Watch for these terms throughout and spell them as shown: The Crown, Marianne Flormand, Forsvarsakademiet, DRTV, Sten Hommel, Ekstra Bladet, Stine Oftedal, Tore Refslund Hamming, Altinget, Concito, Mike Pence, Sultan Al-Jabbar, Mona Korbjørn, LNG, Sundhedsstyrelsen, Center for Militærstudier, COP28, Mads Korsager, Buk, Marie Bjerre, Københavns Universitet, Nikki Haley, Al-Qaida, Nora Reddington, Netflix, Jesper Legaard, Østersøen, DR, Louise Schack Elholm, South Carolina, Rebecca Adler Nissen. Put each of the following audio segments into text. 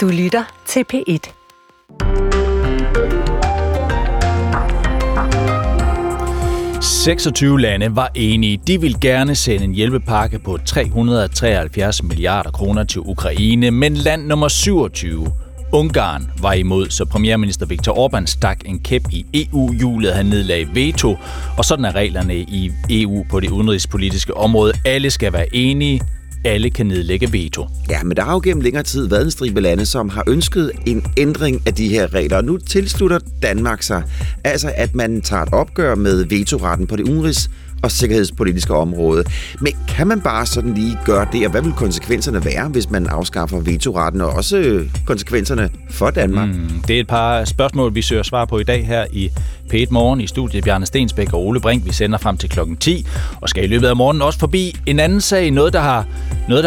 Du lytter til P1. – 26 lande var enige. De vil gerne sende en hjælpepakke på 373 milliarder kroner til Ukraine, men land nummer 27, Ungarn, var imod, så premierminister Viktor Orbán stak en kæp i EU-hjulet. Han nedlagde veto, og sådan er reglerne i EU på det udenrigspolitiske område. Alle skal være enige. Alle kan nedlægge veto. Ja, men der har jo gennem længere tid været en stribe lande, som har ønsket en ændring af de her regler, og nu tilslutter Danmark sig. Altså, at man tager et opgør med vetoretten på det udenrigs- og sikkerhedspolitiske område. Men kan man bare sådan lige gøre det, og hvad vil konsekvenserne være, hvis man afskaffer vetoretten, og også konsekvenserne for Danmark? Det er et par spørgsmål, vi søger svar på i dag her i P1 Morgen i studiet Bjarne Stensbæk og Ole Brink. Vi sender frem til klokken 10, og skal i løbet af morgenen også forbi en anden sag, noget der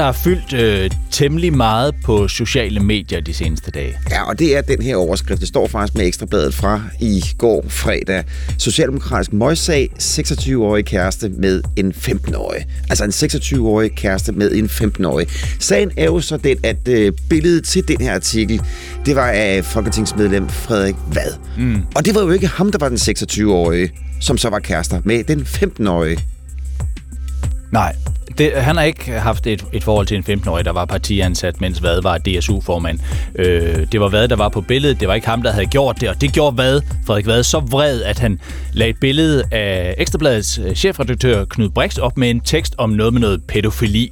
har fyldt temmelig meget på sociale medier de seneste dage. Ja, og det er den her overskrift. Det står faktisk med Ekstra Bladet fra i går fredag. Socialdemokratisk møgssag, 26-årig kæreste med en 15-årig. Altså en 26-årig kæreste med en 15-årig. Sagen er jo så den, at billedet til den her artikel, det var af folketingsmedlem Frederik Vad. Og det var jo ikke ham, der var den 26-årige, som så var kærester med den 15-årige. Nej, han har ikke haft et forhold til en 15-årig, der var partiansat, mens Vad var DSU-formand. Det var Vad, der var på billedet. Det var ikke ham, der havde gjort det, og det gjorde Vad, Frederik Vad, så vred, at han lagde et billede af Ekstra Bladets chefredaktør Knud Brix op med en tekst om noget med noget pædofili.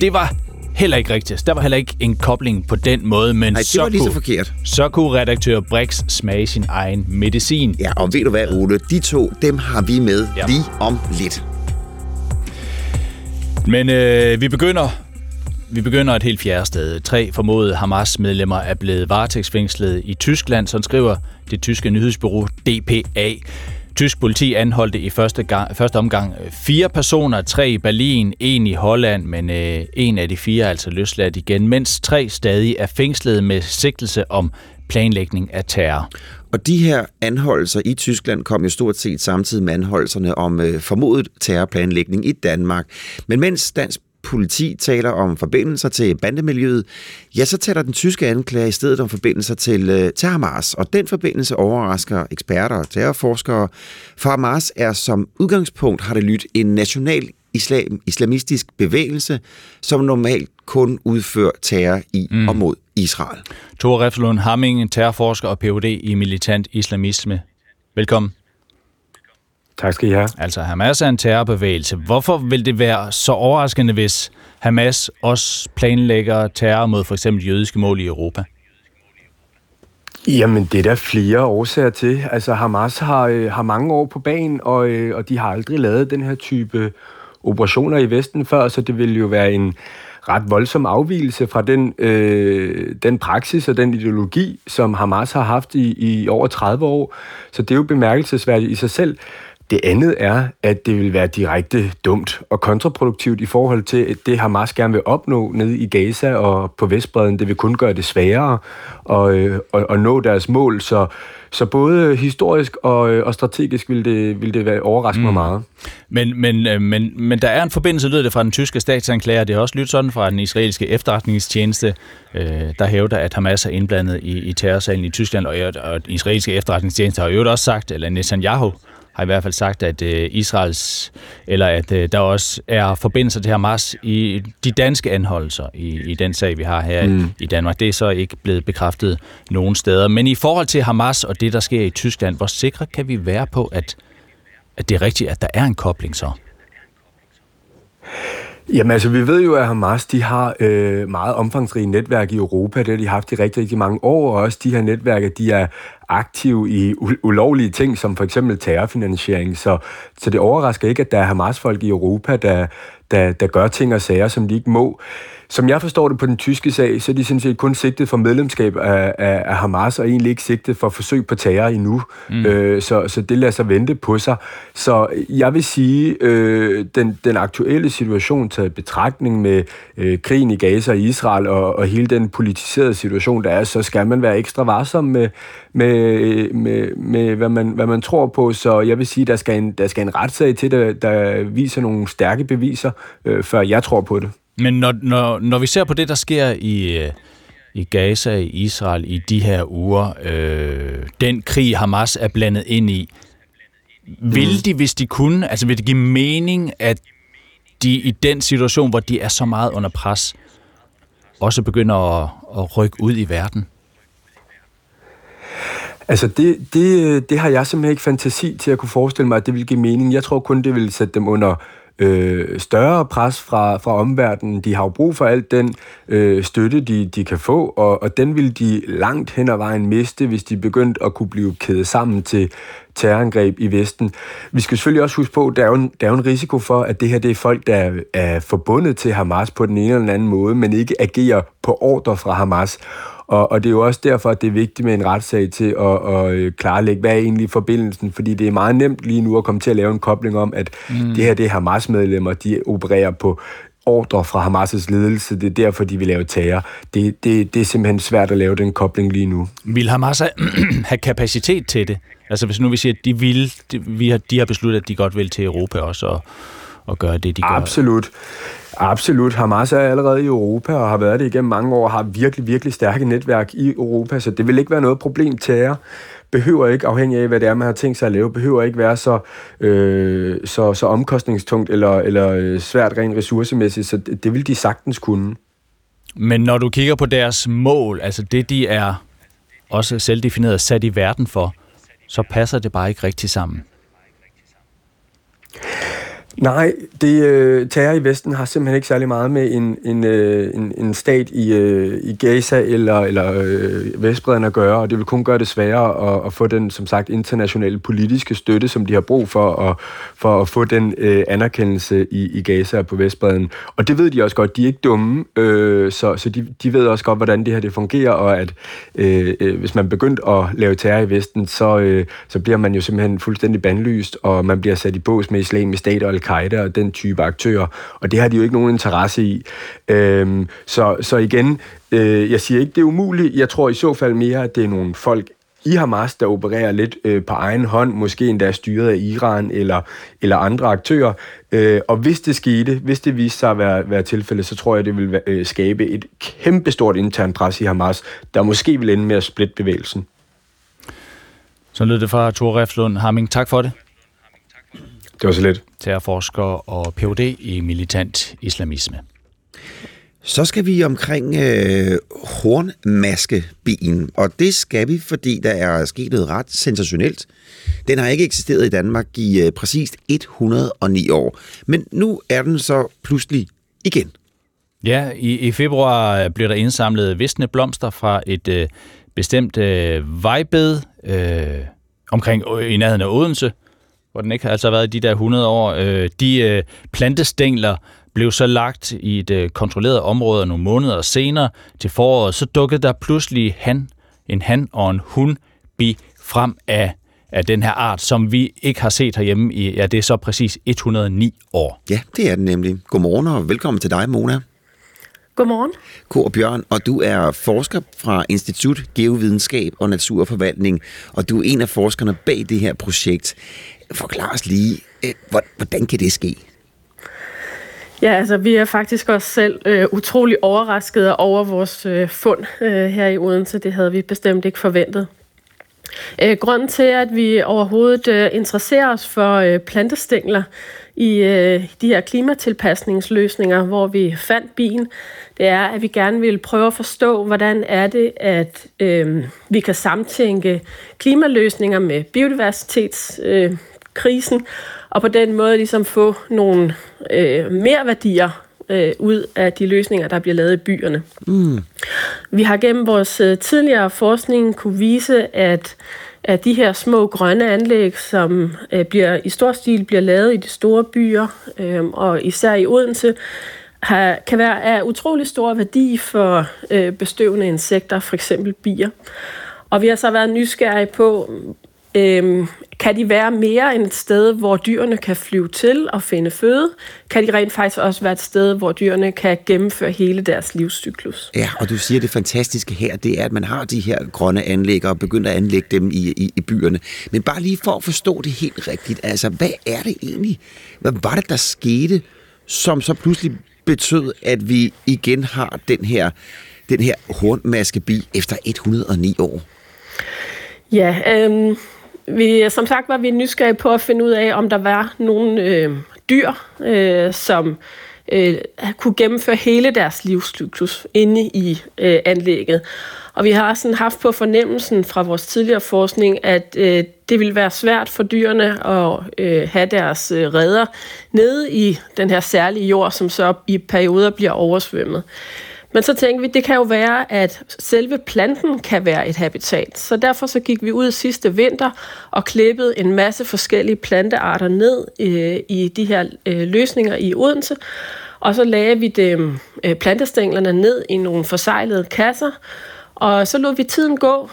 Det var heller ikke rigtigt. Der var heller ikke en kobling på den måde, men nej, så kunne redaktør Brix smage sin egen medicin. Ja, og ved du hvad, Ole? De to, dem har vi med lige om lidt. Men vi begynder et helt fjerde sted. 3 formodede Hamas-medlemmer er blevet varetægtsfængslet i Tyskland, som skriver det tyske nyhedsbureau DPA. Tysk politi anholdte i første omgang 4 personer, 3 i Berlin, 1 i Holland, men 1 af de 4 er altså løsladt igen, mens 3 stadig er fængslet med sigtelse om planlægning af terror. Og de her anholdelser i Tyskland kom jo stort set samtidig med anholdelserne om formodet terrorplanlægning i Danmark. Men mens dansk politi taler om forbindelser til bandemiljøet, ja, så taler den tyske anklager i stedet om forbindelser til Hamas. Og den forbindelse overrasker eksperter og terrorforskere, for Hamas er som udgangspunkt, har det lyttet, en national islamistisk bevægelse, som normalt kun udfører terror i og mod Israel. Tore Refslund Hamming, terrorforsker og Ph.D. i militant islamisme. Velkommen. Tak skal I have. Altså, Hamas er en terrorbevægelse. Hvorfor vil det være så overraskende, hvis Hamas også planlægger terror mod for eksempel jødiske mål i Europa? Jamen, det er der flere årsager til. Altså, Hamas har mange år på banen, og de har aldrig lavet den her type operationer i Vesten før, så det ville jo være en ret voldsom afvigelse fra den praksis og den ideologi, som Hamas har haft i over 30 år. Så det er jo bemærkelsesværdigt i sig selv. Det andet er, at det vil være direkte dumt og kontraproduktivt i forhold til det, Hamas gerne vil opnå nede i Gaza og på Vestbredden. Det vil kun gøre det sværere at nå deres mål. Så både historisk og strategisk vil det overraske mig meget. Men der er en forbindelse, lyder det fra den tyske statsanklager. Det har også lyttet sådan fra den israelske efterretningstjeneste, der hævder, at Hamas er indblandet i terrorsagen i Tyskland. Og den israelske efterretningstjeneste har jo også sagt, eller Netanyahu har i hvert fald sagt, at der også er forbindelser til Hamas i de danske anholdelser i den sag, vi har her i Danmark. Det er så ikke blevet bekræftet nogen steder. Men i forhold til Hamas og det, der sker i Tyskland, hvor sikre kan vi være på, at det er rigtigt, at der er en kobling så? Jamen altså, vi ved jo, at Hamas, de har meget omfangsrige netværk i Europa. Det har de haft i rigtig, rigtig mange år, og også de her netværk, de er aktive i ulovlige ting, som for eksempel terrorfinansiering. Så det overrasker ikke, at der er Hamas-folk i Europa, der gør ting og sager, som de ikke må. Som jeg forstår det på den tyske sag, så er de sådan set kun sigtet for medlemskab af Hamas, og egentlig ikke sigtet for forsøg på terror endnu. Så det lader sig vente på sig. Så jeg vil sige, den aktuelle situation taget i betragtning med krigen i Gaza og Israel, og hele den politiserede situation, der er, så skal man være ekstra varsom med hvad man tror på. Så jeg vil sige, der skal en retssag til, der viser nogle stærke beviser, før jeg tror på det. Men når vi ser på det, der sker i i Gaza, i Israel i de her uger. Den krig, Hamas er blandet ind i. Vil de, hvis de kunne, altså vil det give mening, at de i den situation, hvor de er så meget under pres, også begynder at rykke ud i verden? Altså, det har jeg simpelthen ikke fantasi til at kunne forestille mig, at det vil give mening. Jeg tror kun, det vil sætte dem under større pres fra omverdenen. De har jo brug for alt den støtte, de kan få, og den vil de langt hen ad vejen miste, hvis de begyndte at kunne blive kædet sammen til terrorangreb i Vesten. Vi skal selvfølgelig også huske på, at der er en risiko for, at det her det er folk, der er forbundet til Hamas på den ene eller den anden måde, men ikke agerer på ordre fra Hamas. Og det er jo også derfor, at det er vigtigt med en retssag til at klarlægge, hvad er egentlig forbindelsen, fordi det er meget nemt lige nu at komme til at lave en kobling om, at det her det er Hamas-medlemmer, de opererer på ordre fra Hamas' ledelse, det er derfor, de vil lave terror. Det er simpelthen svært at lave den kobling lige nu. Vil Hamas have kapacitet til det? Altså hvis nu vi siger, at de har besluttet, at de godt vil til Europa også og gøre det, de gør. Absolut. Hamas er allerede i Europa og har været det igennem mange år og har virkelig, virkelig stærke netværk i Europa, så det vil ikke være noget problem. Terror behøver ikke, afhængig af hvad det er, man har tænkt sig at lave, behøver ikke være så omkostningstungt eller svært rent ressourcemæssigt, så det vil de sagtens kunne. Men når du kigger på deres mål, altså det de er også selvdefineret sat i verden for, så passer det bare ikke rigtig sammen. Nej, terror i Vesten har simpelthen ikke særlig meget med en stat i Gaza eller Vestbredden at gøre, og det vil kun gøre det sværere at få den, som sagt, internationale politiske støtte, som de har brug for at få den anerkendelse i Gaza og på Vestbredden. Og det ved de også godt, de er ikke dumme, så de ved også godt, hvordan det her det fungerer, og at hvis man begyndte at lave terror i Vesten, så bliver man jo simpelthen fuldstændig bandlyst, og man bliver sat i bås med Islamisk Stat og Al-Qaida og den type aktører, og det har de jo ikke nogen interesse i. Så igen, jeg siger ikke, det er umuligt. Jeg tror i så fald mere, at det er nogle folk i Hamas, der opererer lidt på egen hånd, måske endda styret af Iran eller andre aktører. Og hvis det viste sig at være tilfældet, så tror jeg, det vil skabe et kæmpestort internt pres i Hamas, der måske vil ende med at splitte bevægelsen. Så lød det fra Tore Refslund Hamming. Tak for det. Det var så lidt. Terrorforsker og Ph.D. i militant islamisme. Så skal vi omkring hornmaskebien, og det skal vi, fordi der er sket noget ret sensationelt. Den har ikke eksisteret i Danmark i præcist 109 år, men nu er den så pludselig igen. Ja, i februar blev der indsamlet visne blomster fra et bestemt vejbed omkring i nærheden af Odense, hvor den ikke har altså været i de der 100 år. De plantestængler blev så lagt i et kontrolleret område nogle måneder senere til foråret. Så dukkede der pludselig en han og en hun bi frem af den her art, som vi ikke har set herhjemme i, ja, det er så præcis 109 år. Ja, det er den nemlig. Godmorgen og velkommen til dig, Mona. Godmorgen. Korbjørn, og du er forsker fra Institut Geovidenskab og Naturforvaltning, og du er en af forskerne bag det her projekt. Forklar os lige, hvordan kan det ske? Ja, altså vi er faktisk også selv utrolig overraskede over vores fund her i Odense. Det havde vi bestemt ikke forventet. Grunden til, at vi overhovedet interesserer os for plantestængler i de her klimatilpasningsløsninger, hvor vi fandt bien, det er, at vi gerne vil prøve at forstå, hvordan er det, at vi kan samtænke klimaløsninger med biodiversitetskrisen, og på den måde ligesom få nogle mere værdier ud af de løsninger, der bliver lavet i byerne. Vi har gennem vores tidligere forskning kunne vise, at de her små grønne anlæg, som i stor stil bliver lavet i de store byer, og især i Odense, kan være af utrolig stor værdi for bestøvende insekter, for eksempel bier. Og vi har så været nysgerrige på, kan de være mere end et sted, hvor dyrene kan flyve til og finde føde? Kan de rent faktisk også være et sted, hvor dyrene kan gennemføre hele deres livscyklus? Ja, og du siger, det fantastiske her, det er, at man har de her grønne anlæg og begynder at anlægge dem i byerne. Men bare lige for at forstå det helt rigtigt, altså, hvad er det egentlig? Hvad var det, der skete, som så pludselig betød, at vi igen har den her den her hornmaskebi efter 109 år? Ja, som sagt var vi nysgerrige på at finde ud af, om der var nogle dyr, som kunne gennemføre hele deres livscyklus inde i anlægget. Og vi har sådan haft på fornemmelsen fra vores tidligere forskning, at det ville være svært for dyrene at have deres reder nede i den her særlige jord, som så i perioder bliver oversvømmet. Men så tænkte vi, det kan jo være, at selve planten kan være et habitat. Så derfor så gik vi ud sidste vinter og klippede en masse forskellige plantearter ned i de her løsninger i Odense. Og så lagde vi plantestænglerne ned i nogle forseglede kasser. Og så lod vi tiden gå,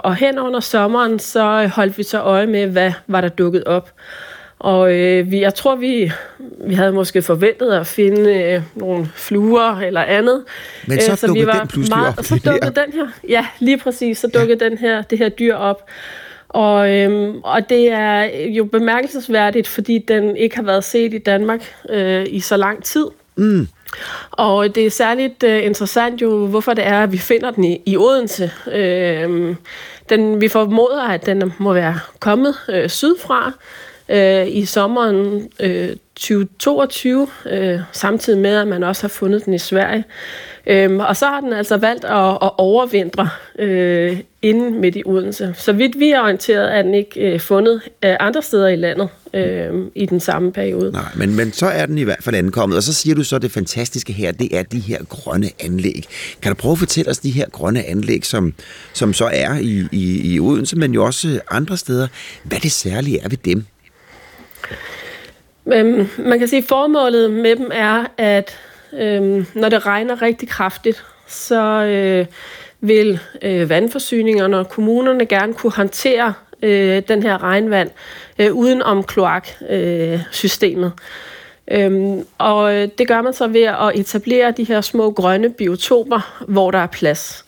og hen under sommeren, så holdt vi så øje med, hvad var der dukket op. Og jeg tror, vi havde måske forventet at finde nogle fluer eller andet. Men så dukkede den pludselig op. Og så dukkede den her. Ja, lige præcis. Så dukkede det her dyr op. Og det er jo bemærkelsesværdigt, fordi den ikke har været set i Danmark i så lang tid. Mm. Og det er særligt interessant jo, hvorfor det er, at vi finder den i Odense. Vi formoder, at den må være kommet sydfra i sommeren 2022, samtidig med, at man også har fundet den i Sverige. Og så har den altså valgt at overvintre inde midt i Odense. Så vidt vi er orienteret, er den ikke fundet andre steder i landet i den samme periode. Nej, men så er den i hvert fald ankommet. Og så siger du så, det fantastiske her, det er de her grønne anlæg. Kan du prøve at fortælle os de her grønne anlæg, som så er i Odense, men jo også andre steder. Hvad det særlige er ved dem? Man kan sige, at formålet med dem er, at når det regner rigtig kraftigt, så vil vandforsyningerne og kommunerne gerne kunne håndtere den her regnvand uden om kloaksystemet. Og det gør man så ved at etablere de her små grønne biotoper, hvor der er plads.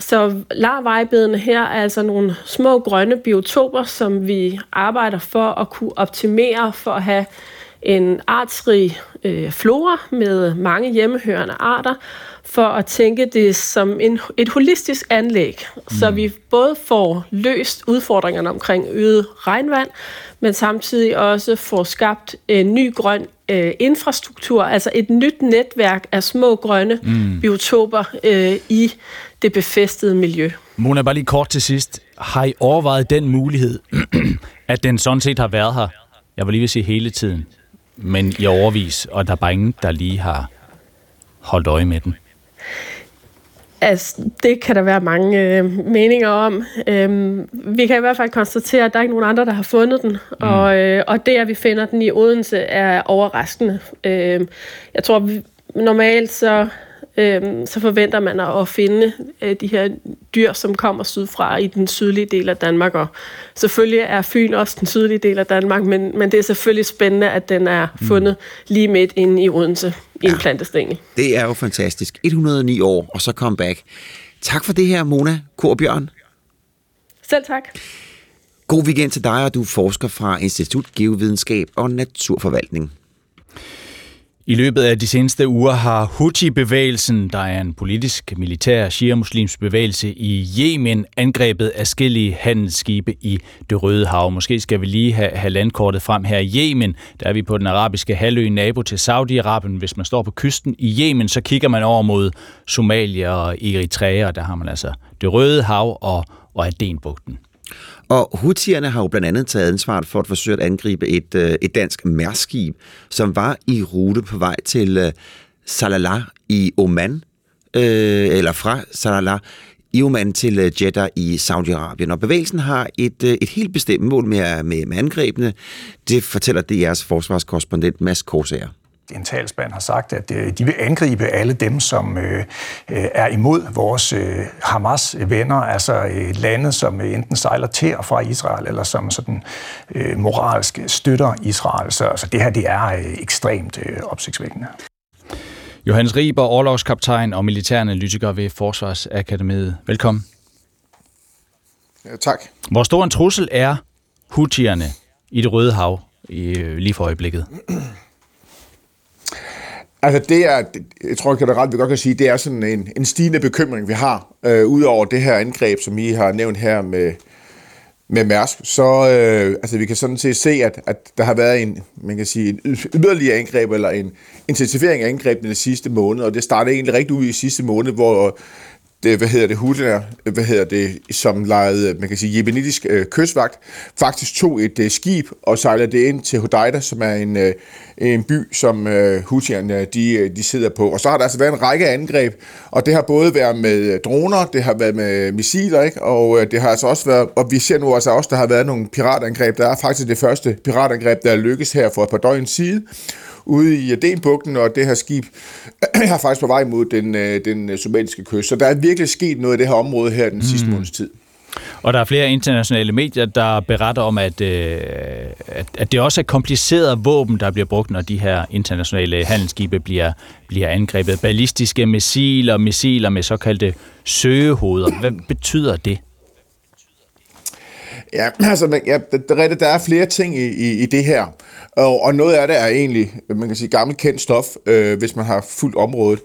Så larvejbedene her er altså nogle små grønne biotoper, som vi arbejder for at kunne optimere for at have en artsrig flora med mange hjemmehørende arter, for at tænke det som et holistisk anlæg, så vi både får løst udfordringerne omkring øget regnvand, men samtidig også får skabt en ny grøn infrastruktur, altså et nyt netværk af små grønne biotoper i det befæstede miljø. Mona, bare lige kort til sidst. Har I overvejet den mulighed, at den sådan set har været her, jeg vil lige sige hele tiden, men i overvis, og der er bare ingen, der lige har holdt øje med den? Altså, det kan der være mange meninger om. Vi kan i hvert fald konstatere, at der er ikke nogen andre, der har fundet den. Og det, at vi finder den i Odense, er overraskende. Jeg tror, normalt så forventer man at finde de her dyr, som kommer sydfra i den sydlige del af Danmark. Og selvfølgelig er Fyn også den sydlige del af Danmark, men det er selvfølgelig spændende, at den er fundet lige midt inde i Odense i en plantestængel. Det er jo fantastisk. 109 år, og så comeback. Tak for det her, Mona Korbjørn. Selv tak. God weekend til dig, og du forsker fra Institut Geovidenskab og Naturforvaltning. I løbet af de seneste uger har Houthi-bevægelsen, der er en politisk militær shia-muslims bevægelse i Yemen, angrebet afskillige handelsskibe i Det Røde Hav. Måske skal vi lige have landkortet frem her i Yemen. Der er vi på den arabiske halvø, nabo til Saudi-Arabien. Hvis man står på kysten i Yemen, så kigger man over mod Somalia og Eritrea, og der har man altså Det Røde Hav og Adenbugten. Og houthierne har jo blandt andet taget ansvaret for at forsøge at angribe et dansk mærskib, som var i rute på vej til Salalah i Oman, eller fra Salalah i Oman til Jeddah i Saudi-Arabien. Og bevægelsen har et helt bestemt mål med angrebene. Det fortæller DR's forsvarskorrespondent Mads Korsager. En talsmand har sagt, at de vil angribe alle dem, som er imod vores Hamas-venner, altså lande, som enten sejler til og fra Israel, eller som sådan moralsk støtter Israel. Så det her, det er ekstremt opsigtsvækkende. Johannes Riber, orlogskaptajn og militæranalytiker ved Forsvarsakademiet. Velkommen. Ja, tak. Hvor stor en trussel er houthierne i Det Røde Hav lige for øjeblikket? Altså det er, jeg tror ikke, at det er ret, vi godt kan sige, det er sådan en stigende bekymring, vi har. Udover det her angreb, som I har nævnt her med Mærsk, så altså vi kan sådan set se, at der har været en yderligere angreb, eller en intensivering af angrebene den sidste måned, og det startede egentlig rigtig ud i sidste måned, hvor Houthi, som lejede, jemenitisk kystvagt, faktisk tog et skib og sejlede det ind til Hodeidah, som er en by, som Houthierne, de sidder på. Og så har der altså været en række angreb, og det har både været med droner, det har været med missiler, ikke? Og det har altså også været, og vi ser nu altså også, der har været nogle piratangreb. Der er faktisk det første piratangreb, der lykkes her for et par døgns side, ude i Adenbugten, og det her skib er faktisk på vej mod den somaliske kyst. Så der er virkelig sket noget i det her område her den sidste måneds tid. Og der er flere internationale medier, der beretter om, at det også er komplicerede våben, der bliver brugt, når de her internationale handelsskibe bliver angrebet. Ballistiske missiler med såkaldte søgehoveder. Hvad betyder det? Ja, altså, der er flere ting i det her, og noget af det er egentlig, gammelt kendt stof, hvis man har fuldt området.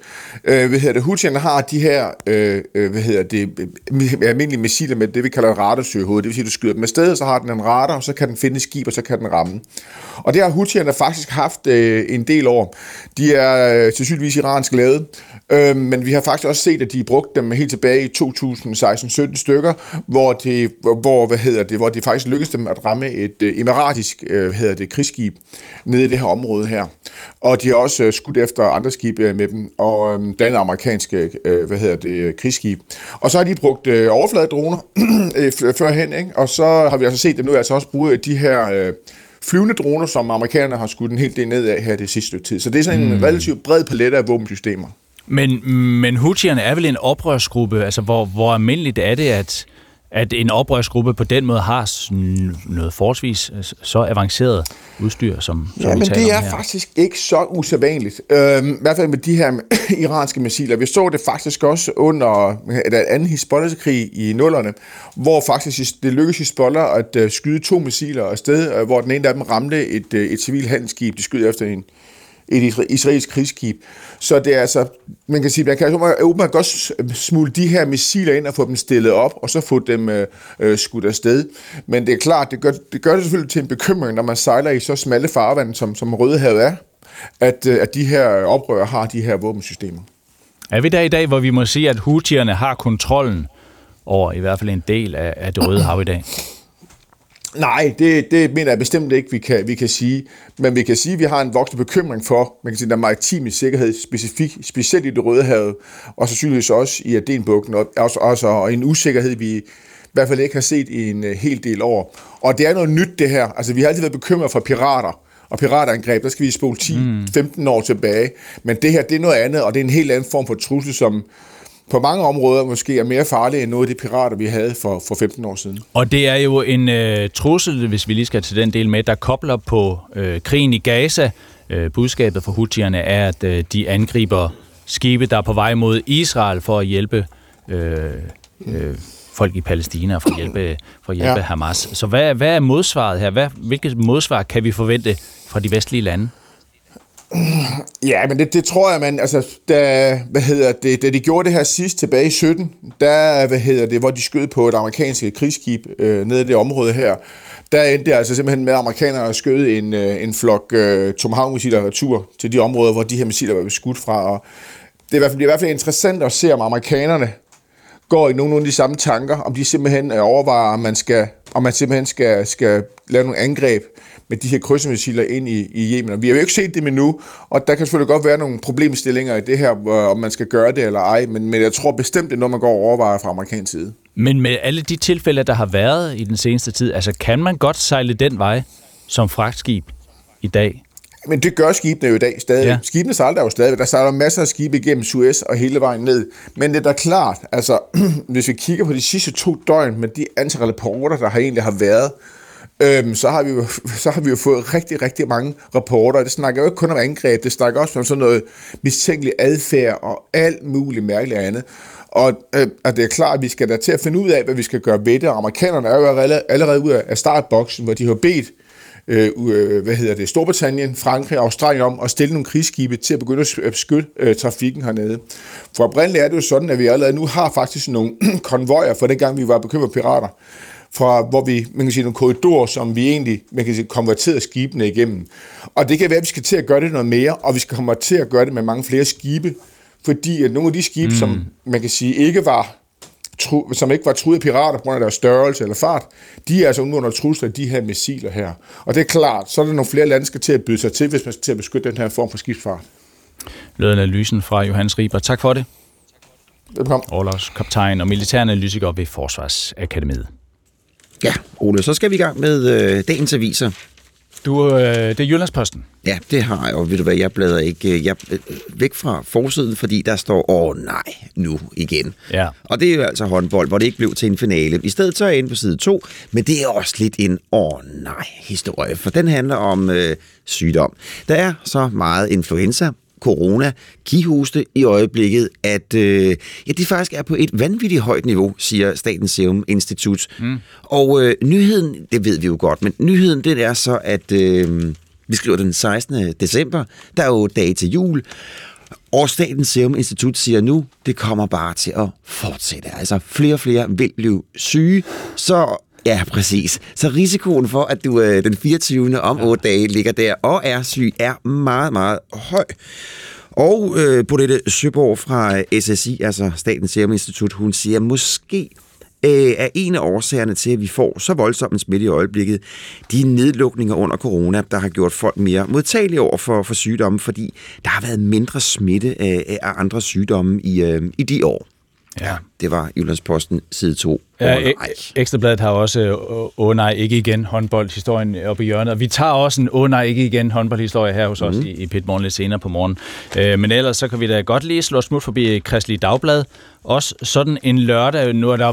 Houthierne har de her, almindelige missiler med det, vi kalder en radarsøgehoved. Det vil sige, du skyder dem afsted, så har den en radar, og så kan den finde skib, og så kan den ramme. Og det har Houthierne faktisk haft en del år. De er sandsynligvis iransk lavet, men vi har faktisk også set, at de brugte dem helt tilbage i 2016-17 stykker, hvor det faktisk lykkedes dem at ramme et emiratisk krigsskib nede i det her område her. Og de har også skudt efter andre skib med dem, og blandt andet amerikanske krigsskib. Og så har de brugt overfladedroner førhen, ikke? Og så har vi altså set dem nu også bruge de her flyvende droner, som amerikanerne har skudt en hel del ned af her det sidste stykke tid. Så det er sådan en relativt bred palet af våbensystemer. Men Houthierne er vel en oprørsgruppe, altså hvor almindeligt er det, at en oprørsgruppe på den måde har noget forholdsvis så avanceret udstyr, som vi taler om her? Ja, men det er faktisk ikke så usædvanligt. I hvert fald med de her iranske missiler. Vi så det faktisk også under den anden Hizbollah-krig i 0'erne, hvor faktisk det lykkedes Hizbollah at skyde 2 missiler afsted, hvor den ene af dem ramte et civilt handelsskib. De skød efter et israelsk krigsskib. Så det er altså, man kan godt smule de her missiler ind og få dem stillet op, og så få dem skudt afsted. Men det er klart, det gør det selvfølgelig til en bekymring, når man sejler i så smalle farvand, som Rødehavet er, at de her oprører har de her våbensystemer. Er vi der i dag, hvor vi må sige, at Houthierne har kontrollen over i hvert fald en del af det Røde Hav i dag? Nej, det mener jeg bestemt ikke, vi kan sige. Men vi kan sige, at vi har en voksende bekymring for, den maritime sikkerhed specielt i det Røde Hav, og sandsynligvis også i Adenbugten, og en usikkerhed, vi i hvert fald ikke har set i en hel del år. Og det er noget nyt, det her. Altså, vi har altid været bekymret for pirater og piratangreb. Der skal vi spole 10-15 år tilbage. Men det her, det er noget andet, og det er en helt anden form for trussel, som på mange områder måske er mere farlige end noget af de pirater, vi havde for 15 år siden. Og det er jo en trussel, hvis vi lige skal til den del med, der kobler på krigen i Gaza. Budskabet fra Houthierne er, at de angriber skibe, der er på vej mod Israel for at hjælpe folk i Palæstina og for at hjælpe Hamas. Så hvad er modsvaret her? Hvilket modsvar kan vi forvente fra de vestlige lande? Ja, men det tror jeg, da de gjorde det her sidst tilbage i 17, hvor de skød på et amerikansk krigsskib nede i det område her, der endte det altså simpelthen med, at amerikanerne skød en flok Tomahawk-missiler retur til de områder, hvor de her missiler var beskudt fra. Og det er i hvert fald interessant at se, om amerikanerne går i nogle af de samme tanker, om de simpelthen overvejer, om man simpelthen skal lave nogle angreb med de her krydsermissiler ind i Yemen. Og vi har jo ikke set dem endnu, og der kan selvfølgelig godt være nogle problemstillinger i det her, om man skal gøre det eller ej, men jeg tror bestemt, det er noget, man går og overvejer fra amerikansk side. Men med alle de tilfælde, der har været i den seneste tid, altså kan man godt sejle den vej som fragtskib i dag? Men det gør skibene jo i dag stadig. Ja. Skibene sejler jo stadig. Der sejler masser af skibe igennem Suez og hele vejen ned. Men det er da klart, altså hvis vi kigger på de sidste 2 døgn med de antal rapporter, der egentlig har været, så har vi jo fået rigtig, rigtig mange rapporter. Det snakker jo ikke kun om angreb, det snakker også om sådan noget mistænkelig adfærd og alt muligt mærkeligt andet. Og det er klart, at vi skal da til at finde ud af, hvad vi skal gøre ved det. Og amerikanerne er jo allerede ude af startboksen, hvor de har bedt Storbritannien, Frankrig og Australien om at stille nogle krigsskibe til at begynde at beskytte trafikken hernede. For oprindeligt er det jo sådan, at vi allerede nu har faktisk nogle konvojer fra dengang, vi var bekymrede pirater, fra hvor vi, man kan sige, nogle korridorer, som vi egentlig, man kan sige, konverterede skibene igennem. Og det kan være, at vi skal til at gøre det noget mere, og vi skal komme til at gøre det med mange flere skibe, fordi at nogle af de skibe, som man kan sige ikke var truet af pirater på grund af deres størrelse eller fart, de er altså under trusler af de her missiler her. Og det er klart, så er der nogle flere lande, der skal til at byde sig til, hvis man skal til at beskytte den her form for skibsfart. Lød analysen fra Johannes Riber. Tak for det. Velkommen. Orlogskaptajn og militæranalytiker ved Forsvarsakademiet. Ja, Ole, så skal vi i gang med dagens aviser. Det er Jyllandsposten. Ja, det har jeg, og ved du hvad, jeg bladrer ikke væk fra forsiden, fordi der står, nu igen. Ja. Og det er jo altså håndbold, hvor det ikke blev til en finale. I stedet så er jeg inde på side 2, men det er også lidt en historie, for den handler om sygdom. Der er så meget influenza, corona, kihoste i øjeblikket, at det faktisk er på et vanvittigt højt niveau, siger Statens Serum Institut. Og nyheden, det ved vi jo godt, men nyheden det er så, at vi skriver den 16. december, der er jo dag til jul, og Statens Serum Institut siger nu, det kommer bare til at fortsætte. Altså flere og flere vil blive syge, så ja, præcis. Så risikoen for, at du den 24. om 8 dage ligger der og er syg, er meget, meget høj. Og Bolette Søborg fra SSI, altså Statens Serum Institut, hun siger, måske er en af årsagerne til, at vi får så voldsomt en smitte i øjeblikket, de nedlukninger under corona, der har gjort folk mere modtagelige over for sygdomme, fordi der har været mindre smitte af andre sygdomme i de år. Ja. Det var Jyllandsposten side 2. Ekstra Bladet har også ikke igen håndboldhistorien oppe i hjørnet. Og vi tager også en ikke igen håndboldhistorie her hos os i Pitmorgen lidt senere på morgen. Men ellers så kan vi da godt lige slå smut forbi Kristeligt Dagblad. Også sådan en lørdag, nu er der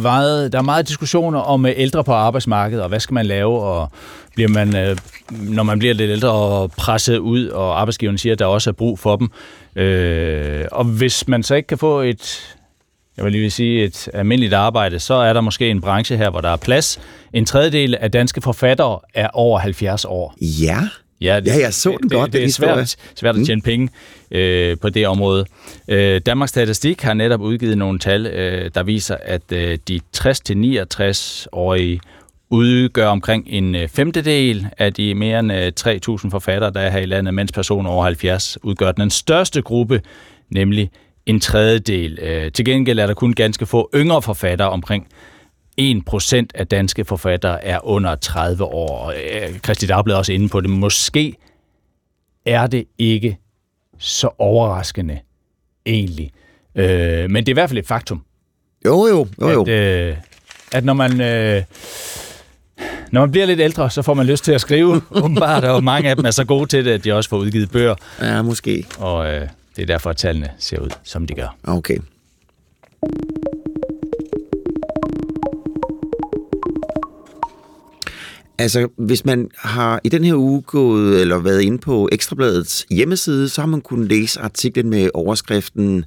er meget diskussioner om ældre på arbejdsmarkedet, og hvad skal man lave, og bliver man, når man bliver lidt ældre og presset ud, og arbejdsgiveren siger, at der også er brug for dem. Og hvis man så ikke kan få et almindeligt arbejde, så er der måske en branche her, hvor der er plads. En tredjedel af danske forfattere er over 70 år. Ja, jeg så den godt. Det er svært at tjene penge på det område. Danmarks Statistik har netop udgivet nogle tal, der viser, at de 60-69-årige udgør omkring en femtedel af de mere end 3.000 forfattere, der er her i landet, mens personer over 70 udgør den største gruppe, nemlig en tredjedel. Til gengæld er der kun ganske få yngre forfattere. Omkring 1% af danske forfattere er under 30 år. Kristeligt Dagblad er også inde på det. Måske er det ikke så overraskende egentlig. Men det er i hvert fald et faktum. Jo. At når man bliver lidt ældre, så får man lyst til at skrive. Åbenbart, og mange af dem er så gode til det, at de også får udgivet bøger. Ja, måske. Og det er derfor, at tallene ser ud, som de gør. Okay. Altså, hvis man har i den her uge gået eller været inde på Ekstra Bladets hjemmeside, så har man kunnet læse artiklen med overskriften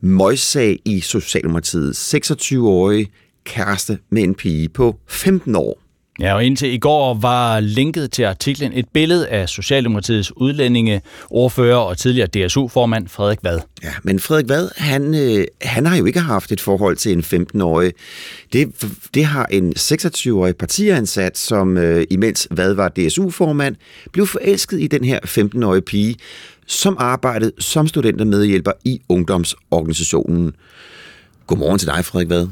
"Møgssag i Socialdemokratiet. 26-årig kæreste med en pige på 15 år." Ja, og indtil i går var linket til artiklen et billede af Socialdemokratiets udlændingeordfører og tidligere DSU-formand Frederik Vad. Ja, men Frederik Vad, han har jo ikke haft et forhold til en 15-årig. Det har en 26-årig partiansat, som imens Vad var DSU-formand, blev forelsket i den her 15-årige pige, som arbejdede som studentermedhjælper i ungdomsorganisationen. Godmorgen til dig, Frederik Vad.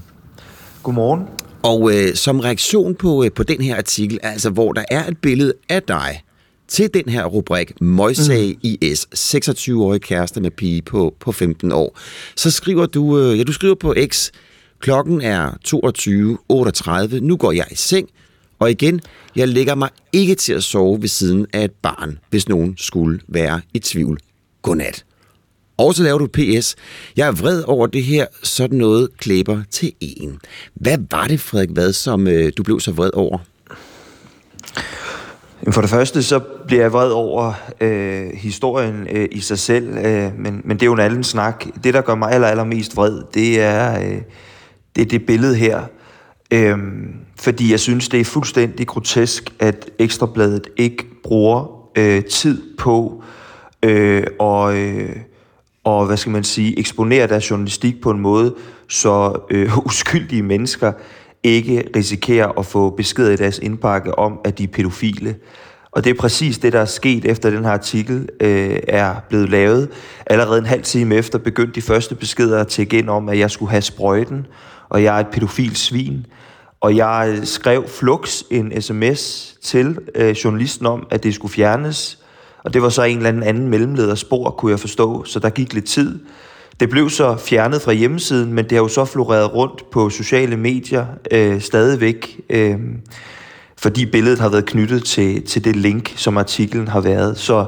Godmorgen. Og som reaktion på den her artikel, altså hvor der er et billede af dig til den her rubrik "Møgssag IS, 26-årig kæreste med pige på 15 år", så skriver du, du skriver på X, klokken er 22.38, nu går jeg i seng, og igen, jeg lægger mig ikke til at sove ved siden af et barn, hvis nogen skulle være i tvivl. Godnat. Og så laver du PS. Jeg er vred over det her, sådan noget klæber til en. Hvad var det, Frederik Vad, som du blev så vred over? For det første, så bliver jeg vred over historien i sig selv, men det er jo en anden snak. Det, der gør mig allermest vred, det er det billede her. Fordi jeg synes, det er fuldstændig grotesk, at Ekstra Bladet ikke bruger tid på og hvad skal man sige, eksponere deres journalistik på en måde, så uskyldige mennesker ikke risikerer at få besked i deres indpakke om, at de er pædofile. Og det er præcis det, der er sket efter den her artikel er blevet lavet. Allerede en halv time efter begyndte de første beskeder at tække ind om, at jeg skulle have sprøjten, og jeg er et pædofil svin. Og jeg skrev flux en sms til journalisten om, at det skulle fjernes. Og det var så en eller anden mellemlederspor, kunne jeg forstå, så der gik lidt tid. Det blev så fjernet fra hjemmesiden, men det har jo så floreret rundt på sociale medier stadigvæk, fordi billedet har været knyttet til det link, som artiklen har været. Så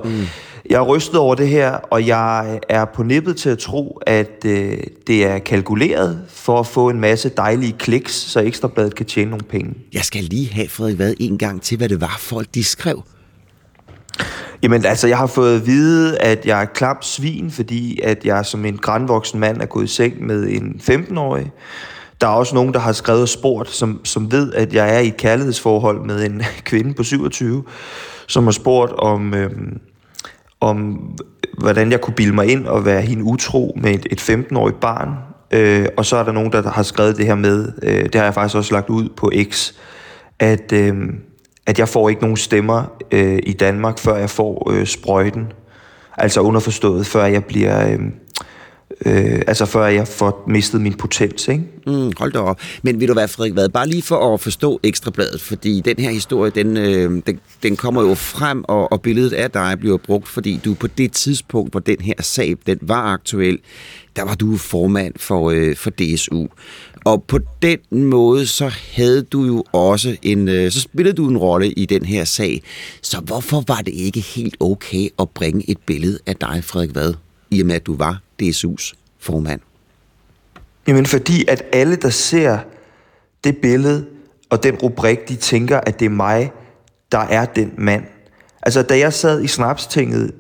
jeg er rystet over det her, og jeg er på nippet til at tro, at det er kalkuleret for at få en masse dejlige kliks, så Ekstra Bladet kan tjene nogle penge. Jeg skal lige have, Frederik Vad, en gang til, hvad det var folk, de skrev. Jamen altså, jeg har fået at vide, at jeg er klam svin, fordi at jeg som en grandvoksen mand er gået i seng med en 15-årig. Der er også nogen, der har skrevet og spurgt, som ved, at jeg er i et kærlighedsforhold med en kvinde på 27, som har spurgt om hvordan jeg kunne bilde mig ind og være hende utro med et 15-årigt barn. Og så er der nogen, der har skrevet det her med, det har jeg faktisk også lagt ud på X, at jeg får ikke nogen stemmer i Danmark, før jeg får sprøjten. Altså underforstået, før jeg bliver... altså før jeg får mistet min potens, ikke? Hold da op. Men vil du være, Frederik Vad, bare lige for at forstå Ekstra Bladet, fordi den her historie, den kommer jo frem, og billedet af dig bliver brugt, fordi du på det tidspunkt, hvor den her sag, den var aktuel, der var du formand for DSU. Og på den måde, så havde du jo også så spillede du en rolle i den her sag. Så hvorfor var det ikke helt okay at bringe et billede af dig, Frederik Vad, i og med at du var DSU's formand? Jamen fordi, at alle, der ser det billede og den rubrik, de tænker, at det er mig, der er den mand. Altså, da jeg sad i Snapstinget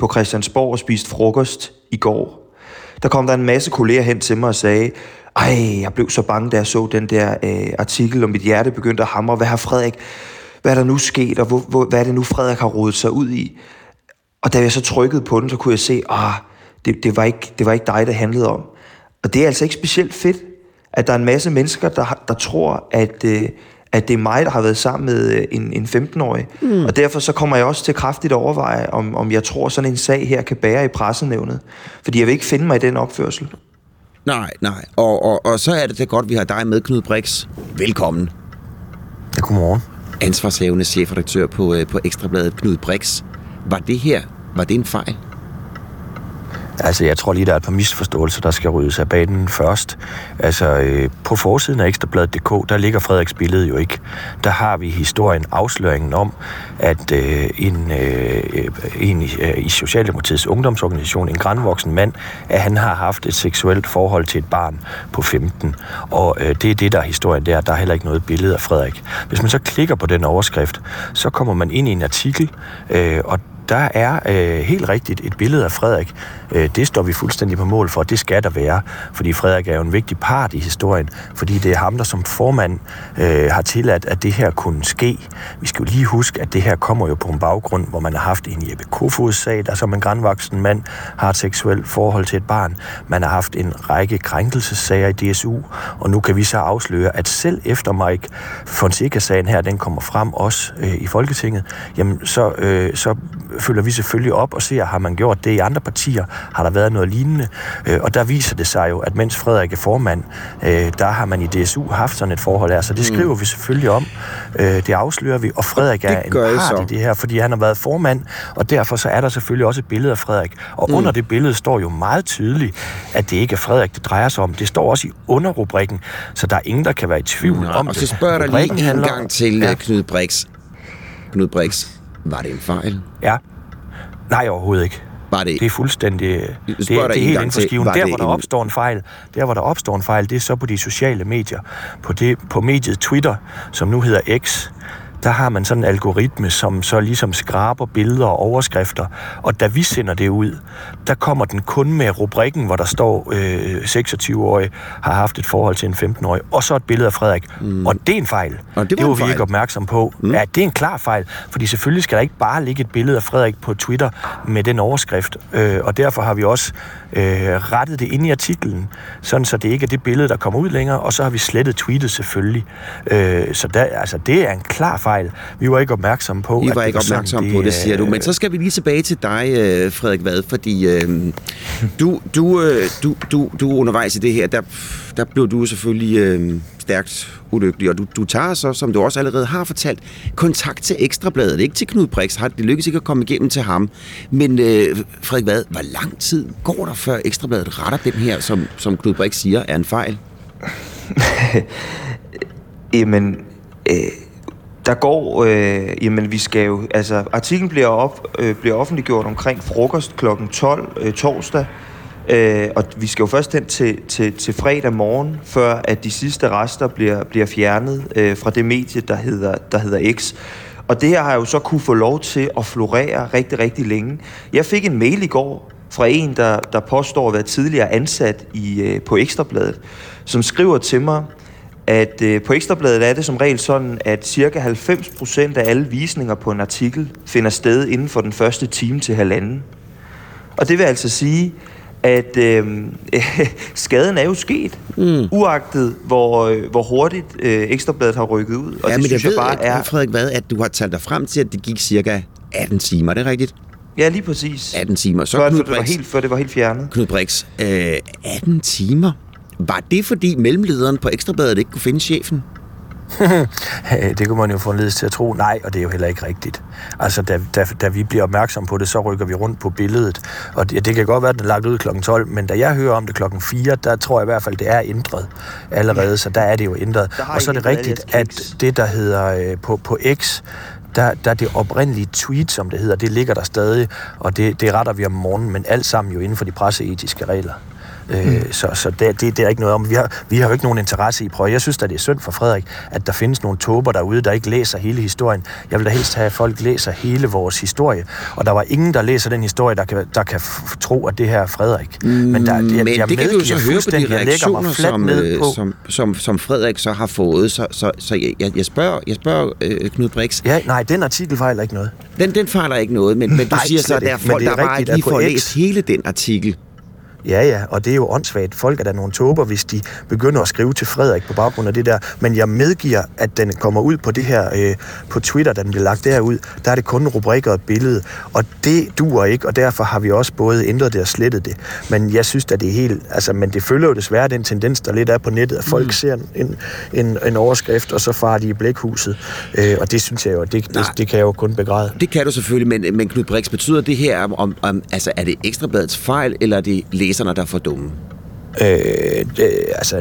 på Christiansborg og spiste frokost i går, der kom der en masse kolleger hen til mig og sagde, ej, jeg blev så bange, da jeg så den der artikel, og mit hjerte begyndte at hamre. Hvad er der nu sket, og hvad er det nu, Frederik har rodet sig ud i? Og da jeg så trykkede på den, så kunne jeg se, det var ikke dig, det handlede om. Og det er altså ikke specielt fedt, at der er en masse mennesker, der tror, at det er mig, der har været sammen med en 15-årig. Og derfor så kommer jeg også til kraftigt at overveje, om jeg tror, sådan en sag her kan bære i pressenævnet. Fordi jeg vil ikke finde mig i den opførsel. Nej. Og så er det da godt, vi har dig med, Knud Brix. Velkommen. Ja, godmorgen. Ansvarshævende chefredaktør på Ekstra Bladet, Knud Brix. Var det en fejl? Altså, jeg tror lige, der er et par misforståelser, der skal ryddes af banen først. Altså, på forsiden af ekstrabladet.dk, der ligger Frederiks billede jo ikke. Der har vi historien, afsløringen om, at en i Socialdemokratiets ungdomsorganisation, en grandvoksen mand, at han har haft et seksuelt forhold til et barn på 15. Og det er det, der er historien der. Der er heller ikke noget billede af Frederik. Hvis man så klikker på den overskrift, så kommer man ind i en artikel, og der er helt rigtigt et billede af Frederik. Det står vi fuldstændig på mål for, og det skal der være. Fordi Frederik er jo en vigtig part i historien, fordi det er ham, der som formand har tilladt, at det her kunne ske. Vi skal jo lige huske, at det her kommer jo på en baggrund, hvor man har haft en Jeppe Kofods-sag, der som en grandvoksen mand har et seksuelt forhold til et barn. Man har haft en række krænkelsessager i DSU, og nu kan vi så afsløre, at selv efter Mike Fonseca-sagen her, den kommer frem også i Folketinget, jamen så følger vi selvfølgelig op og ser, har man gjort det i andre partier? Har der været noget lignende? Og der viser det sig jo, at mens Frederik er formand, der har man i DSU haft sådan et forhold af. Så det skriver vi selvfølgelig om. Det afslører vi. Og Frederik er en part i det her, fordi han har været formand, og derfor så er der selvfølgelig også et billede af Frederik. Og under det billede står jo meget tydeligt, at det ikke er Frederik, det drejer sig om. Det står også i underrubrikken, så der er ingen, der kan være i tvivl om det. Og så spørger der lige en gang til Knud Brix. Knud Brix, var det en fejl? Ja. Nej, overhovedet ikke. Det er fuldstændig... Det er helt inden for skiven. Der, hvor der opstår en fejl, det er så på de sociale medier. På mediet Twitter, som nu hedder X, der har man sådan en algoritme, som så ligesom skraber billeder og overskrifter, og da vi sender det ud, der kommer den kun med rubrikken, hvor der står 26-årig har haft et forhold til en 15-årig, og så et billede af Frederik. Mm. Og det er en fejl. Og det var vi ikke opmærksom på. Mm. Ja, det er en klar fejl, fordi selvfølgelig skal der ikke bare ligge et billede af Frederik på Twitter med den overskrift, og derfor har vi også rettet det ind i artiklen, sådan så det ikke er det billede, der kommer ud længere, og så har vi slettet tweetet selvfølgelig. Så der, altså, det er en klar fejl. Vi var ikke opmærksomme på, det siger du. Men så skal vi lige tilbage til dig, Frederik Vad, fordi du undervejs i det her, der blev du selvfølgelig stærkt ulykkelig, og du tager så, som du også allerede har fortalt, kontakt til Ekstra Bladet, ikke til Knud Brix. Det lykkedes ikke at komme igennem til ham. Men Frederik Vad, hvor lang tid går der, før Ekstra Bladet retter dem her, som Knud Brix siger, er en fejl? Jamen, der går... vi skal jo... Altså, artiklen bliver offentliggjort omkring frokost kl. 12 torsdag, og vi skal jo først hen til fredag morgen, før at de sidste rester bliver fjernet fra det medie, der hedder X. Og det her har jo så kunne få lov til at florere rigtig, rigtig længe. Jeg fik en mail i går fra en, der påstår at være tidligere ansat på Ekstra Bladet, som skriver til mig, at på Ekstra Bladet er det som regel sådan, at cirka 90% af alle visninger på en artikel finder sted inden for den første time til halvanden. Og det vil altså sige, at skaden er jo sket, uagtet hvor hurtigt Ekstra Bladet har rykket ud. Og ja, det men synes jeg bare er... Frederik Vad, at du har talt dig frem til, at det gik cirka 18 timer, er det rigtigt? Ja, lige præcis. 18 timer. Så før det var helt fjernet. Knud Brix, 18 timer? Var det, fordi mellemlederen på Ekstra Bladet ikke kunne finde chefen? Det kunne man jo få en ledelse til at tro. Nej, og det er jo heller ikke rigtigt. Altså, da vi bliver opmærksom på det, så rykker vi rundt på billedet. Og det kan godt være, at den er lagt ud kl. 12, men da jeg hører om det kl. 4, der tror jeg i hvert fald, det er ændret allerede. Ja. Så der er det jo ændret. Og så er det rigtigt, at det, der hedder på X... Der det oprindelige tweet, som det hedder, det ligger der stadig, og det retter vi om morgenen, men alt sammen jo inden for de presseetiske regler. Så det er ikke noget om. Vi har jo ikke nogen interesse i prøve. Jeg synes da, det er synd for Frederik, at der findes nogle tober derude, der ikke læser hele historien. Jeg vil da helst have, at folk læser hele vores historie. Og der var ingen, der læser den historie, der kan tro, at det her er Frederik. Men det kan du jo så høre på de reaktioner, som Frederik så har fået. Så jeg spørger Knud Brix. Ja, nej, den artikel fejler ikke noget. Den fejler ikke noget, men du siger så, at der er folk, der bare ikke lige får læst hele den artikel. Ja, og det er jo åndssvagt. Folk er der nogle tåber, hvis de begynder at skrive til Frederik på baggrund af det der. Men jeg medgiver, at den kommer ud på det her, på Twitter, da den bliver lagt derud. Der er det kun rubrikker og et billede, og det duer ikke, og derfor har vi også både ændret det og slettet det. Men jeg synes, at det er helt... Altså, men det følger jo desværre den tendens, der lidt er på nettet, at folk ser en overskrift, og så farer de i blækhuset. Og det synes jeg jo, det kan jeg jo kun begræde. Det kan du selvfølgelig, men Knud Brix, betyder det her, altså, er det Ekstra Bladets fejl, eller er det læserne, der er for dumme?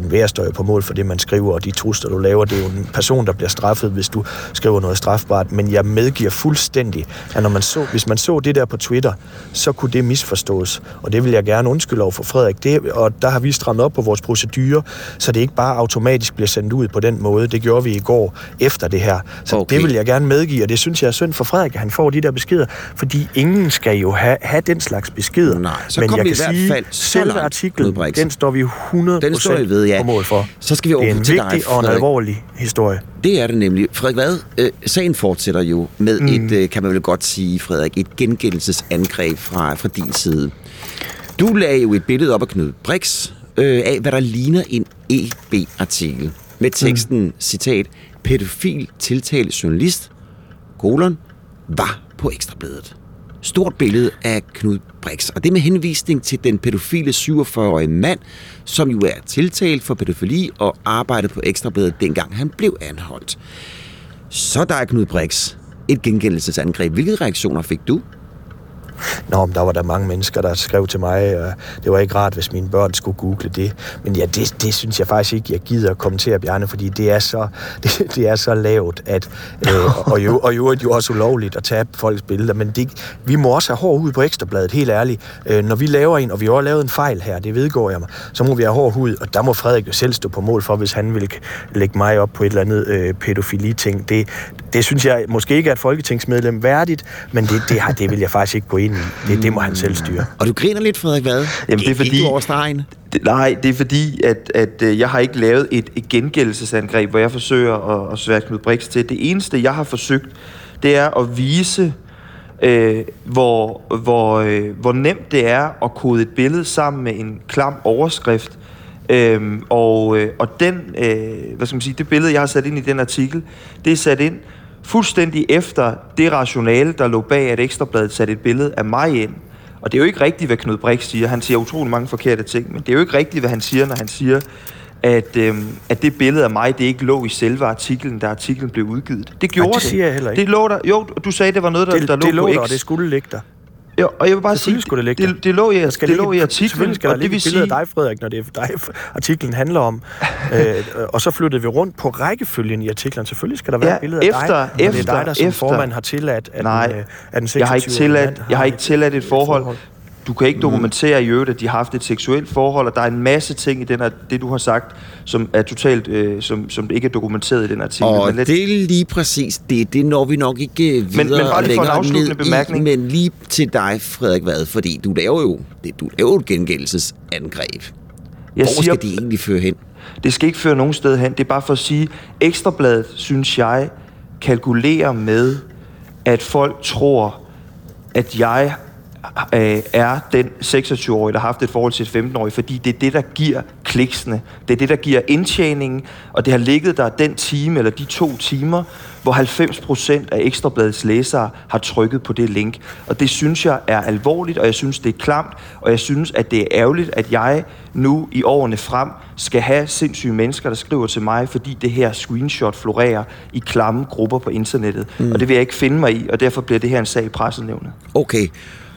Enhver står jo på mål for det, man skriver, og de trusler, du laver. Det er jo en person, der bliver straffet, hvis du skriver noget strafbart. Men jeg medgiver fuldstændig, at hvis man så det der på Twitter, så kunne det misforstås. Og det vil jeg gerne undskylde over for Frederik. Og der har vi strammet op på vores procedurer, så det ikke bare automatisk bliver sendt ud på den måde. Det gjorde vi i går efter det her. Så okay. Det vil jeg gerne medgive, og det synes jeg er synd for Frederik, at han får de der beskeder. Fordi ingen skal jo have den slags beskeder. Nej, så men jeg kan sige, selv artiklen, den står vi 100% ved, ja. På mål for. Så skal vi over til dig. Det er en vigtig og en alvorlig historie. Det er det nemlig. Frederik Vad, sagen fortsætter jo med et, kan man vel godt sige, Frederik, et gengældelsesangreb fra din side. Du lagde jo et billede op af Knud Brix af, hvad der ligner en EB-artikel. Med teksten, citat, pædofil tiltalt journalist, : var på Ekstra Bladet. Stort billede af Knud Brix, og det med henvisning til den pædofile 47-årige mand, som jo er tiltalt for pædofili og arbejdede på Ekstra Bladet, dengang han blev anholdt. Så der er Knud Brix, et gengældelsesangreb. Hvilke reaktioner fik du? Nå, men der var der mange mennesker, der skrev til mig, og det var ikke rart, hvis mine børn skulle google det. Men ja, det synes jeg faktisk ikke, jeg gider at kommentere, Bjarne, fordi det er så lavt, at, og jo er det jo også ulovligt at tage folks billeder, men vi må også have hård hud på Ekstra Bladet, helt ærligt. Når vi laver en, og vi har lavet en fejl her, det vedgår jeg mig, så må vi have hård hud, og der må Frederik jo selv stå på mål for, hvis han vil lægge mig op på et eller andet pædofili-ting. Det synes jeg måske ikke er et folketingsmedlem værdigt, men det vil jeg faktisk ikke gå ind i. Det må han selv styre. Og du griner lidt, Frederik Vad. Jamen, det er fordi... Ikke over stregen. Nej, det er fordi, at jeg har ikke lavet et gengældelsesangreb, hvor jeg forsøger at svære Knud Brix til. Det eneste, jeg har forsøgt, det er at vise, hvor nemt det er at kode et billede sammen med en klam overskrift. Og den, hvad skal man sige, det billede, jeg har sat ind i den artikel, det er sat ind fuldstændig efter det rationale, der lå bag, at Ekstra Bladet satte et billede af mig ind. Og det er jo ikke rigtigt, hvad Knud Brix siger. Han siger utrolig mange forkerte ting, men det er jo ikke rigtigt, hvad han siger, når han siger, at det billede af mig, det ikke lå i selve artiklen, da artiklen blev udgivet. Det gjorde det. Det siger jeg heller ikke. Det lå der. Jo, du sagde, det var noget, der lå på X. Det lå der, og det skulle ligge der. Jo, og jeg vil bare sige, det lå i artiklen, og det vil sige... Selvfølgelig skal der ligge et billede af dig, Frederik, når det er dig, artiklen handler om. Og så flyttede vi rundt på rækkefølgen i artiklen. Selvfølgelig skal der være et billede af dig, når det er dig, der som formand har tilladt, at den 26-årige mand har... Jeg har ikke tilladt et forhold. Du kan ikke dokumentere i øvrigt, at de har haft et seksuelt forhold, og der er en masse ting i den her, det, du har sagt, som er totalt, som ikke er dokumenteret i den artikel. Og det er lige præcis det når vi nok ikke videre men længere ned i, men lige til dig, Frederik Vad, fordi du laver jo et gengældelsesangreb. Hvor skal de egentlig føre hen? Det skal ikke føre nogen sted hen. Det er bare for at sige, Ekstra Bladet, synes jeg, kalkulerer med, at folk tror, at jeg er den 26-årige, der har haft et forhold til et 15-årige, fordi det er det, der giver kliksene. Det er det, der giver indtjeningen, og det har ligget der den time, eller de 2 timer, hvor 90% af Ekstra Bladets læsere har trykket på det link. Og det synes jeg er alvorligt, og jeg synes, det er klamt, og jeg synes, at det er ærgerligt, at jeg nu i årene frem skal have sindssyge mennesker, der skriver til mig, fordi det her screenshot florerer i klamme grupper på internettet. Og det vil jeg ikke finde mig i, og derfor bliver det her en sag i pressenævnet. Okay.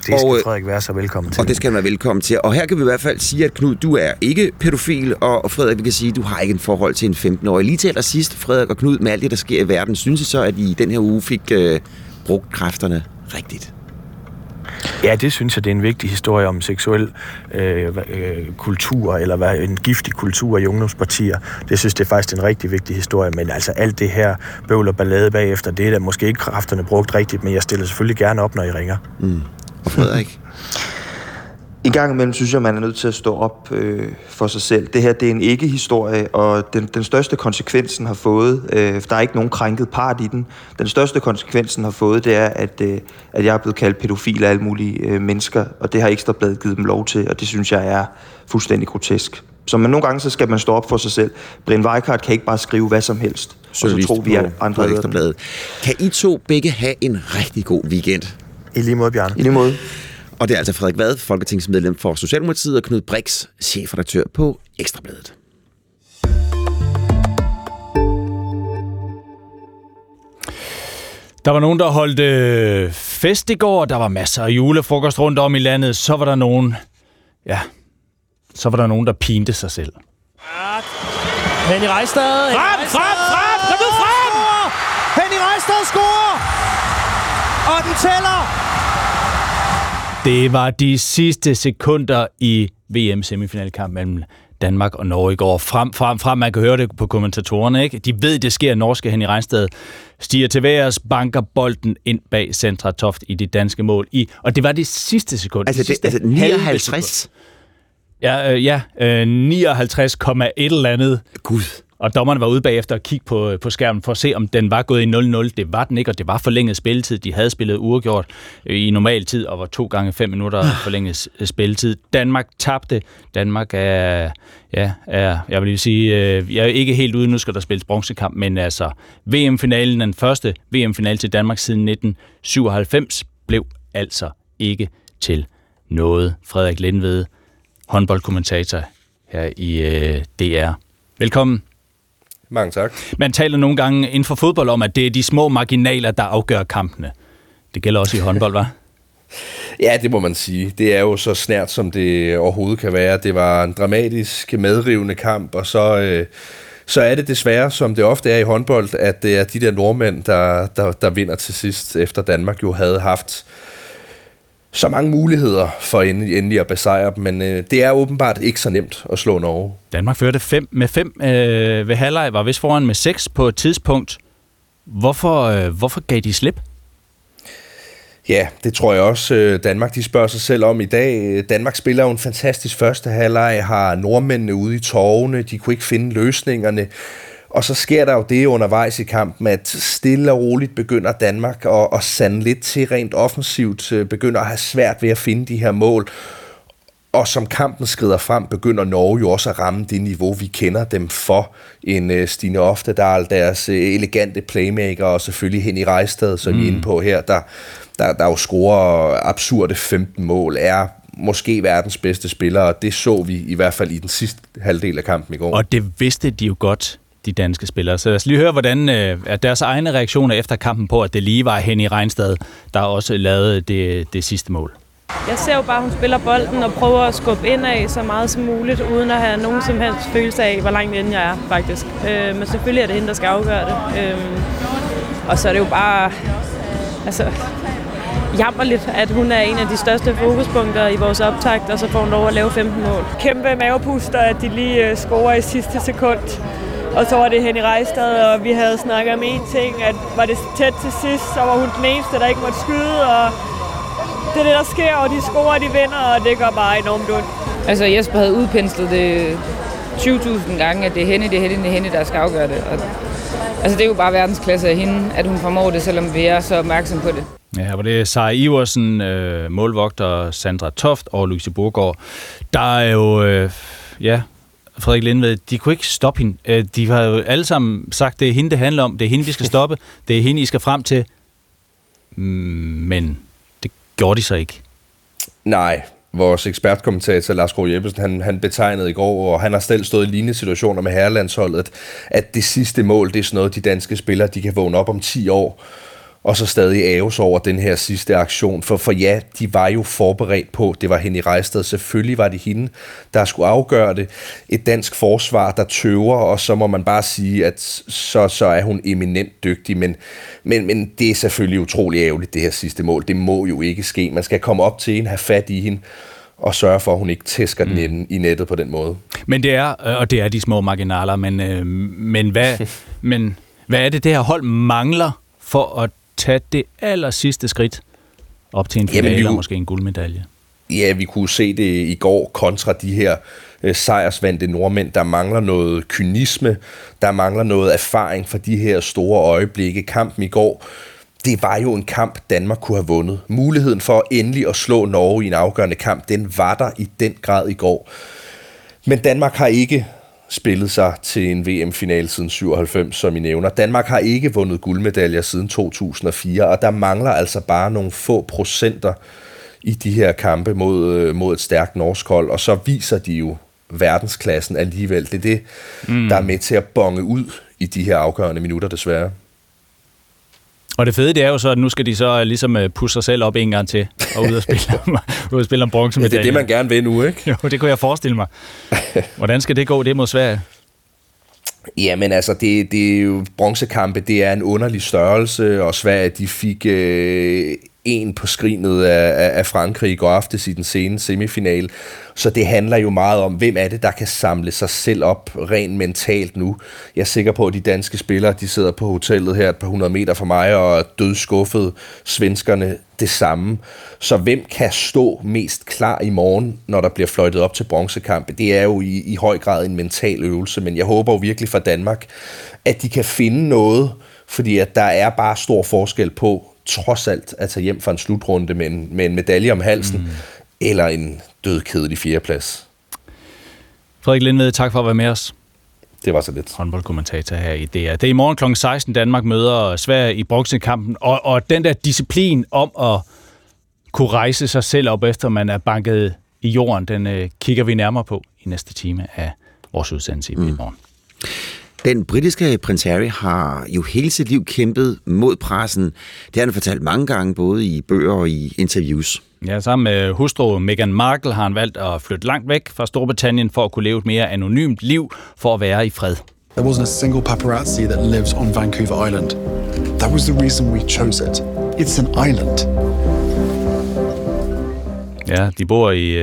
Det skal Frederik være så velkommen til. Og det skal han være velkommen til. Og her kan vi i hvert fald sige, at Knud, du er ikke pædofil, og Frederik, vi kan sige, at du har ikke en forhold til en 15-årig. Lige til allersidst, Frederik og Knud, med alt det, der sker i verden, synes I så, at I den her uge fik brugt kræfterne rigtigt? Ja, det synes jeg, det er en vigtig historie om seksuel kultur, eller en giftig kultur i ungdomspartier. Det synes det er faktisk en rigtig vigtig historie, men altså alt det her bøvl og ballade bagefter, det er da måske ikke kræfterne brugt rigtigt, men jeg stiller selvfølgelig gerne op, når I ringer. Frederik. I gang imellem synes jeg, man er nødt til at stå op for sig selv. Det her, det er en ikke-historie, og den største konsekvensen har fået, der er ikke nogen krænket part i den, den største konsekvensen har fået, det er, at jeg er blevet kaldt pædofil af alle mulige mennesker, og det har Ekstra Bladet givet dem lov til, og det synes jeg er fuldstændig grotesk. Så man, nogle gange så skal man stå op for sig selv. Brian Weikart kan ikke bare skrive hvad som helst, så og så tror vi, at andre Ekstra Bladet. Kan I to begge have en rigtig god weekend? I lige måde, Bjarne. I lige måde. Og det er altså Frederik Vad, folketingsmedlem for Socialdemokratiet, og Knud Brix, chefredaktør på Ekstra Bladet. Der var nogen, der holdt fest i går, der var masser af julefrokost rundt om i landet, så var der nogen, der pinte sig selv. Henny Reistad! Frem! Kom nu frem! Henny Reistad scorer! Og den tæller! Det var de sidste sekunder i VM-semifinalkampen mellem Danmark og Norge i går. Frem. Man kan høre det på kommentatorerne, ikke? De ved, det sker. Norske Henny Reistad stiger til værs, banker bolden ind bag Centra Toft i det danske mål. Og det var de sidste sekunder. Altså, altså 59? Ja, 59,1 eller andet. Gud. Og dommerne var ude bagefter og kigge på skærmen for at se, om den var gået i 0-0. Det var den ikke, og det var forlænget spilletid. De havde spillet uafgjort i normal tid, og var 2 gange 5 minutter forlænget spilletid. Danmark tabte. Danmark er jeg vil lige sige, jeg er ikke helt ude, nu skal der spilles bronzekamp, men altså VM-finalen, den første VM-finale til Danmark siden 1997, blev altså ikke til noget. Frederik Lindeved, håndboldkommentator her i DR. Velkommen. Mange tak. Man taler nogle gange inden for fodbold om, at det er de små marginaler, der afgør kampene. Det gælder også i håndbold, hva'? Ja, det må man sige. Det er jo så snært, som det overhovedet kan være. Det var en dramatisk, medrivende kamp, og så er det desværre, som det ofte er i håndbold, at det er de der nordmænd, der vinder til sidst, efter Danmark jo havde haft så mange muligheder for endelig at besejre dem, men det er åbenbart ikke så nemt at slå Norge. Danmark førte 5 med 5 ved halvleg, var vist foran med 6 på et tidspunkt. Hvorfor gav de slip? Ja, det tror jeg også. Danmark, de spørger sig selv om i dag. Danmark spiller jo en fantastisk første halvleg, har nordmændene ude i torvene, de kunne ikke finde løsningerne. Og så sker der jo det undervejs i kampen, at stille og roligt begynder Danmark at sande lidt til rent offensivt, begynder at have svært ved at finde de her mål. Og som kampen skrider frem, begynder Norge jo også at ramme det niveau, vi kender dem for. En Stine Oftedal, deres elegante playmaker, og selvfølgelig Henny Reistad, som vi er inde på her, der jo scorer absurde 15 mål, er måske verdens bedste spiller, og det så vi i hvert fald i den sidste halvdel af kampen i går. Og det vidste de jo godt, de danske spillere. Så lad os lige høre, hvordan er deres egne reaktioner efter kampen på, at det lige var Henny Reistad, der også lavede det sidste mål. Jeg ser jo bare, at hun spiller bolden og prøver at skubbe indad så meget som muligt, uden at have nogen som helst følelse af, hvor langt inde jeg er, faktisk. Men selvfølgelig er det hende, der skal afgøre det. Og så er det jo bare... Altså, jammerligt, at hun er en af de største fokuspunkter i vores optakt, og så får hun lov at lave 15 mål. Kæmpe mavepuster, at de lige scorer i sidste sekund. Og så var det Henny Reistad, og vi havde snakket om én ting, at var det tæt til sidst, så var hun den eneste, der ikke måtte skyde, og det er det, der sker, og de scorer, de vinder, og det gør bare enormt ondt. Altså Jesper havde udpenslet det 20.000 gange, at det er Henny, der skal afgøre det. Og, altså det er jo bare verdensklasse af hende, at hun formår det, selvom vi er så opmærksom på det. Ja, her var det Sara Iversen, målvogter Sandra Toft og Louise Burgaard. Der er jo, Frederik Lindeved, de kunne ikke stoppe hende. De har jo alle sammen sagt, det er hende, det handler om, det er hende, vi skal stoppe, det er hende, I skal frem til. Men det gjorde de så ikke. Nej, vores ekspertkommentator Lars Krohg Jeppesen, han betegnede i går, og han har selv stået i lignende situationer med herrelandsholdet, at det sidste mål, det er sådan noget, de danske spillere, de kan vågne op om 10 år, og så stadig æves over den her sidste aktion. For ja, de var jo forberedt på, det var Henny Reistad. Selvfølgelig var det hende, der skulle afgøre det. Et dansk forsvar, der tøver, og så må man bare sige, at så er hun eminent dygtig. Men det er selvfølgelig utrolig ærgerligt, det her sidste mål. Det må jo ikke ske. Man skal komme op til hende, have fat i hende, og sørge for, at hun ikke tæsker den inde i nettet på den måde. Men det er, og det er de små marginaler, men hvad er det her hold mangler for at tage det aller sidste skridt op til en finale eller måske en guldmedalje? Ja, vi kunne se det i går kontra de her sejrsvante nordmænd. Der mangler noget kynisme, der mangler noget erfaring for de her store øjeblikke. Kampen i går, det var jo en kamp, Danmark kunne have vundet. Muligheden for endelig at slå Norge i en afgørende kamp, den var der i den grad i går. Men Danmark har ikke spillet sig til en VM-finale siden 97, som I nævner. Danmark har ikke vundet guldmedaljer siden 2004, og der mangler altså bare nogle få procenter i de her kampe mod et stærkt norsk hold, og så viser de jo verdensklassen alligevel. Det er det, der er med til at bonge ud i de her afgørende minutter, desværre. Og det fede, det er jo så, at nu skal de så ligesom pusse sig selv op en gang til og ud og spille om bronzemedalje. Ja, det er det, man gerne vil nu, ikke? Jo, det kunne jeg forestille mig. Hvordan skal det gå, det mod Sverige? Jamen altså, det er jo, bronzekampe, det er en underlig størrelse, og Sverige, de fik en på skrinet af Frankrig i går aftes i den sene semifinale. Så det handler jo meget om, hvem er det, der kan samle sig selv op rent mentalt nu. Jeg er sikker på, at de danske spillere, de sidder på hotellet her et par 100 meter fra mig og er dødskuffede, svenskerne det samme. Så hvem kan stå mest klar i morgen, når der bliver fløjtet op til bronzekampe? Det er jo i høj grad en mental øvelse, men jeg håber jo virkelig for Danmark, at de kan finde noget, fordi at der er bare stor forskel på trods alt at tage hjem fra en slutrunde med en medalje om halsen, eller en dødkedelig fjerdeplads. Frederik Lindeved, tak for at være med os. Det var så lidt. Håndboldkommentator her i DR. Det er i morgen kl. 16, Danmark møder Sverige i bronzekampen, og den der disciplin om at kunne rejse sig selv op, efter man er banket i jorden, den kigger vi nærmere på i næste time af vores udsendelse i morgen. Den britiske prins Harry har jo hele sit liv kæmpet mod pressen. Det har han fortalt mange gange, både i bøger og i interviews. Ja, sammen med hustru Meghan Markle har han valgt at flytte langt væk fra Storbritannien for at kunne leve et mere anonymt liv for at være i fred. There wasn't a single paparazzi that lives on Vancouver Island. That was the reason we chose it. It's an island. Ja, de bor i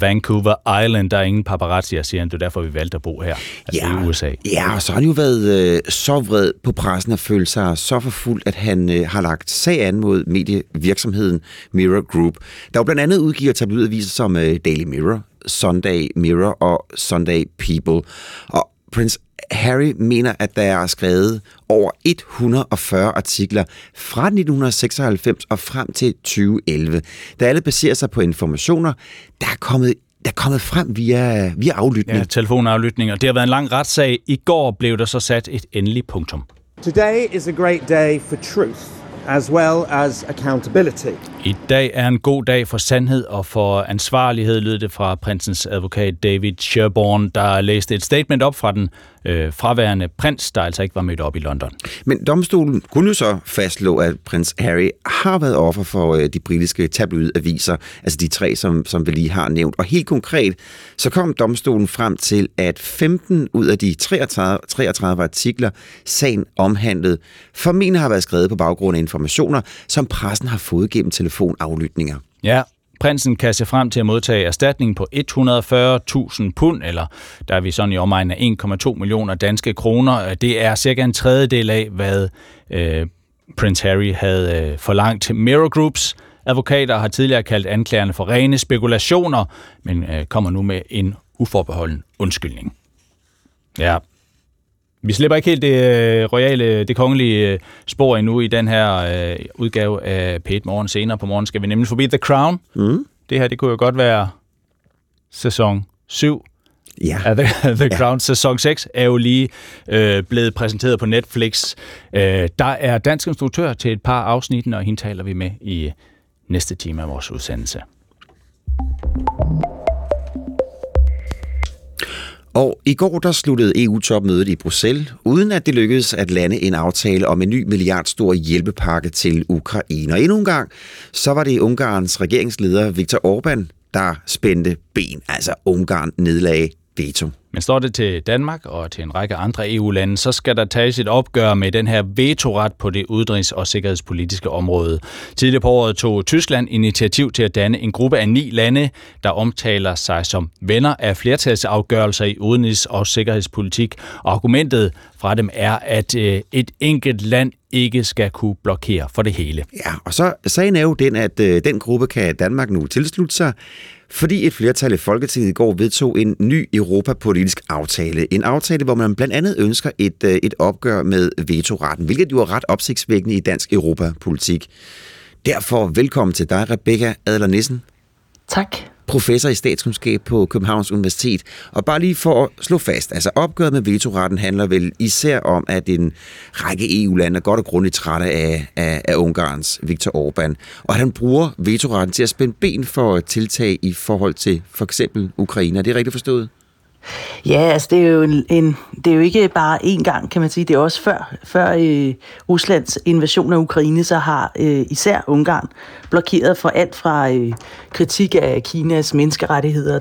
Vancouver Island. Der er ingen paparazzier, siger han. Det er derfor, vi valgte at bo her, altså ja, i USA. Ja, og så har han jo været så vred på pressen og følt sig så forfulgt, at han har lagt sag an mod medievirksomheden Mirror Group, der jo blandt andet udgiver tabloidaviser som Daily Mirror, Sunday Mirror og Sunday People. Og Prince Harry mener, at der er skrevet over 140 artikler fra 1996 og frem til 2011, der alle baserer sig på informationer, der er kommet frem via aflytning. Ja, telefonaflytning, og det har været en lang retssag. I går blev der så sat et endeligt punktum. Today is a great day for truth, as well as accountability. I dag er en god dag for sandhed og for ansvarlighed, lød det fra prinsens advokat David Sherborne, der læste et statement op fra den fraværende prins, der altså ikke var mødt op i London. Men domstolen kunne jo så fastslå, at prins Harry har været offer for de britiske tabloidaviser, altså de tre, som vi lige har nævnt. Og helt konkret, så kom domstolen frem til, at 15 ud af de 33 artikler, sagen omhandlede, formentlig har været skrevet på baggrund af informationer, som pressen har fået gennem telefonaflytninger. Ja, prinsen kan se frem til at modtage erstatning på 140.000 pund, eller der er vi sådan i omegnen af 1,2 millioner danske kroner. Det er cirka en tredjedel af, hvad Prince Harry havde forlangt. Mirror Groups advokater har tidligere kaldt anklagerne for rene spekulationer, men kommer nu med en uforbeholden undskyldning. Ja. Vi slipper ikke helt det royale, det kongelige spor endnu i den her udgave af P1 Morgen. Senere på morgen skal vi nemlig forbi The Crown. Mm. Det her, det kunne jo godt være sæson 7. Ja. The Crown sæson 6 er jo lige blevet præsenteret på Netflix. Der er dansk instruktør til et par afsnit, og hende taler vi med i næste time af vores udsendelse. Og i går der sluttede EU-topmødet i Bruxelles, uden at det lykkedes at lande en aftale om en ny milliardstor hjælpepakke til Ukraine. Og endnu en gang, så var det Ungarns regeringsleder Viktor Orbán, der spændte ben, altså Ungarn nedlagde veto. Men står det til Danmark og til en række andre EU-lande, så skal der tages et opgør med den her vetoret på det udenrigs- og sikkerhedspolitiske område. Tidligere på året tog Tyskland initiativ til at danne en gruppe af 9 lande, der omtaler sig som venner af flertalsafgørelser i udenrigs- og sikkerhedspolitik. Og argumentet fra dem er, at et enkelt land ikke skal kunne blokere for det hele. Ja, og så sagen er jo den, at den gruppe kan Danmark nu tilslutte sig, fordi et flertal i Folketinget i går vedtog en ny europapolitisk aftale. En aftale, hvor man blandt andet ønsker et opgør med vetoretten, hvilket jo er ret opsigtsvækkende i dansk europapolitik. Derfor velkommen til dig, Rebecca Adler Nissen. Tak. Professor i statskundskab på Københavns Universitet. Og bare lige for at slå fast, altså opgøret med vetoretten handler vel især om, at en række EU-lande er godt og grundigt trætte af Ungarns Viktor Orbán. Og han bruger vetoretten til at spænde ben for tiltag i forhold til for eksempel Ukraine. Er det rigtigt forstået? Ja, altså det er jo, det er jo ikke bare én gang, kan man sige. Det er også før Ruslands invasion af Ukraine, så har især Ungarn blokeret for alt fra kritik af Kinas menneskerettigheder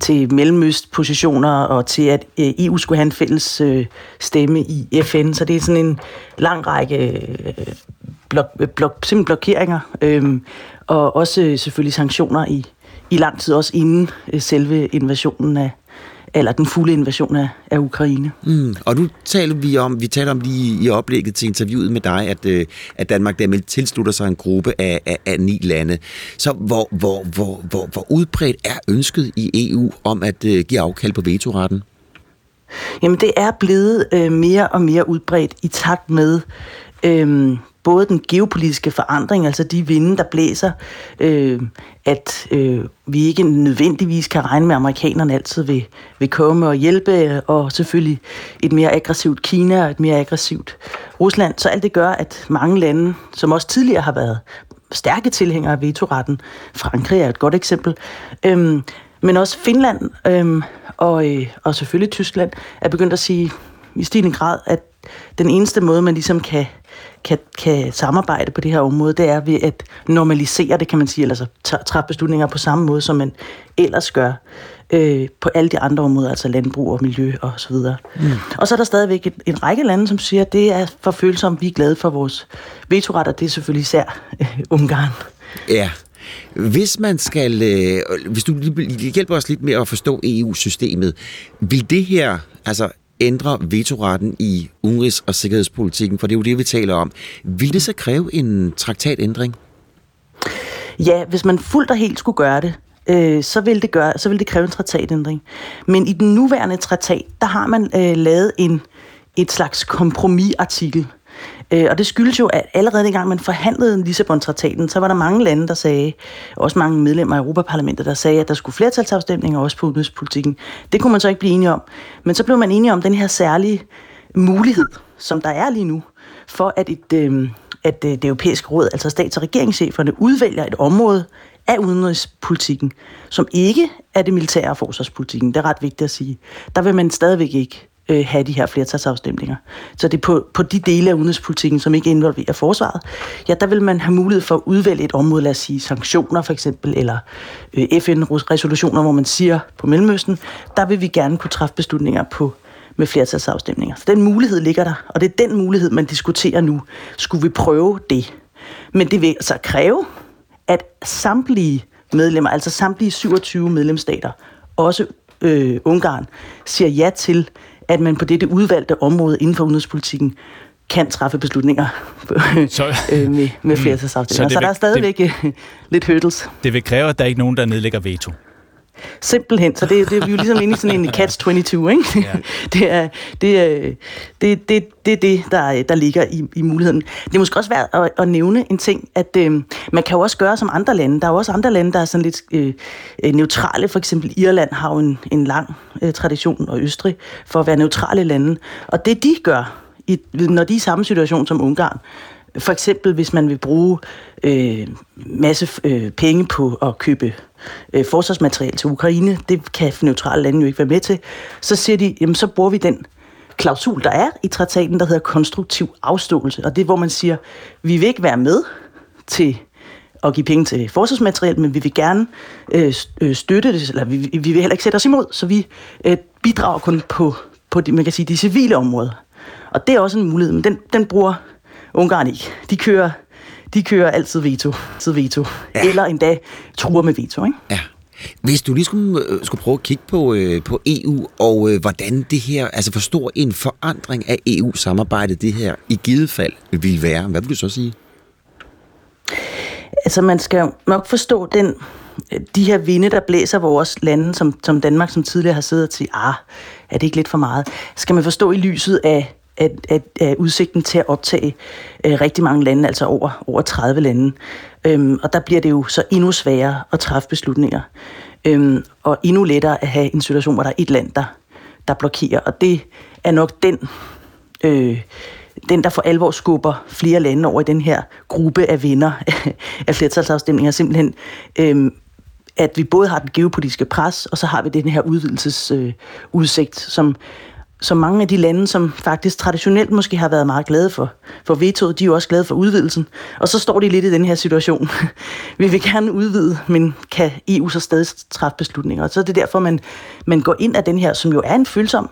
til mellemøstpositioner og til, at EU skulle have en fælles stemme i FN. Så det er sådan en lang række simpelthen blokeringer og også selvfølgelig sanktioner i lang tid, også inden selve invasionen eller den fulde invasion af Ukraine. Mm. Og nu taler vi taler om lige i oplægget til interviewet med dig, at Danmark dermed tilslutter sig en gruppe af 9 lande. Så hvor udbredt er ønsket i EU om at give afkald på vetoretten? Jamen det er blevet mere og mere udbredt i takt med både den geopolitiske forandring, altså de vinde, der blæser, at vi ikke nødvendigvis kan regne med, at amerikanerne altid vil komme og hjælpe, og selvfølgelig et mere aggressivt Kina og et mere aggressivt Rusland. Så alt det gør, at mange lande, som også tidligere har været stærke tilhængere af vetoretten, Frankrig er et godt eksempel, Men også Finland og selvfølgelig Tyskland er begyndt at sige i stigende grad, at den eneste måde, man ligesom kan samarbejde på det her område, det er ved at normalisere det, kan man sige, altså træffe beslutninger på samme måde, som man ellers gør på alle de andre områder, altså landbrug og miljø og så videre. Mm. Og så er der stadigvæk en række lande, som siger, at det er for følsomt, vi er glade for vores vetoret, og det er selvfølgelig især Ungarn. Ja. Hvis man skal, hvis du hjælper os lidt med at forstå EU-systemet, vil det her altså ændre vetoretten i udenrigs- og sikkerhedspolitikken, for det er jo det, vi taler om. Vil det så kræve en traktatændring? Ja, hvis man fuldt og helt skulle gøre det, så vil det kræve en traktatændring. Men i den nuværende traktat, der har man lavet et slags kompromisartikel. Og det skyldes jo, at allerede dengang man forhandlede Lissabon-traktaten, så var der mange lande, der sagde, også mange medlemmer af Europaparlamentet, der sagde, at der skulle flertalsafstemninger også på udenrigspolitikken. Det kunne man så ikke blive enige om. Men så blev man enige om den her særlige mulighed, som der er lige nu, for at at det europæiske råd, altså stats- og regeringscheferne, udvælger et område af udenrigspolitikken, som ikke er det militære og forsvarspolitikken. Det er ret vigtigt at sige. Der vil man stadigvæk ikke have de her flertalsafstemninger. Så det er på de dele af udenrigspolitikken, som ikke involverer forsvaret, ja, der vil man have mulighed for at udvælge et område, lad os sige sanktioner for eksempel, eller FN-resolutioner, hvor man siger på Mellemøsten, der vil vi gerne kunne træffe beslutninger med flertalsafstemninger. Så den mulighed ligger der, og det er den mulighed, man diskuterer nu. Skulle vi prøve det? Men det vil altså kræve, at samtlige medlemmer, altså samtlige 27 medlemsstater, også Ungarn, siger ja til, at man på dette udvalgte område inden for udenrigspolitikken kan træffe beslutninger med flertalsafstemninger. Så der er stadigvæk lidt hurdles. Det vil kræve, at der ikke er nogen, der nedlægger veto. Simpelthen. Så det er jo ligesom inde i sådan en catch-22, ikke? Ja. Det er det, der ligger i muligheden. Det er måske også værd at nævne en ting, at man kan jo også gøre som andre lande. Der er jo også andre lande, der er sådan lidt neutrale. For eksempel Irland har jo en lang tradition, og Østrig, for at være neutrale lande. Og det de gør, når de er i samme situation som Ungarn, for eksempel hvis man vil bruge masse penge på at købe forsvarsmateriel til Ukraine, det kan neutrale lande jo ikke være med til, så siger de, jamen så bruger vi den klausul, der er i traktaten, der hedder konstruktiv afståelse. Og det er, hvor man siger, vi vil ikke være med til at give penge til forsvarsmateriel, men vi vil gerne støtte det, eller vi vil heller ikke sætte os imod, så vi bidrager kun på det, man kan sige, de civile områder. Og det er også en mulighed, men den bruger Ungarn ikke. De kører altid veto. Ja. Eller endda truer med veto, ikke? Ja. Hvis du lige skulle prøve at kigge på EU, og hvordan det her, altså hvor stor en forandring af EU-samarbejdet det her i givet fald vil være, hvad vil du så sige? Altså man skal nok forstå de her vinde, der blæser vores lande, som Danmark, som tidligere har siddet og sige, er det ikke lidt for meget? Skal man forstå i lyset af udsigten til at optage rigtig mange lande, altså over 30 lande. Og der bliver det jo så endnu sværere at træffe beslutninger. Og endnu lettere at have en situation, hvor der er et land, der blokerer. Og det er nok den, der for alvor skubber flere lande over i den her gruppe af vinder af flertalsafstemninger. Simpelthen, at vi både har den geopolitiske pres, og så har vi den her udvidelsesudsigt, som mange af de lande, som faktisk traditionelt måske har været meget glade for vetoet, de er jo også glade for udvidelsen. Og så står de lidt i den her situation. Vi vil gerne udvide, men kan EU så stadig træffe beslutninger? Og så er det derfor, man går ind af den her, som jo er en følsom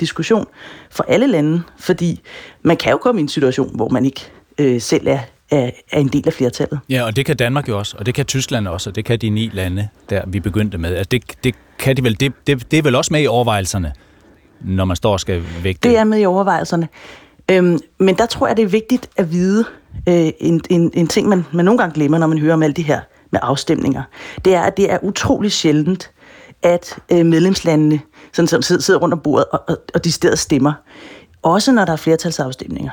diskussion for alle lande, fordi man kan jo komme i en situation, hvor man ikke selv er en del af flertallet. Ja, og det kan Danmark jo også, og det kan Tyskland også, og det kan de 9 lande, der vi begyndte med. Altså det kan de vel, det er vel også med i overvejelserne, når man står og skal vægte. Det er med i overvejelserne. Men der tror jeg, det er vigtigt at vide en ting, man nogle gange glemmer, når man hører om alt det her med afstemninger. Det er, at det er utrolig sjældent, at medlemslandene sådan, sidder rundt om bordet og de steder stemmer. Også når der er flertalsafstemninger.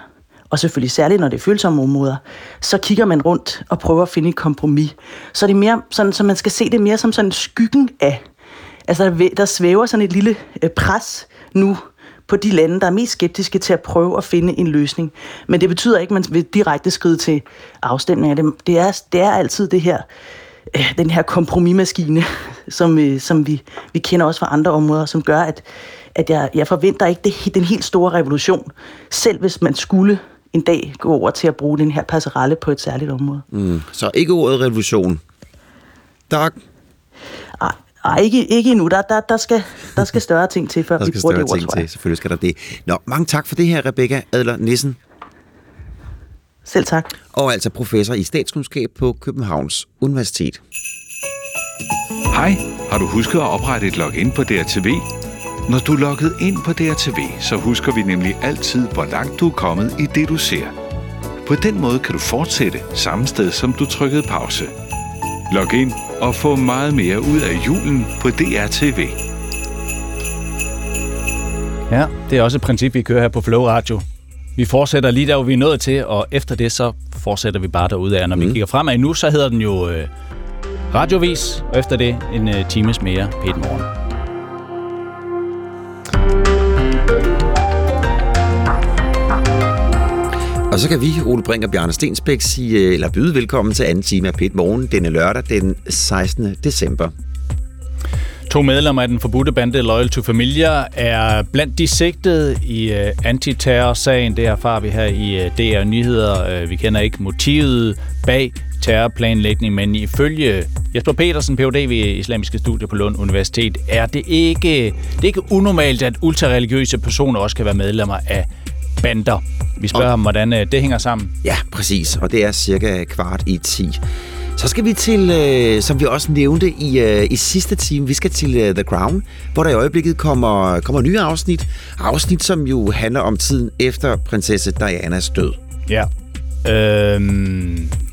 Og selvfølgelig særligt, når det er følsomme områder, så kigger man rundt og prøver at finde et kompromis. Så er det mere sådan, så man skal se det mere som sådan skyggen af. Altså, der svæver sådan et lille pres nu på de lande, der er mest skeptiske til at prøve at finde en løsning. Men det betyder ikke, at man vil direkte skride til afstemninger. Det er altid det her den her kompromismaskine, som vi kender også fra andre områder, som gør, at jeg forventer ikke den helt store revolution, selv hvis man skulle en dag gå over til at bruge den her passerelle på et særligt område. Mm. Så ikke ordet revolution. Tak. Nej, ikke endnu. Der skal større ting til, før vi bruger det ord, tror jeg. Selvfølgelig skal der det. Nå, mange tak for det her, Rebecca Adler Nissen. Selv tak. Og altså professor i statskundskab på Københavns Universitet. Hej, har du husket at oprette et login på DRTV? Når du er logget ind på DRTV, så husker vi nemlig altid, hvor langt du er kommet i det, du ser. På den måde kan du fortsætte samme sted, som du trykkede pause. Log ind og få meget mere ud af julen på DRTV. Ja, det er også et princip, vi kører her på Flow Radio. Vi fortsætter lige der, vi er nået til, og efter det, så fortsætter vi bare derude af. Når vi kigger fremad nu, så hedder den jo Radiovis, og efter det en times mere P1 Morgen. Og så kan vi, Ole Brink og Bjarne Stensbæk, byde velkommen til anden time af P1 Morgen denne lørdag, den 16. december. To medlemmer af den forbudte bande Loyal to Familia er blandt de sigtede i antiterrorsagen. Det erfarer vi her i DR Nyheder. Vi kender ikke motivet bag terrorplanlægning, men ifølge Jesper Petersen, Ph.D. ved Islamiske Studier på Lund Universitet, er det ikke unormalt, at ultrareligiøse personer også kan være medlemmer af bander. Vi spørger ham, hvordan det hænger sammen. Ja, præcis. Og det er cirka 9:15. Så skal vi til, som vi også nævnte i sidste time, vi skal til The Crown, hvor der i øjeblikket kommer nye afsnit. Afsnit, som jo handler om tiden efter prinsesse Dianas død. Ja.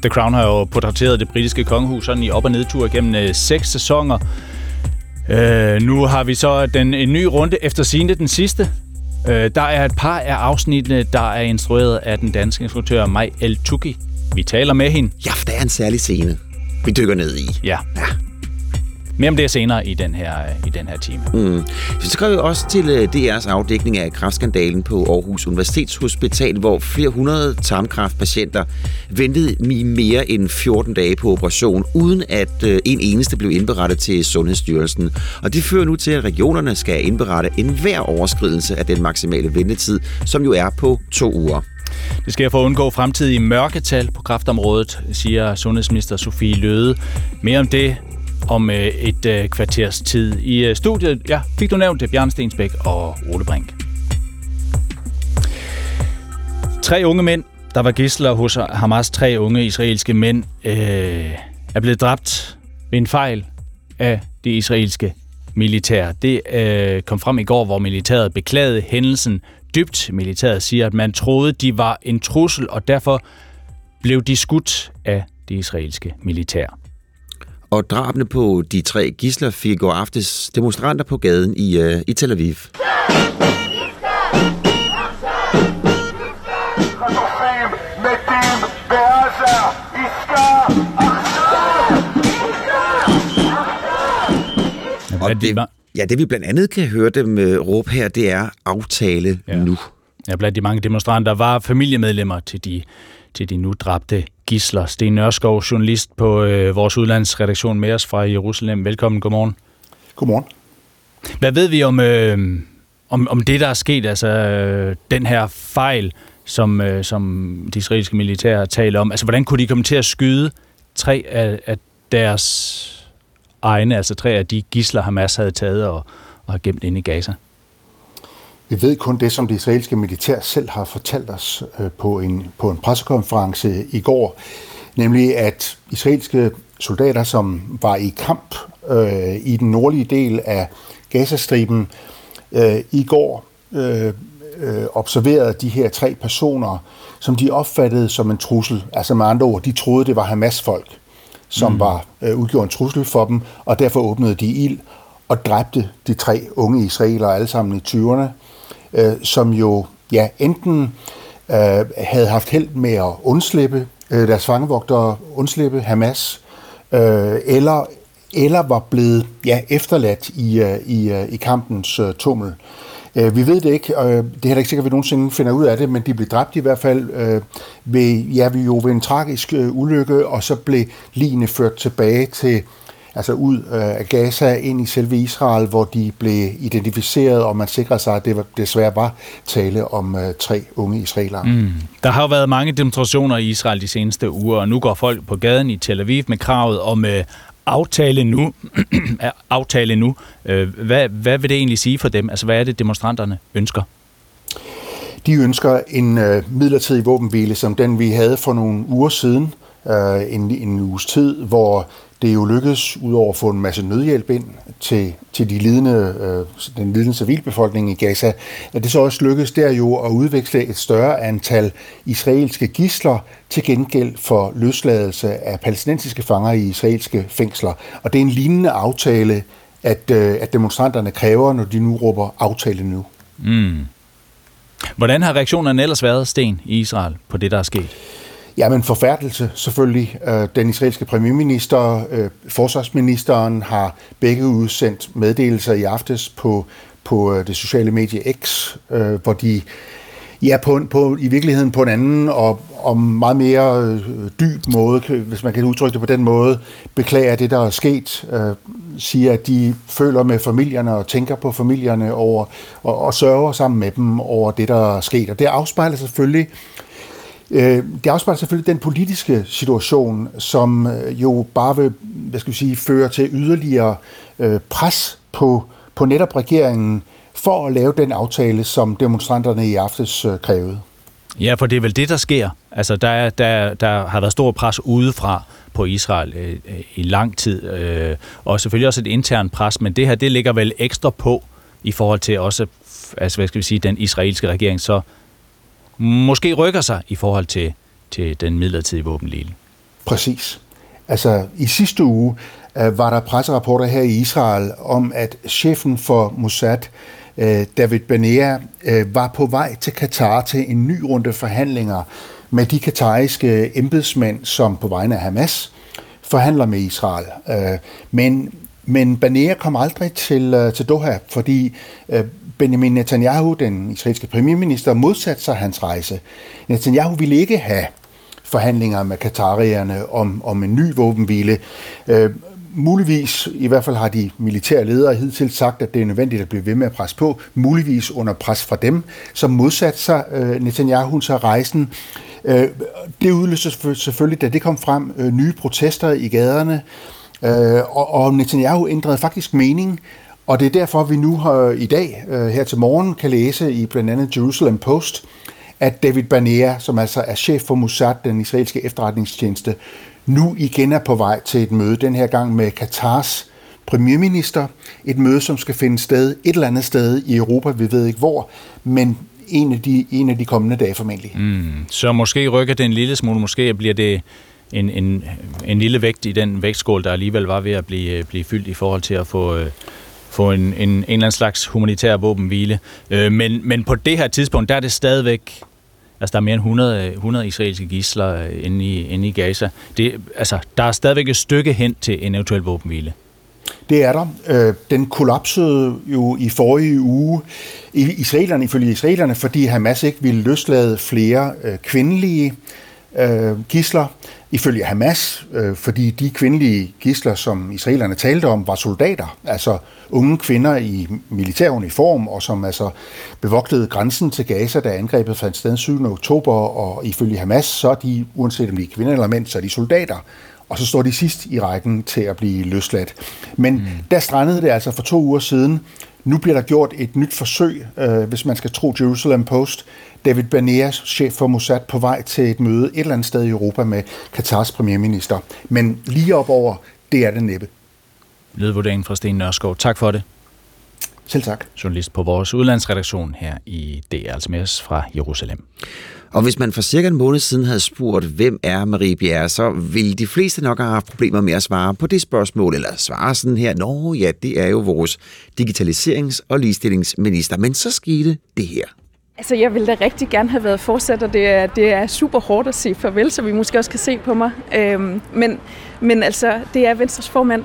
The Crown har jo portrætteret det britiske kongehus sådan i op- og nedtur gennem 6 sæsoner. Nu har vi så en ny runde efter sigende den sidste. Der er et par af afsnittene, der er instrueret af den danske instruktør Mai El-Toukhy. Vi taler med hende. Ja, for der er en særlig scene, vi dykker ned i. Ja. Mere om det senere i den her time. Så går vi også til DR's afdækning af kræftskandalen på Aarhus Universitetshospital, hvor flere hundrede tarmkræftpatienter ventede i mere end 14 dage på operation, uden at en eneste blev indberettet til Sundhedsstyrelsen. Og det fører nu til, at regionerne skal indberette enhver overskridelse af den maksimale ventetid, som jo er på 2 uger. Det sker for at undgå fremtidige mørketal på kræftområdet, siger sundhedsminister Sofie Løhde. Mere om det om et kvarters tid i studiet. Ja, fik du nævnt det, Bjarne Stensbæk og Ole Brink. 3 unge mænd, der var gidsler hos Hamas. 3 unge israelske mænd er blevet dræbt ved en fejl af det israelske militær. Det kom frem i går, hvor militæret beklagede hændelsen dybt. Militæret siger, at man troede, de var en trussel, og derfor blev de skudt af det israelske militær. Og drabene på de 3 gidsler fik i går aftes demonstranter på gaden i Tel Aviv. Og det vi blandt andet kan høre dem råbe her, det er aftale nu. Ja, blandt de mange demonstranter var familiemedlemmer til de nu dræbte gidsler. Sten Nørskov, journalist på vores udlandsredaktion med os fra Jerusalem. Velkommen, godmorgen. Godmorgen. Hvad ved vi om det, der er sket, altså den her fejl, som de israelske militære taler om? Altså, hvordan kunne de komme til at skyde 3 af deres egne, altså 3 af de gidsler, Hamas havde taget og gemt inde i Gaza? Vi ved kun det, som det israelske militær selv har fortalt os på en pressekonference i går, nemlig at israelske soldater, som var i kamp i den nordlige del af Gazastriben i går, observerede de her 3 personer, som de opfattede som en trussel. Altså med andre ord, de troede, det var Hamas-folk, som udgjorde en trussel for dem, og derfor åbnede de ild og dræbte de 3 unge israelere, alle sammen i 20'erne. Som jo enten havde haft held med at undslippe deres fangevogtere, undslippe Hamas, eller var blevet efterladt i kampens tummel. Vi ved det ikke, og det er heller ikke sikkert, at vi nogensinde finder ud af det, men de blev dræbt i hvert fald ved en tragisk ulykke, og så blev ligene ført tilbage til, altså ud af Gaza, ind i selve Israel, hvor de blev identificeret, og man sikrede sig, at det desværre var tale om 3 unge israelere. Mm. Der har jo været mange demonstrationer i Israel de seneste uger, og nu går folk på gaden i Tel Aviv med kravet om aftale nu. Hvad vil det egentlig sige for dem? Altså, hvad er det, demonstranterne ønsker? De ønsker en midlertidig våbenhvile, som den vi havde for nogle uger siden, en uges tid, hvor det jo lykkedes, udover at få en masse nødhjælp ind til den lidende civilbefolkning i Gaza, at det så også lykkedes der jo at udveksle et større antal israelske gidsler til gengæld for løsladelse af palæstinensiske fanger i israelske fængsler. Og det er en lignende aftale, at demonstranterne kræver, når de nu råber aftale nu. Mm. Hvordan har reaktionerne ellers været, Sten, i Israel på det, der er sket? Ja, men forfærdelse selvfølgelig. Den israelske premierminister, forsvarsministeren har begge udsendt meddelelser i aftes på det sociale medie X, hvor de i virkeligheden på en anden og meget mere dyb måde, hvis man kan udtrykke det på den måde, beklager det, der er sket, siger, at de føler med familierne og tænker på familierne over, og sørger sammen med dem over det, der er sket. Og det afspejler selvfølgelig den politiske situation, som jo bare vil, føre til yderligere pres på netop regeringen for at lave den aftale, som demonstranterne i aftes krævede. Ja, for det er vel det, der sker. Altså, der har været stor pres udefra på Israel i lang tid, og selvfølgelig også et internt pres, men det her, det ligger vel ekstra på i forhold til også, altså, den israelske regering, så måske rykker sig i forhold til den midlertidige våbenhvile. Præcis. Altså, i sidste uge var der presserapporter her i Israel om, at chefen for Mossad, David Barnea, var på vej til Katar til en ny runde forhandlinger med de katariske embedsmænd, som på vegne af Hamas forhandler med Israel. Men Barnea kom aldrig til Doha, fordi Benjamin Netanyahu, den israelske premierminister, modsatte sig hans rejse. Netanyahu ville ikke have forhandlinger med katarierne om en ny våbenhvile. Muligvis, i hvert fald har de militære ledere hidtil sagt, at det er nødvendigt at blive ved med at presse på, muligvis under pres fra dem, som modsatte sig Netanyahu så rejsen. Det udløste selvfølgelig, da det kom frem, nye protester i gaderne, og Netanyahu ændrede faktisk mening. Og det er derfor, vi nu i dag, her til morgen, kan læse i blandt andet Jerusalem Post, at David Barnea, som altså er chef for Mossad, den israelske efterretningstjeneste, nu igen er på vej til et møde, den her gang med Katars premierminister. Et møde, som skal finde sted et eller andet sted i Europa, vi ved ikke hvor, men en af de kommende dage formentlig. Mm. Så måske rykker det en lille smule, måske bliver det en lille vægt i den vægtskål, der alligevel var ved at blive fyldt i forhold til at få en eller anden slags humanitær våbenhvile. Men på det her tidspunkt, der er det stadigvæk, altså der er mere end 100 israelske gidsler inde i Gaza. Der er stadigvæk et stykke hen til en eventuel våbenhvile. Det er der. Den kollapsede jo i forrige uge, ifølge israelerne, fordi Hamas ikke ville løslade flere kvindelige gidsler, ifølge Hamas, fordi de kvindelige gidsler, som israelerne talte om, var soldater, altså unge kvinder i militær uniform, og som altså bevogtede grænsen til Gaza, da angrebet fandt sted 7. oktober, og ifølge Hamas, så er de, uanset om de er kvinder eller mænd, så er de soldater, og så står de sidst i rækken til at blive løsladt. Men der strandede det altså for 2 uger siden. Nu bliver der gjort et nyt forsøg, hvis man skal tro Jerusalem Post. David Barnea, chef for Mossad, på vej til et møde et eller andet sted i Europa med Katars premierminister. Men lige op over, det er det næppe. Lydvurderingen fra Sten Nørskov. Tak for det. Selv tak. Journalist på vores udlandsredaktion her i DR, altså med os fra Jerusalem. Og hvis man for cirka en måned siden havde spurgt, hvem er Marie Bjerre, så ville de fleste nok have haft problemer med at svare på det spørgsmål, eller svare sådan her, nå ja, det er jo vores digitaliserings- og ligestillingsminister. Men så skete det her. Altså, jeg ville da rigtig gerne have været fortsætter. Det er super hårdt at sige farvel, så vi måske også kan se på mig. Men altså, det er Venstres formand,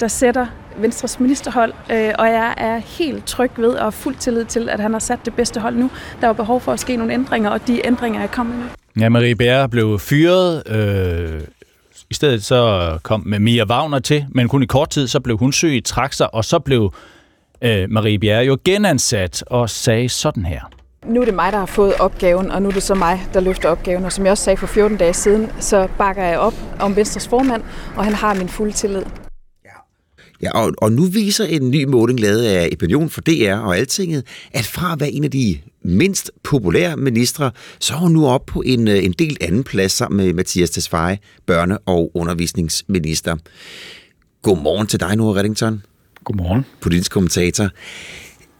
der sætter Venstres ministerhold, og jeg er helt tryg ved og fuld tillid til, at han har sat det bedste hold nu. Der er behov for at ske nogle ændringer, og de ændringer er kommet nu. Ja, Marie Bjerre blev fyret. I stedet så kom Mia Wagner til, men kun i kort tid, så blev hun syg, trak sig, og så blev Marie Bjerre jo genansat og sagde sådan her. Nu er det mig, der har fået opgaven, og nu er det så mig, der løfter opgaven. Og som jeg også sagde for 14 dage siden, så bakker jeg op om Venstres formand, og han har min fulde tillid. Ja, og nu viser en ny måling lavet af Opinion for DR og Altinget, at fra at være en af de mindst populære ministre, så er hun nu oppe på en delt anden plads sammen med Mattias Tesfaye, børne- og undervisningsminister. Godmorgen til dig, Nora Reddington. Godmorgen. Politisk kommentator.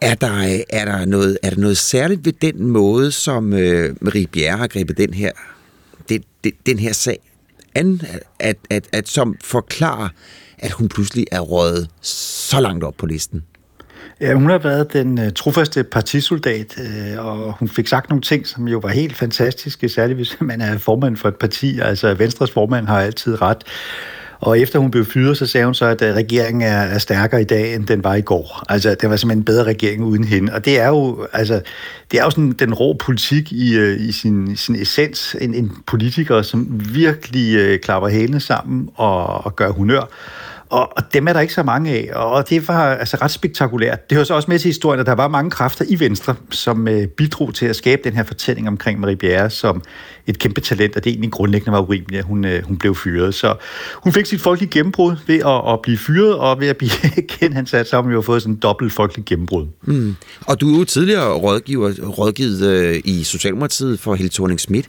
Er der noget særligt ved den måde, som Marie Bjerre har grebet den her sag an, at som forklarer, at hun pludselig er røget så langt op på listen? Ja, hun har været den trofaste partisoldat, og hun fik sagt nogle ting, som jo var helt fantastiske, særligt hvis man er formand for et parti. Altså, Venstres formand har altid ret. Og efter hun blev fyret, så sagde hun så, at regeringen er stærkere i dag, end den var i går. Altså, det var simpelthen en bedre regering uden hende. Og det er jo sådan den rå politik i sin essens. En politiker, som virkelig klapper hælene sammen og gør honør. Og dem er der ikke så mange af, og det var altså ret spektakulært. Det hører så også med til historien, at der var mange kræfter i Venstre, som bidrog til at skabe den her fortælling omkring Marie Bjerre som et kæmpe talent, og det egentlig grundlæggende var urimeligt, at hun blev fyret. Så hun fik sit folkelige gennembrud ved at blive fyret, og ved at blive genansat, så har hun jo fået sådan en dobbelt folkelig gennembrud. Mm. Og du er jo tidligere rådgivet i Socialdemokratiet for Helle Thorning-Schmidt.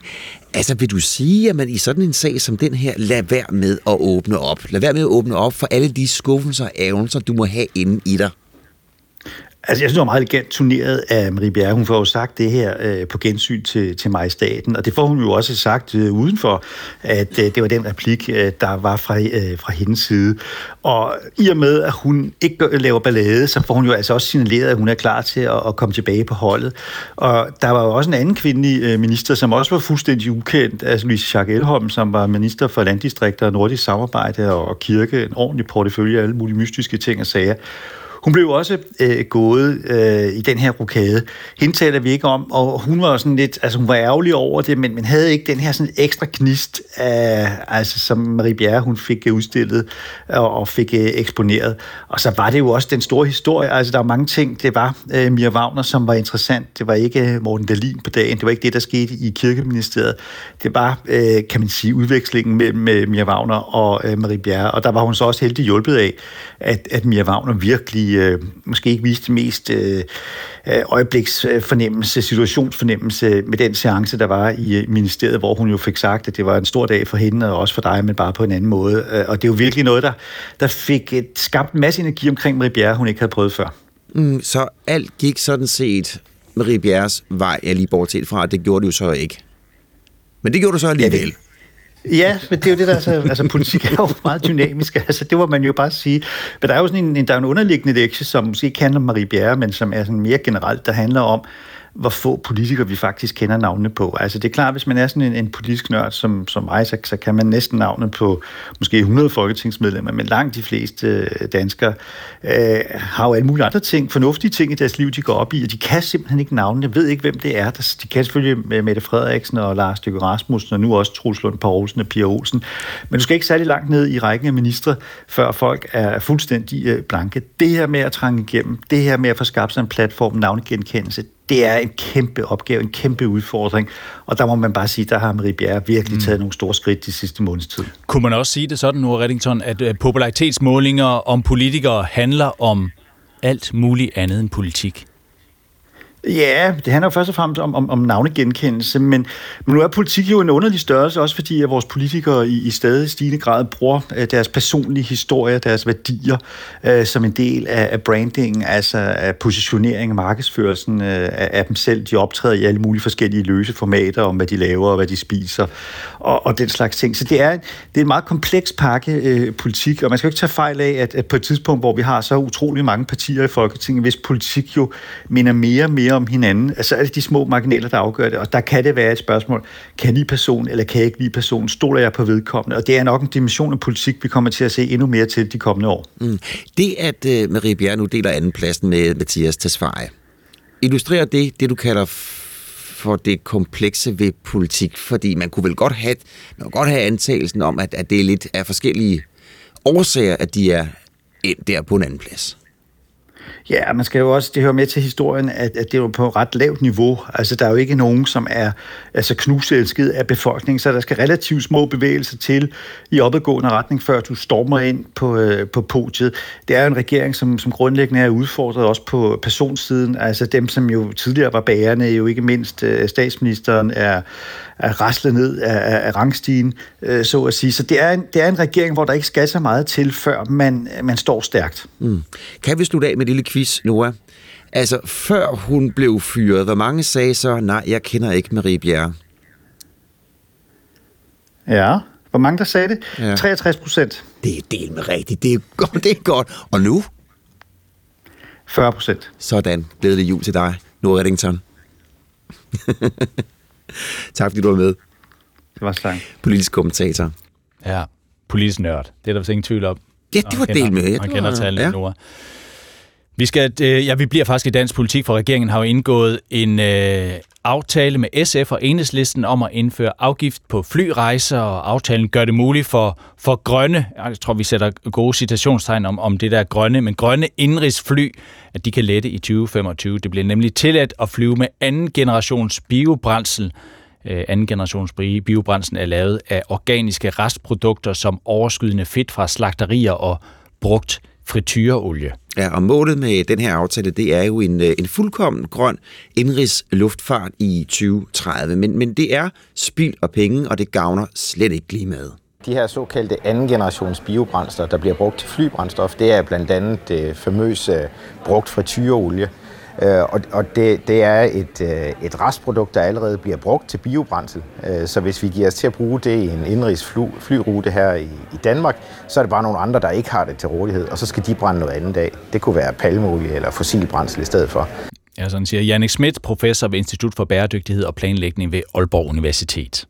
Altså, vil du sige, at man i sådan en sag som den her, lad være med at åbne op? Lad være med at åbne op for alle de skuffelser og ærgelser, du må have inde i dig? Altså, jeg synes, det var meget elegant turneret af Marie Bjerre. Hun får jo sagt det her på gensyn til majestaten, og det får hun jo også sagt udenfor, at det var den replik, der var fra hendes side. Og i og med, at hun ikke laver ballade, så får hun jo altså også signaleret, at hun er klar til at komme tilbage på holdet. Og der var jo også en anden kvindelig minister, som også var fuldstændig ukendt, altså Louise Schack Elholm, som var minister for landdistrikter og nordisk samarbejde og kirke, en ordentlig portefølje af alle mulige mystiske ting og sager. Hun blev også gået i den her rokade. Hende taler vi ikke om, og hun var sådan lidt, altså hun var ærgerlig over det, men havde ikke den her sådan ekstra gnist, altså som Marie Bjerre, hun fik udstillet og fik eksponeret. Og så var det jo også den store historie, altså der var mange ting, det var Mia Wagner, som var interessant, det var ikke Morten Dahlin på dagen, det var ikke det, der skete i Kirkeministeriet, det var, kan man sige, udvekslingen mellem Mia Wagner og Marie Bjerre, og der var hun så også heldig hjulpet af, at Mia Wagner virkelig måske ikke viste det mest øjebliksfornemmelse, situationsfornemmelse med den seance, der var i ministeriet, hvor hun jo fik sagt, at det var en stor dag for hende og også for dig, men bare på en anden måde. Og det er jo virkelig noget, der fik skabt en masse energi omkring Marie Bjerre, hun ikke havde prøvet før. Så alt gik sådan set Marie Bjerres vej, jeg lige bortset fra, det gjorde det jo så ikke. Men det gjorde du så alligevel. Ja, ja, men det er jo det, der altså politik er jo meget dynamisk, altså det må man jo bare sige. Men der er jo sådan en underliggende lektie, som måske ikke handler om Marie Bjerre, men som er sådan mere generelt, der handler om, hvor få politikere vi faktisk kender navnene på. Altså det er klart, hvis man er sådan en politisk nørd som mig, så kan man næsten navne på måske 100 folketingsmedlemmer, men langt de fleste danskere har jo alle mulige andre ting, fornuftige ting i deres liv, de går op i, og de kan simpelthen ikke navnene, ved ikke, hvem det er. De kan selvfølgelig Mette Frederiksen og Lars Løkke Rasmussen, og nu også Troels Lund Poulsen og Pia Olsen, men du skal ikke særlig langt ned i rækken af ministre, før folk er fuldstændig blanke. Det her med at trænge igennem, det her med at få skabt sig en platform, navnegenkendelse, det er en kæmpe opgave, en kæmpe udfordring, og der må man bare sige, der har Marie Bjerre virkelig taget nogle store skridt de sidste måneds tid. Kunne man også sige det sådan, Nora Reddington, at popularitetsmålinger om politikere handler om alt muligt andet end politik? Ja, det handler jo først og fremmest om navnegenkendelse, men nu er politik jo en underlig størrelse, også fordi at vores politikere i stadig stigende grad bruger deres personlige historier, deres værdier som en del af brandingen, altså af positionering og markedsførelsen af dem selv. De optræder i alle mulige forskellige løse formater om, hvad de laver og hvad de spiser og den slags ting. Så det er en meget kompleks pakke politik, og man skal jo ikke tage fejl af, at på et tidspunkt, hvor vi har så utrolig mange partier i Folketinget, hvis politik jo minder mere mere om hinanden, altså er det de små marginaler, der afgør det, og der kan det være et spørgsmål, kan I person, eller kan jeg ikke lide person, stoler jeg på vedkommende, og det er nok en dimension af politik, vi kommer til at se endnu mere til de kommende år. Mm. Det, at Marie Bjerre nu deler andenpladsen med Mathias Tesfaye, illustrerer det du kalder for det komplekse ved politik, fordi man kunne vel godt have, antagelsen om, at det er lidt af forskellige årsager, at de er der på en anden plads. Ja, man skal jo også, det hører med til historien, at det er jo på et ret lavt niveau. Altså, der er jo ikke nogen, som er altså knuselsket af befolkningen, så der skal relativt små bevægelser til i opadgående retning, før du stormer ind på podiet. Det er jo en regering, som grundlæggende er udfordret også på personsiden. Altså dem, som jo tidligere var bærende, jo ikke mindst statsministeren, er raslet ned af rangstigen, så at sige. Så det er en regering, hvor der ikke skal så meget til, før man står stærkt. Mm. Kan vi slutte af med lille quiz, Noah? Altså, før hun blev fyret, hvor mange sagde så, nej, jeg kender ikke Marie Bjerre? Ja, hvor mange der sagde det? Ja. 63%. Det er del med rigtigt, det er godt. Og nu? 40%. Sådan, glædelig jul til dig, Noah Reddington. Tak, fordi du var med. Det var slangt. Politisk kommentator. Ja, politisk nørd. Det er der vist ingen tvivl om. Ja, det var del med. Man kender tallene, ja. Noah. Vi bliver faktisk i dansk politik, for regeringen har jo indgået en aftale med SF og Enhedslisten om at indføre afgift på flyrejser, og aftalen gør det muligt for grønne, jeg tror vi sætter gode citationstegn om det der grønne, men grønne indrigsfly, at de kan lette i 2025. Det bliver nemlig tilladt at flyve med anden generations biobrændsel. Anden generations biobrændsel er lavet af organiske restprodukter som overskydende fedt fra slagterier og brugt frityreolie. Ja, og målet med den her aftale, det er jo en fuldkommen grøn indrigsluftfart i 2030. Men det er spild af penge, og det gavner slet ikke klimaet. De her såkaldte anden generations biobrændstoffer, der bliver brugt til flybrændstof, det er blandt andet det famøse brugt frityreolie. Og det er et restprodukt, der allerede bliver brugt til biobrændsel. Så hvis vi giver os til at bruge det i en indrigsflyrute her i Danmark, så er det bare nogle andre, der ikke har det til rådighed, og så skal de brænde noget andet af. Det kunne være palmeolie eller fossilbrændsel i stedet for. Ja, sådan siger Jannik Schmidt, professor ved Institut for Bæredygtighed og Planlægning ved Aalborg Universitet.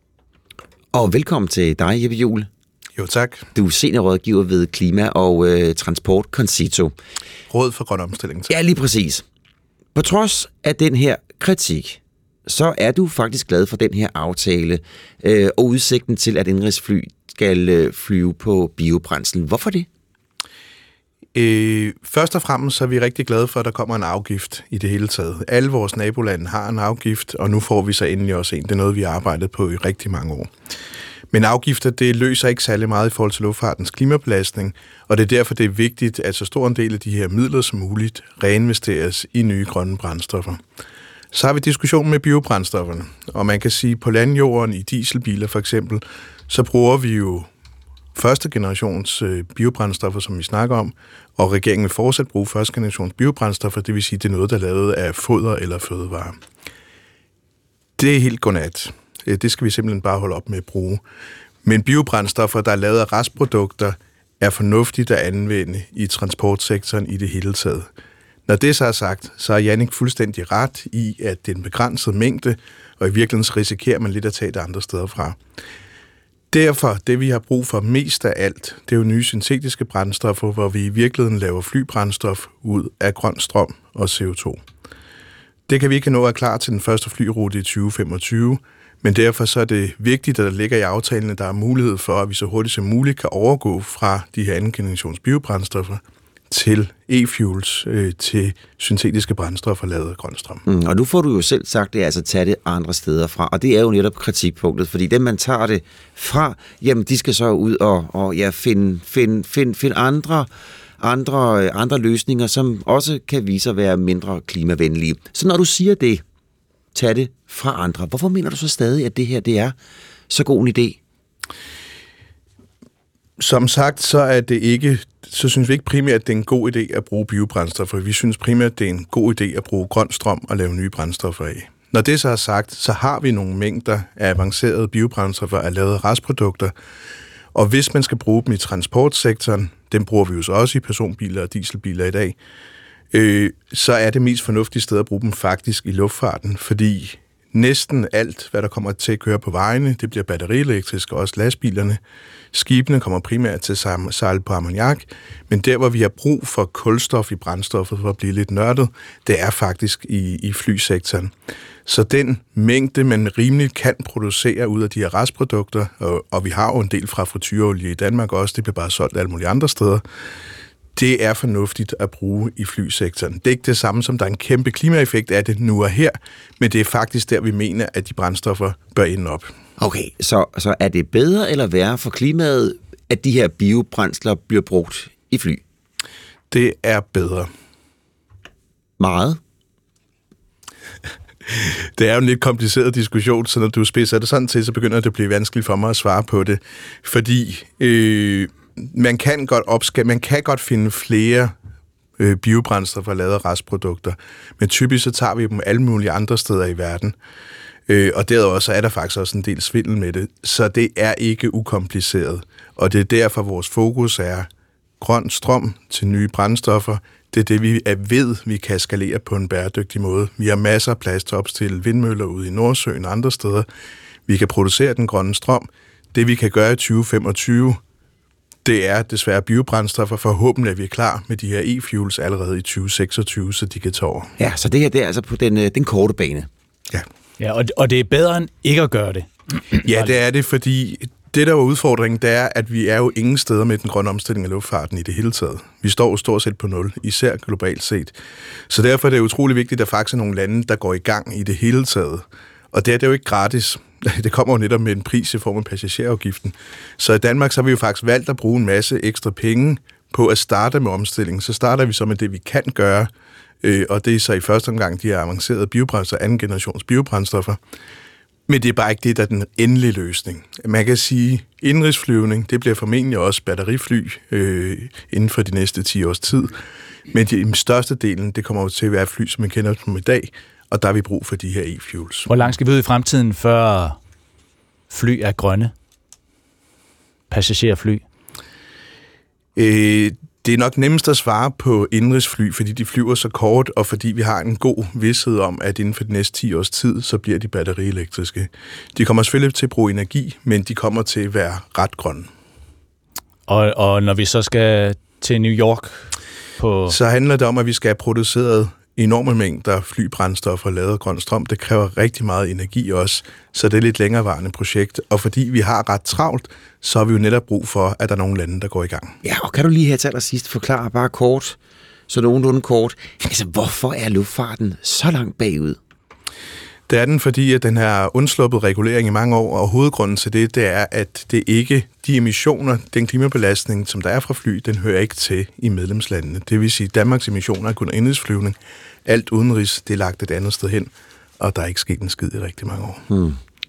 Og velkommen til dig, Jeppe Juhl. Jo, tak. Du er seniorrådgiver ved Klima- og Transport Concito. Råd for grøn omstilling. Ja, lige præcis. På trods af den her kritik, så er du faktisk glad for den her aftale og udsigten til, at indrigsfly skal flyve på biobrændsel. Hvorfor det? Først og fremmest så er vi rigtig glade for, at der kommer en afgift i det hele taget. Alle vores nabolande har en afgift, og nu får vi så endelig også en. Det er noget, vi har arbejdet på i rigtig mange år. Men afgifter, det løser ikke særlig meget i forhold til luftfartens klimabelastning, og det er derfor, det er vigtigt, at så stor en del af de her midler som muligt reinvesteres i nye grønne brændstoffer. Så har vi diskussionen med biobrændstofferne, og man kan sige, at på landjorden i dieselbiler for eksempel, så bruger vi jo første generations biobrændstoffer, som vi snakker om, og regeringen vil fortsat bruge første generations biobrændstoffer, det vil sige, at det er noget, der er lavet af foder eller fødevarer. Det er helt godnat. Det skal vi simpelthen bare holde op med at bruge. Men biobrændstoffer, der er lavet af restprodukter, er fornuftigt at anvende i transportsektoren i det hele taget. Når det så er sagt, så er Jannik fuldstændig ret i, at det er en begrænset mængde, og i virkeligheden risikerer man lidt at tage det andre steder fra. Derfor, det vi har brug for mest af alt, det er jo nye syntetiske brændstoffer, hvor vi i virkeligheden laver flybrændstof ud af grøn strøm og CO2. Det kan vi ikke nå at klar til den første flyrute i 2025, men derfor så er det vigtigt, at der ligger i aftalen, at der er mulighed for, at vi så hurtigt som muligt kan overgå fra de her anden generations biobrændstoffer til e-fuels, til syntetiske brændstoffer lavet af grøn strøm. Og nu får du jo selv sagt, det er altså tage det andre steder fra, og det er jo netop kritikpunktet, fordi dem, man tager det fra, jamen de skal så ud og finde andre løsninger, som også kan vise at være mindre klimavenlige. Så når du siger det, tage det fra andre. Hvorfor mener du så stadig, at det her det er så god en idé? Som sagt, så synes vi ikke primært, at det er en god idé at bruge biobrændstoffer. Vi synes primært, at det er en god idé at bruge grøn strøm og lave nye brændstoffer af. Når det så er sagt, så har vi nogle mængder af avancerede biobrændstoffer og lavede restprodukter. Og hvis man skal bruge dem i transportsektoren, den bruger vi jo så også i personbiler og dieselbiler i dag, så er det mest fornuftige sted at bruge dem faktisk i luftfarten, fordi næsten alt, hvad der kommer til at køre på vejene, det bliver batterielektrisk, og også lastbilerne. Skibene kommer primært til at sejle på ammoniak, men der, hvor vi har brug for kulstof i brændstoffet, for at blive lidt nørdet, det er faktisk i flysektoren. Så den mængde, man rimeligt kan producere ud af de her restprodukter, og vi har jo en del fra frityreolie i Danmark også, det bliver bare solgt alle mulige andre steder, det er fornuftigt at bruge i flysektoren. Det er ikke det samme som, der er en kæmpe klimaeffekt af det nu og her, men det er faktisk der, vi mener, at de brændstoffer bør ende op. Okay, så er det bedre eller værre for klimaet, at de her biobrændsler bliver brugt i fly? Det er bedre. Meget? Det er jo en lidt kompliceret diskussion, så når du spidser det sådan til, så begynder det at blive vanskeligt for mig at svare på det, fordi... Man kan godt finde flere biobrændstoffer lavet af restprodukter, men typisk så tager vi dem alle mulige andre steder i verden. Og derudover så er der faktisk også en del svindel med det, så det er ikke ukompliceret. Og det er derfor, vores fokus er grøn strøm til nye brændstoffer. Det er det, vi ved, vi kan skalere på en bæredygtig måde. Vi har masser af plads til at opstille vindmøller ude i Nordsøen og andre steder. Vi kan producere den grønne strøm. Det, vi kan gøre i 2025... det er desværre biobrændstoffer. Forhåbentlig er vi klar med de her e-fuels allerede i 2026, så de kan tage over. Ja, så det her det er altså på den korte bane. Ja. Ja, og det er bedre end ikke at gøre det. Ja, det er det, fordi det, der var udfordringen, det er, at vi er jo ingen steder med den grønne omstilling af luftfarten i det hele taget. Vi står jo stort set på 0, især globalt set. Så derfor er det utrolig vigtigt, at der faktisk er nogle lande, der går i gang i det hele taget. Og det er jo ikke gratis. Det kommer jo netop med en pris i form af passagerafgiften. Så i Danmark så har vi jo faktisk valgt at bruge en masse ekstra penge på at starte med omstillingen. Så starter vi så med det, vi kan gøre, og det er så i første omgang de her avancerede biobrændstoffer, anden generations biobrændstoffer. Men det er bare ikke det, der er den endelige løsning. Man kan sige, indenrigsflyvning, det bliver formentlig også batterifly inden for de næste 10 års tid. Men den største delen, det kommer jo til at være fly, som vi kender dem i dag, og der har vi brug for de her e-fuels. Hvor langt skal vi ud i fremtiden, før fly er grønne? Passagerfly? Det er nok nemmest at svare på indenrigsfly, fordi de flyver så kort, og fordi vi har en god vished om, at inden for de næste 10 års tid, så bliver de batterielektriske. De kommer selvfølgelig til at bruge energi, men de kommer til at være ret grønne. Og når vi så skal til New York? Så handler det om, at vi skal have produceret enorme mængder flybrændstoffer lavet af grøn strøm. Det kræver rigtig meget energi også, så det er et lidt længerevarende projekt. Og fordi vi har ret travlt, så har vi jo netop brug for, at der er nogle lande, der går i gang. Ja, og kan du lige her til allersidst forklare bare kort, så nogenlunde kort, altså hvorfor er luftfarten så langt bagud? Det er den, fordi at den her undsluppet regulering i mange år, og hovedgrunden til det, det er, at det ikke, de emissioner, den klimabelastning, som der er fra fly, den hører ikke til i medlemslandene. Det vil sige, at Danmarks emissioner er kun indenrigsflyvning. Alt udenrigs, det er lagt et andet sted hen, og der er ikke sket en skid i rigtig mange år.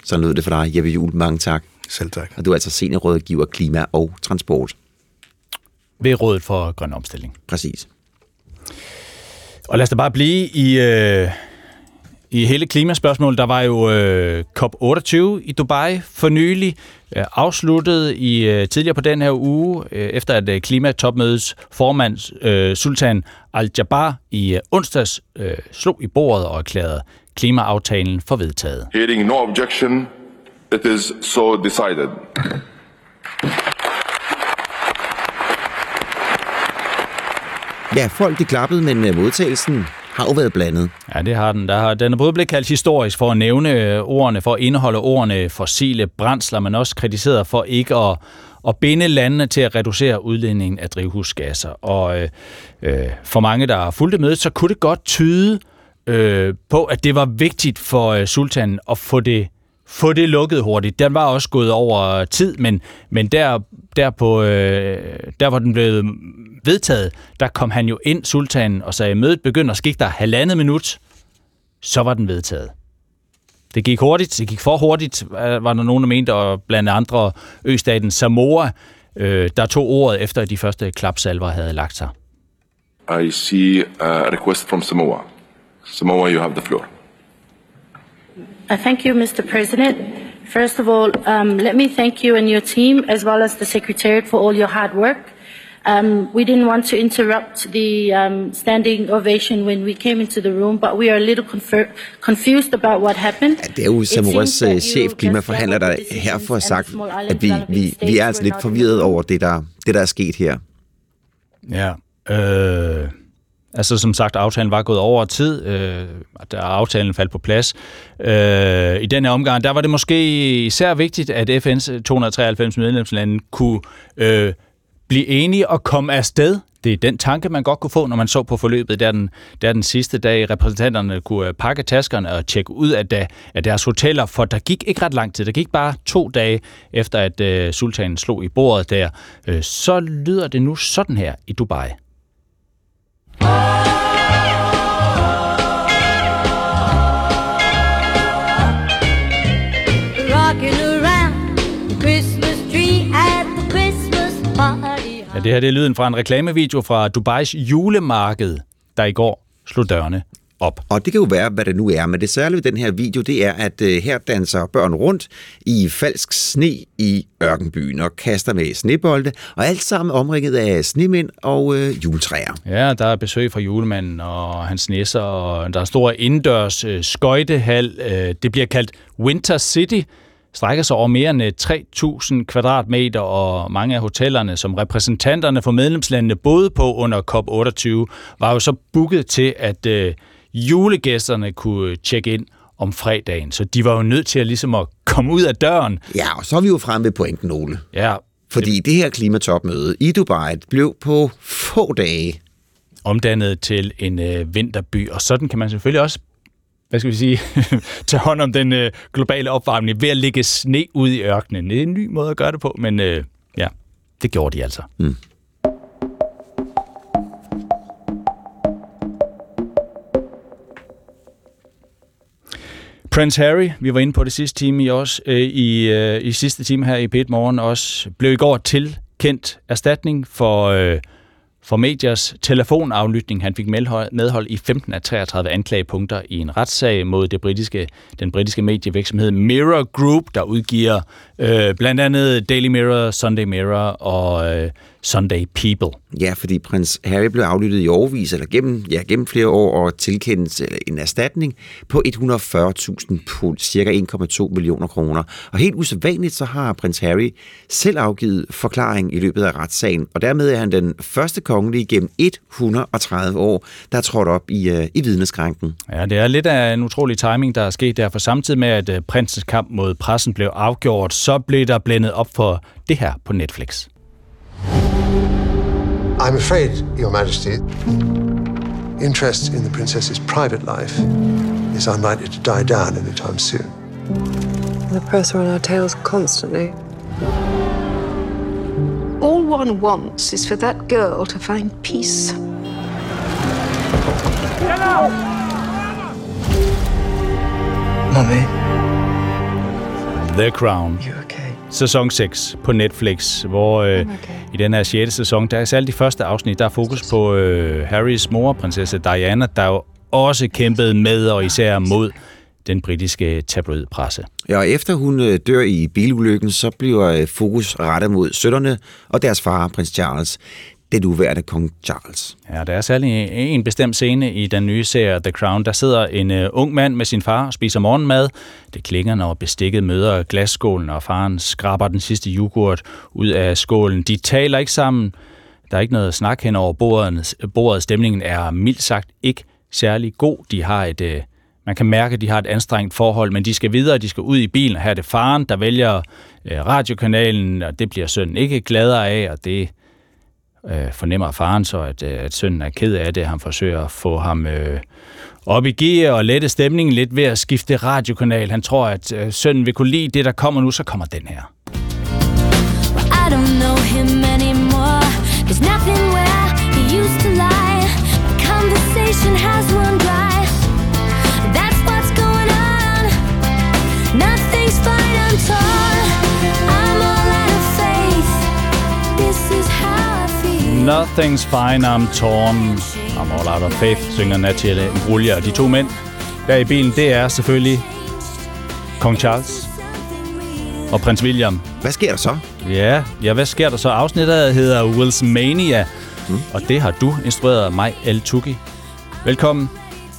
Så lød det for dig, Jeppe Juhl. Mange tak. Selv tak. Og du er altså seniorrådgiver klima og transport. Ved Rådet for Grøn Omstilling. Præcis. Og lad os da bare blive i hele klimaspørgsmålet. Der var jo COP28 i Dubai for nylig, afsluttet tidligere på den her uge, efter at klimatopmødets formand Sultan Al-Jabbar i onsdags slog i bordet og erklærede klimaaftalen for vedtaget. Hearing no objection, it is so decided. Ja, folk de klappede, men modtagelsen har jo været blandet. Ja, det har den. Den er både blevet kaldt historisk for at nævne ordene, for at indeholde ordene fossile brændsler, men også kritiseret for ikke at binde landene til at reducere udledningen af drivhusgasser. Og for mange, der fulgte mødet, så kunne det godt tyde på, at det var vigtigt for sultanen at få det lukket hurtigt. Den var også gået over tid, men der hvor den blev vedtaget, der kom han jo ind, sultanen, og sagde, mødet begynder, skik der 1,5 minut, så var den vedtaget. Det gik hurtigt, det gik for hurtigt, var der nogen, der mente, og blandt andre østaten Samoa, der tog ordet efter, at de første klapsalver havde lagt sig. I see a request from Samoa. Samoa, you have the floor. Thank you, Mr. President. First of all, let me thank you and your team, as well as the Secretariat, for all your hard work. We didn't want to interrupt the standing ovation when we came into the room, but we are a little confused about what happened. Ja, det er jo Samuras chef, klimaforhandler, der her for sagt, at vi er altså lidt forvirret over det, der er sket her. Ja, altså som sagt, aftalen var gået over tid, da aftalen faldt på plads. I den her omgang, der var det måske især vigtigt, at FN's 293 medlemslande kunne blive enige og komme afsted. Det er den tanke, man godt kunne få, når man så på forløbet, der den sidste dag repræsentanterne kunne pakke taskerne og tjekke ud af deres hoteller, for der gik ikke ret lang tid. Der gik bare 2 dage efter, at sultanen slog i bordet der. Så lyder det nu sådan her i Dubai. Ja, det her det er lyden fra en reklamevideo fra Dubais julemarked, der i går slog dørene op. Og det kan jo være, hvad det nu er, men det særlige ved den her video, det er, at her danser børn rundt i falsk sne i ørkenbyen og kaster med snebolde, og alt sammen omringet af snemænd og juletræer. Ja, der er besøg fra julemanden og hans nisser, og der er store indendørs skøjtehal. Det bliver kaldt Winter City, strækker sig over mere end 3.000 kvadratmeter, og mange af hotellerne, som repræsentanterne for medlemslandene boede på under COP28, var jo så booket til, at julegæsterne kunne tjekke ind om fredagen. Så de var jo nødt til at, ligesom at komme ud af døren. Ja, og så er vi jo fremme ved pointen, Ole. Ja. Fordi det her klimatopmøde i Dubai blev på få dage omdannet til en vinterby, og sådan kan man selvfølgelig også, hvad skal vi sige, tage hånd om den globale opvarmning ved at lægge sne ud i ørkenen. Det er en ny måde at gøre det på, men ja, det gjorde de altså. Mm. Prince Harry, vi var inde på det sidste time i sidste time her i P1 Morgen også, blev i går tilkendt erstatning for mediers telefonaflytning. Han fik medhold i 15 af 33 anklagepunkter i en retssag mod den britiske medievirksomhed Mirror Group, der udgiver blandt andet Daily Mirror, Sunday Mirror og Sunday People. Ja, fordi prins Harry blev aflyttet i årevis, eller gennem flere år, og tilkendt en erstatning på 140.000 pund, cirka 1,2 millioner kroner. Og helt usædvanligt, så har prins Harry selv afgivet forklaring i løbet af retssagen, og dermed er han den første kongelige gennem 130 år, der er trådt op i vidneskranken. Ja, det er lidt af en utrolig timing, der er sket der, for samtidig med, at prinsens kamp mod pressen blev afgjort, så blev der blændet op for det her på Netflix. I'm afraid, Your Majesty, interest in the princess's private life is unlikely to die down anytime soon. The press are on our tails constantly. All one wants is for that girl to find peace. Get out! Mommy. The Crown. Sæson 6 på Netflix, hvor i den her 6. sæson, der er særligt de første afsnit, der er fokus på Harrys mor, prinsesse Diana, der jo også kæmpede med og især mod den britiske tabloidpresse. Ja, og efter hun dør i bilulykken, så bliver fokus rettet mod sønnerne og deres far, prins Charles. Det nuværende kong Charles. Ja, der er særlig en bestemt scene i den nye serie The Crown. Der sidder en ung mand med sin far og spiser morgenmad. Det klinger, når bestikket møder glasskålen, og faren skraber den sidste yoghurt ud af skålen. De taler ikke sammen. Der er ikke noget snak hen over bordet. Stemningen er mildt sagt ikke særlig god. De har et... Man kan mærke, at de har et anstrengt forhold, men de skal videre, de skal ud i bilen. Her er det faren, der vælger radiokanalen, og det bliver sønnen ikke gladere af, og det... fornemmer faren så, at sønnen er ked af det. Han forsøger at få ham op i gear og lette stemningen lidt ved at skifte radiokanal. Han tror, at sønnen vil kunne lide det, der kommer nu, så kommer den her. Nothing's fine, I'm torn. I'm all out of faith, synger Nathalie Brulje. Og de to mænd der i bilen, det er selvfølgelig kong Charles og prins William. Hvad sker der så? Ja, hvad sker der så? Afsnittet hedder Wilsmania, og det har du instrueret, Mai El-Toukhy. Velkommen.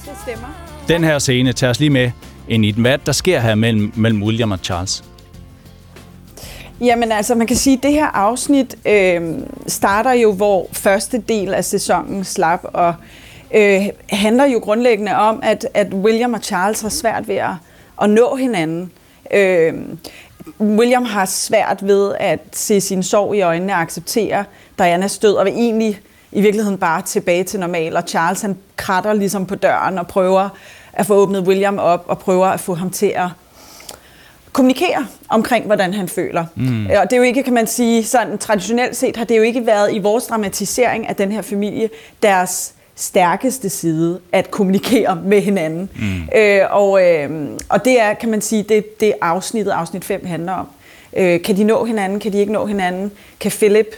Det stemmer. Den her scene tager os lige med ind i den. Hvad der sker her mellem William og Charles? Jamen altså, man kan sige, at det her afsnit starter jo, hvor første del af sæsonen slap, og handler jo grundlæggende om, at William og Charles har svært ved at nå hinanden. William har svært ved at se sin sorg i øjnene og acceptere Dianas død, og vil egentlig i virkeligheden bare tilbage til normal, og Charles han kratter ligesom på døren og prøver at få åbnet William op, og prøver at få ham til at kommunikere omkring, hvordan han føler. Og det er jo ikke, kan man sige, sådan traditionelt set har det jo ikke været i vores dramatisering af den her familie deres stærkeste side at kommunikere med hinanden. Og det er, kan man sige, det afsnittet, afsnit 5 handler om. Kan de nå hinanden? Kan de ikke nå hinanden? Kan Philip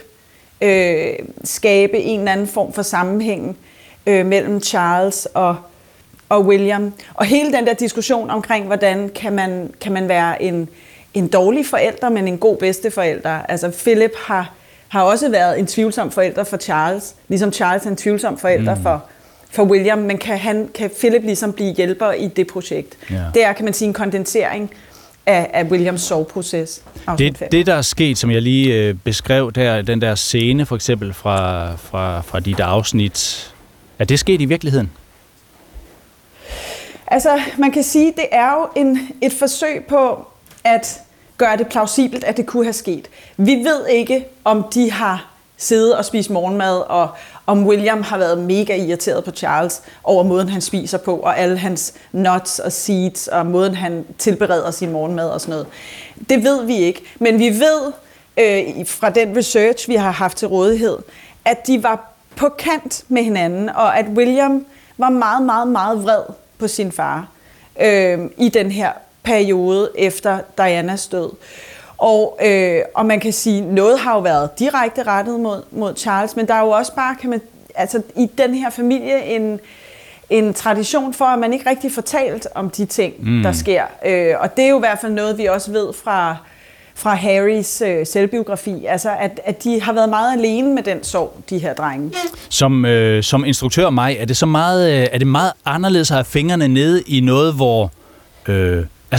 skabe en eller anden form for sammenhæng mellem Charles og William? Og hele den der diskussion omkring, hvordan kan man være en dårlig forælder, men en god bedsteforælder. Altså Philip har også været en tvivlsom forælder for Charles, ligesom Charles er en tvivlsom forælder for William, men kan Philip ligesom blive hjælper i det projekt? Ja. Det er, kan man sige, en kondensering af Williams sorgproces. Det, der er sket, som jeg lige beskrev der, den der scene for eksempel fra dit afsnit, er det sket i virkeligheden? Altså, man kan sige, det er jo et forsøg på at gøre det plausibelt, at det kunne have sket. Vi ved ikke, om de har siddet og spist morgenmad, og om William har været mega irriteret på Charles over måden, han spiser på, og alle hans nuts og seeds, og måden, han tilbereder sin morgenmad og sådan noget. Det ved vi ikke, men vi ved fra den research, vi har haft til rådighed, at de var på kant med hinanden, og at William var meget, meget, meget vred på sin far i den her periode efter Dianas død. Og man kan sige, noget har jo været direkte rettet mod Charles, men der er jo også bare, i den her familie en tradition for, at man ikke rigtig får talt om de ting, der sker. Og det er jo i hvert fald noget, vi også ved fra Harrys selvbiografi, altså at de har været meget alene med den sorg, de her drenge. Som instruktør mig, er det så meget, er det meget anderledes at have fingrene nede i noget, hvor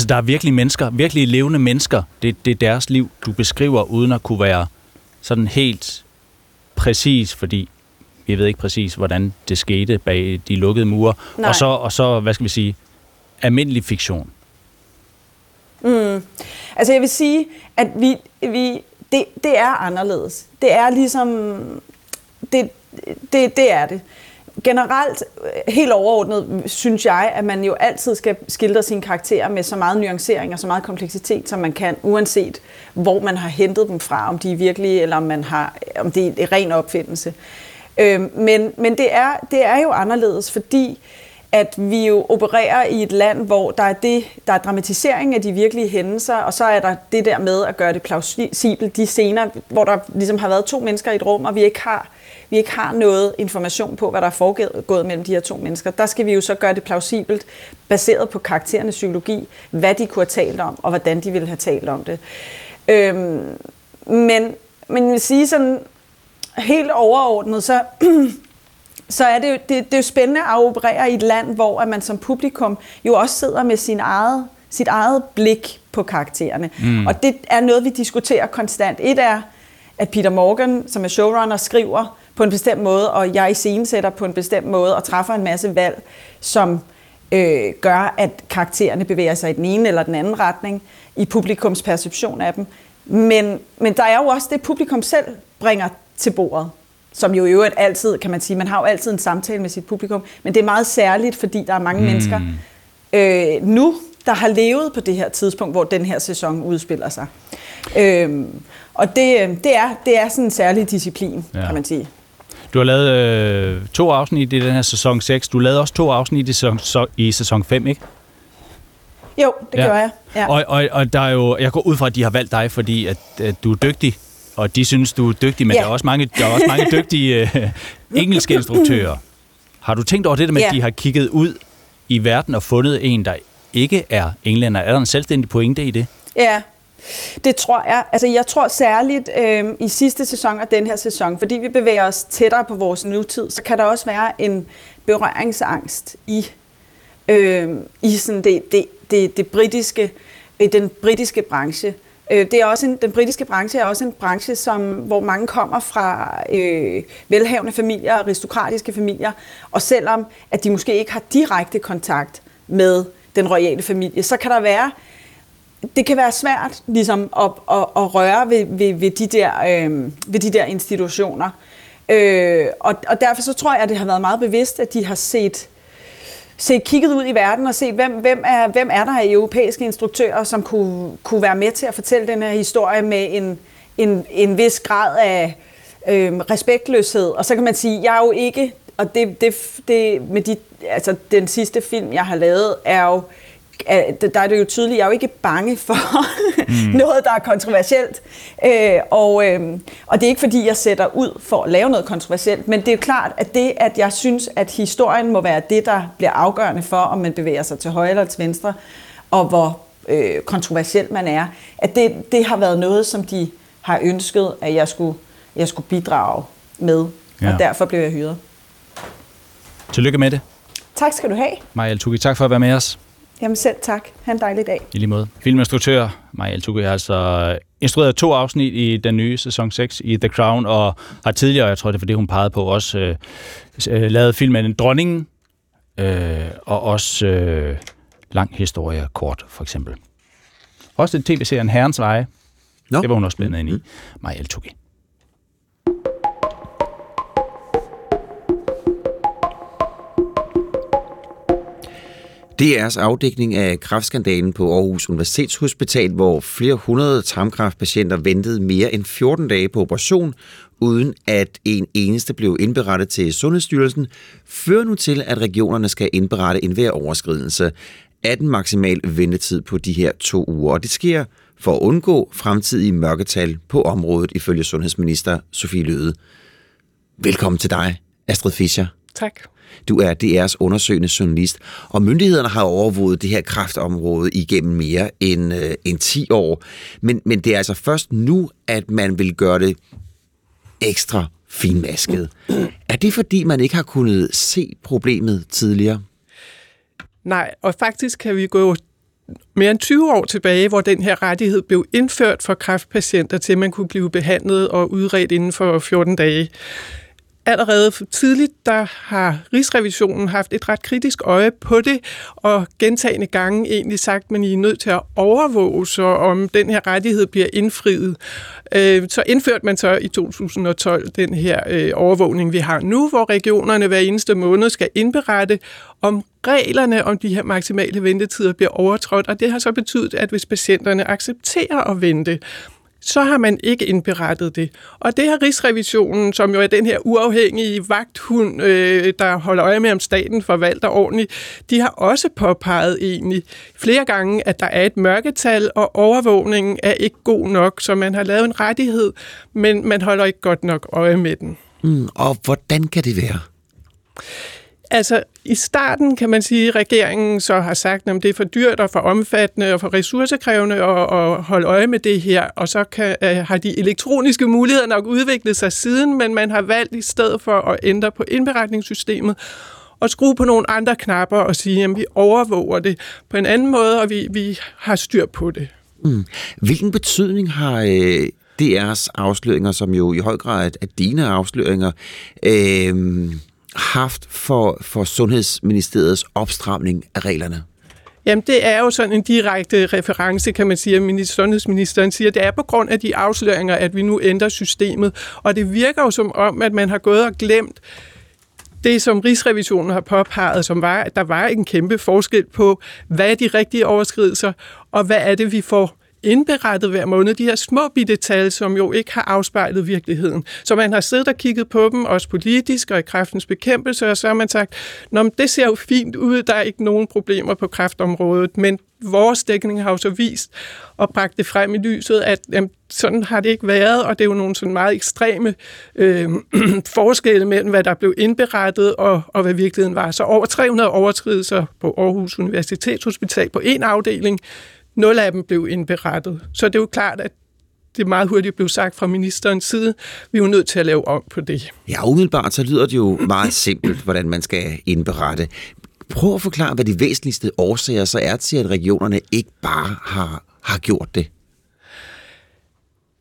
der er virkelig mennesker, virkelig levende mennesker. Det er deres liv, du beskriver, uden at kunne være sådan helt præcis, fordi vi ved ikke præcis, hvordan det skete bag de lukkede mure. Nej. Og så, hvad skal vi sige, almindelig fiktion. Altså jeg vil sige, at vi det er anderledes. Det er ligesom det er det. Generelt, helt overordnet, synes jeg, at man jo altid skal skildre sine karakterer med så meget nuancering og så meget kompleksitet, som man kan, uanset hvor man har hentet dem fra, om de er virkelige, eller om det er ren opfindelse. Men det er jo anderledes, fordi at vi jo opererer i et land, hvor der er dramatisering af de virkelige hændelser, og så er der det der med at gøre det plausibelt, de scener, hvor der ligesom har været to mennesker i et rum, og vi ikke har noget information på, hvad der er foregået mellem de her to mennesker. Der skal vi jo så gøre det plausibelt, baseret på karakterernes psykologi, hvad de kunne have talt om, og hvordan de ville have talt om det. Men jeg vil sige sådan, helt overordnet, så er det er jo spændende at operere i et land, hvor at man som publikum jo også sidder med sit eget blik på karaktererne. Og det er noget, vi diskuterer konstant. Et er, at Peter Morgan, som er showrunner, skriver på en bestemt måde, og jeg iscenesætter på en bestemt måde, og træffer en masse valg, som gør, at karaktererne bevæger sig i den ene eller den anden retning, i publikums perception af dem. Men der er jo også det, publikum selv bringer til bordet, som jo i øvrigt altid, kan man sige, man har jo altid en samtale med sit publikum, men det er meget særligt, fordi der er mange mennesker nu, der har levet på det her tidspunkt, hvor den her sæson udspiller sig. Og det er sådan en særlig disciplin, kan man sige. Du har lavet 2 afsnit i den her sæson 6. Du lavede også 2 afsnit i sæson 5, ikke? Jo, det gør jeg. Ja. Og der er jo, jeg går ud fra, at de har valgt dig, fordi at du er dygtig, og de synes, du er dygtig, men der er også mange dygtige engelske instruktører. Har du tænkt over det med, at de har kigget ud i verden og fundet en, der ikke er englænder? Er der en selvstændig pointe i det? Ja, Det tror jeg. Altså, jeg tror særligt i sidste sæson og den her sæson, fordi vi bevæger os tættere på vores nutid, så kan der også være en berøringsangst i sådan det britiske, den britiske branche. Det er også den britiske branche er også en branche, hvor mange kommer fra velhavende familier, aristokratiske familier, og selvom at de måske ikke har direkte kontakt med den royale familie, så kan der være det kan være svært ligesom, at røre ved de der institutioner. Og derfor så tror jeg, at det har været meget bevidst, at de har set kigget ud i verden og set, hvem er der af europæiske instruktører, som kunne være med til at fortælle den her historie med en vis grad af respektløshed. Og så kan man sige, jeg er jo ikke, og det med altså den sidste film, jeg har lavet, er jo, der er det jo tydeligt, jeg er jo ikke bange for noget, der er kontroversielt. Og det er ikke, fordi jeg sætter ud for at lave noget kontroversielt, men det er jo klart, at det, at jeg synes, at historien må være det, der bliver afgørende for, om man bevæger sig til højre eller til venstre, og hvor kontroversielt man er, at det har været noget, som de har ønsket, at jeg skulle bidrage med, ja. Og derfor blev jeg hyret. Tillykke med det. Tak skal du have. Mai El-Toukhy, tak for at være med os. Jamen selv tak. Ha' en dejlig dag. I lige måde. Filminstruktør Mai El-Toukhy har altså instrueret 2 afsnit i den nye sæson 6 i The Crown, og har tidligere, jeg tror det var det, hun pegede på, også lavet filmen Dronningen, og også Lang Historie Kort, for eksempel. Også tv-serien Herrens Veje. No. Det var hun også blandet ind i. Mai El-Toukhy. DR's afdækning af kræftskandalen på Aarhus Universitetshospital, hvor flere hundrede tarmkræftpatienter ventede mere end 14 dage på operation, uden at en eneste blev indberettet til Sundhedsstyrelsen, fører nu til, at regionerne skal indberette enhver overskridelse af den maksimale ventetid på de her 2 uger. Og det sker for at undgå fremtidige mørketal på området, ifølge sundhedsminister Sophie Løhde. Velkommen til dig, Astrid Fischer. Tak. Du er DR's undersøgende journalist, og myndighederne har overvåget det her kræftområde igennem mere end 10 år. Men det er altså først nu, at man vil gøre det ekstra finmasket. Er det fordi, man ikke har kunnet se problemet tidligere? Nej, og faktisk kan vi gå mere end 20 år tilbage, hvor den her rettighed blev indført for kræftpatienter, til man kunne blive behandlet og udredt inden for 14 dage. Allerede tidligt, der har Rigsrevisionen haft et ret kritisk øje på det, og gentagne gange egentlig sagt, at man er nødt til at overvåge sig, om den her rettighed bliver indfriet. Så indførte man så i 2012 den her overvågning, vi har nu, hvor regionerne hver eneste måned skal indberette, om reglerne om de her maksimale ventetider bliver overtrådt, og det har så betydet, at hvis patienterne accepterer at vente, så har man ikke indberettet det. Og det har Rigsrevisionen, som jo er den her uafhængige vagthund, der holder øje med, om staten forvalter ordentligt, de har også påpeget egentlig flere gange, at der er et mørketal, og overvågningen er ikke god nok, så man har lavet en rettighed, men man holder ikke godt nok øje med den. Og hvordan kan det være? Altså, i starten kan man sige, at regeringen så har sagt, at det er for dyrt og for omfattende og for ressourcekrævende at holde øje med det her. Og så har de elektroniske muligheder nok udviklet sig siden, men man har valgt i stedet for at ændre på indberetningssystemet og skrue på nogle andre knapper og sige, at vi overvåger det på en anden måde, og vi har styr på det. Hvilken betydning har DR's afsløringer, som jo i høj grad er dine afsløringer, haft for Sundhedsministeriets opstramning af reglerne? Jamen, det er jo sådan en direkte reference, kan man sige, at sundhedsministeren siger, at det er på grund af de afsløringer, at vi nu ændrer systemet. Og det virker jo som om, at man har gået og glemt det, som Rigsrevisionen har påpeget, som var, at der var en kæmpe forskel på, hvad er de rigtige overskridelser, og hvad er det, vi får indberettet hver måned, de her små bitte tal, som jo ikke har afspejlet virkeligheden. Så man har siddet og kigget på dem, også politisk og i kræftens bekæmpelse, og så har man sagt, nå, det ser jo fint ud, der er ikke nogen problemer på kræftområdet, men vores dækning har jo så vist og bragt det frem i lyset, at sådan har det ikke været, og det er jo nogle sådan meget ekstreme forskelle mellem, hvad der blev indberettet og hvad virkeligheden var. Så over 300 overskridelser på Aarhus Universitetshospital på en afdeling, 0 af dem blev indberettet. Så det er jo klart, at det meget hurtigt blev sagt fra ministerens side, vi er jo nødt til at lave om på det. Ja, umiddelbart så lyder det jo meget simpelt, hvordan man skal indberette. Prøv at forklare, hvad de væsentligste årsager så er til, at regionerne ikke bare har gjort det.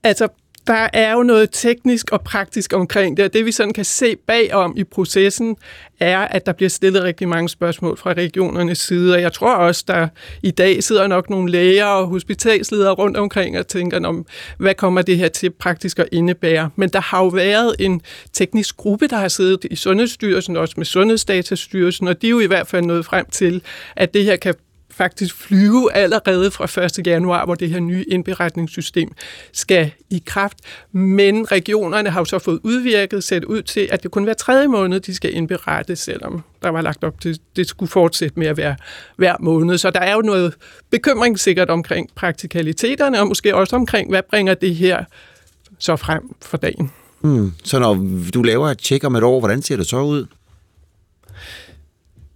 Altså, der er jo noget teknisk og praktisk omkring det, og det vi sådan kan se bagom i processen, er, at der bliver stillet rigtig mange spørgsmål fra regionernes side, og jeg tror også, der i dag sidder nok nogle læger og hospitalsledere rundt omkring og tænker om, hvad kommer det her til praktisk at indebære? Men der har jo været en teknisk gruppe, der har siddet i Sundhedsstyrelsen, også med Sundhedsdatastyrelsen, og de er jo i hvert fald nået frem til, at det her kan faktisk flyve allerede fra 1. januar, hvor det her nye indberetningssystem skal i kraft. Men regionerne har jo så fået sat ud til, at det kun hver 3. måned, de skal indberette, selvom der var lagt op til, det skulle fortsætte med at være hver måned. Så der er jo noget bekymring sikkert omkring praktikaliteterne, og måske også omkring, hvad bringer det her så frem for dagen. Så når du laver et tjek om et år, hvordan ser det så ud?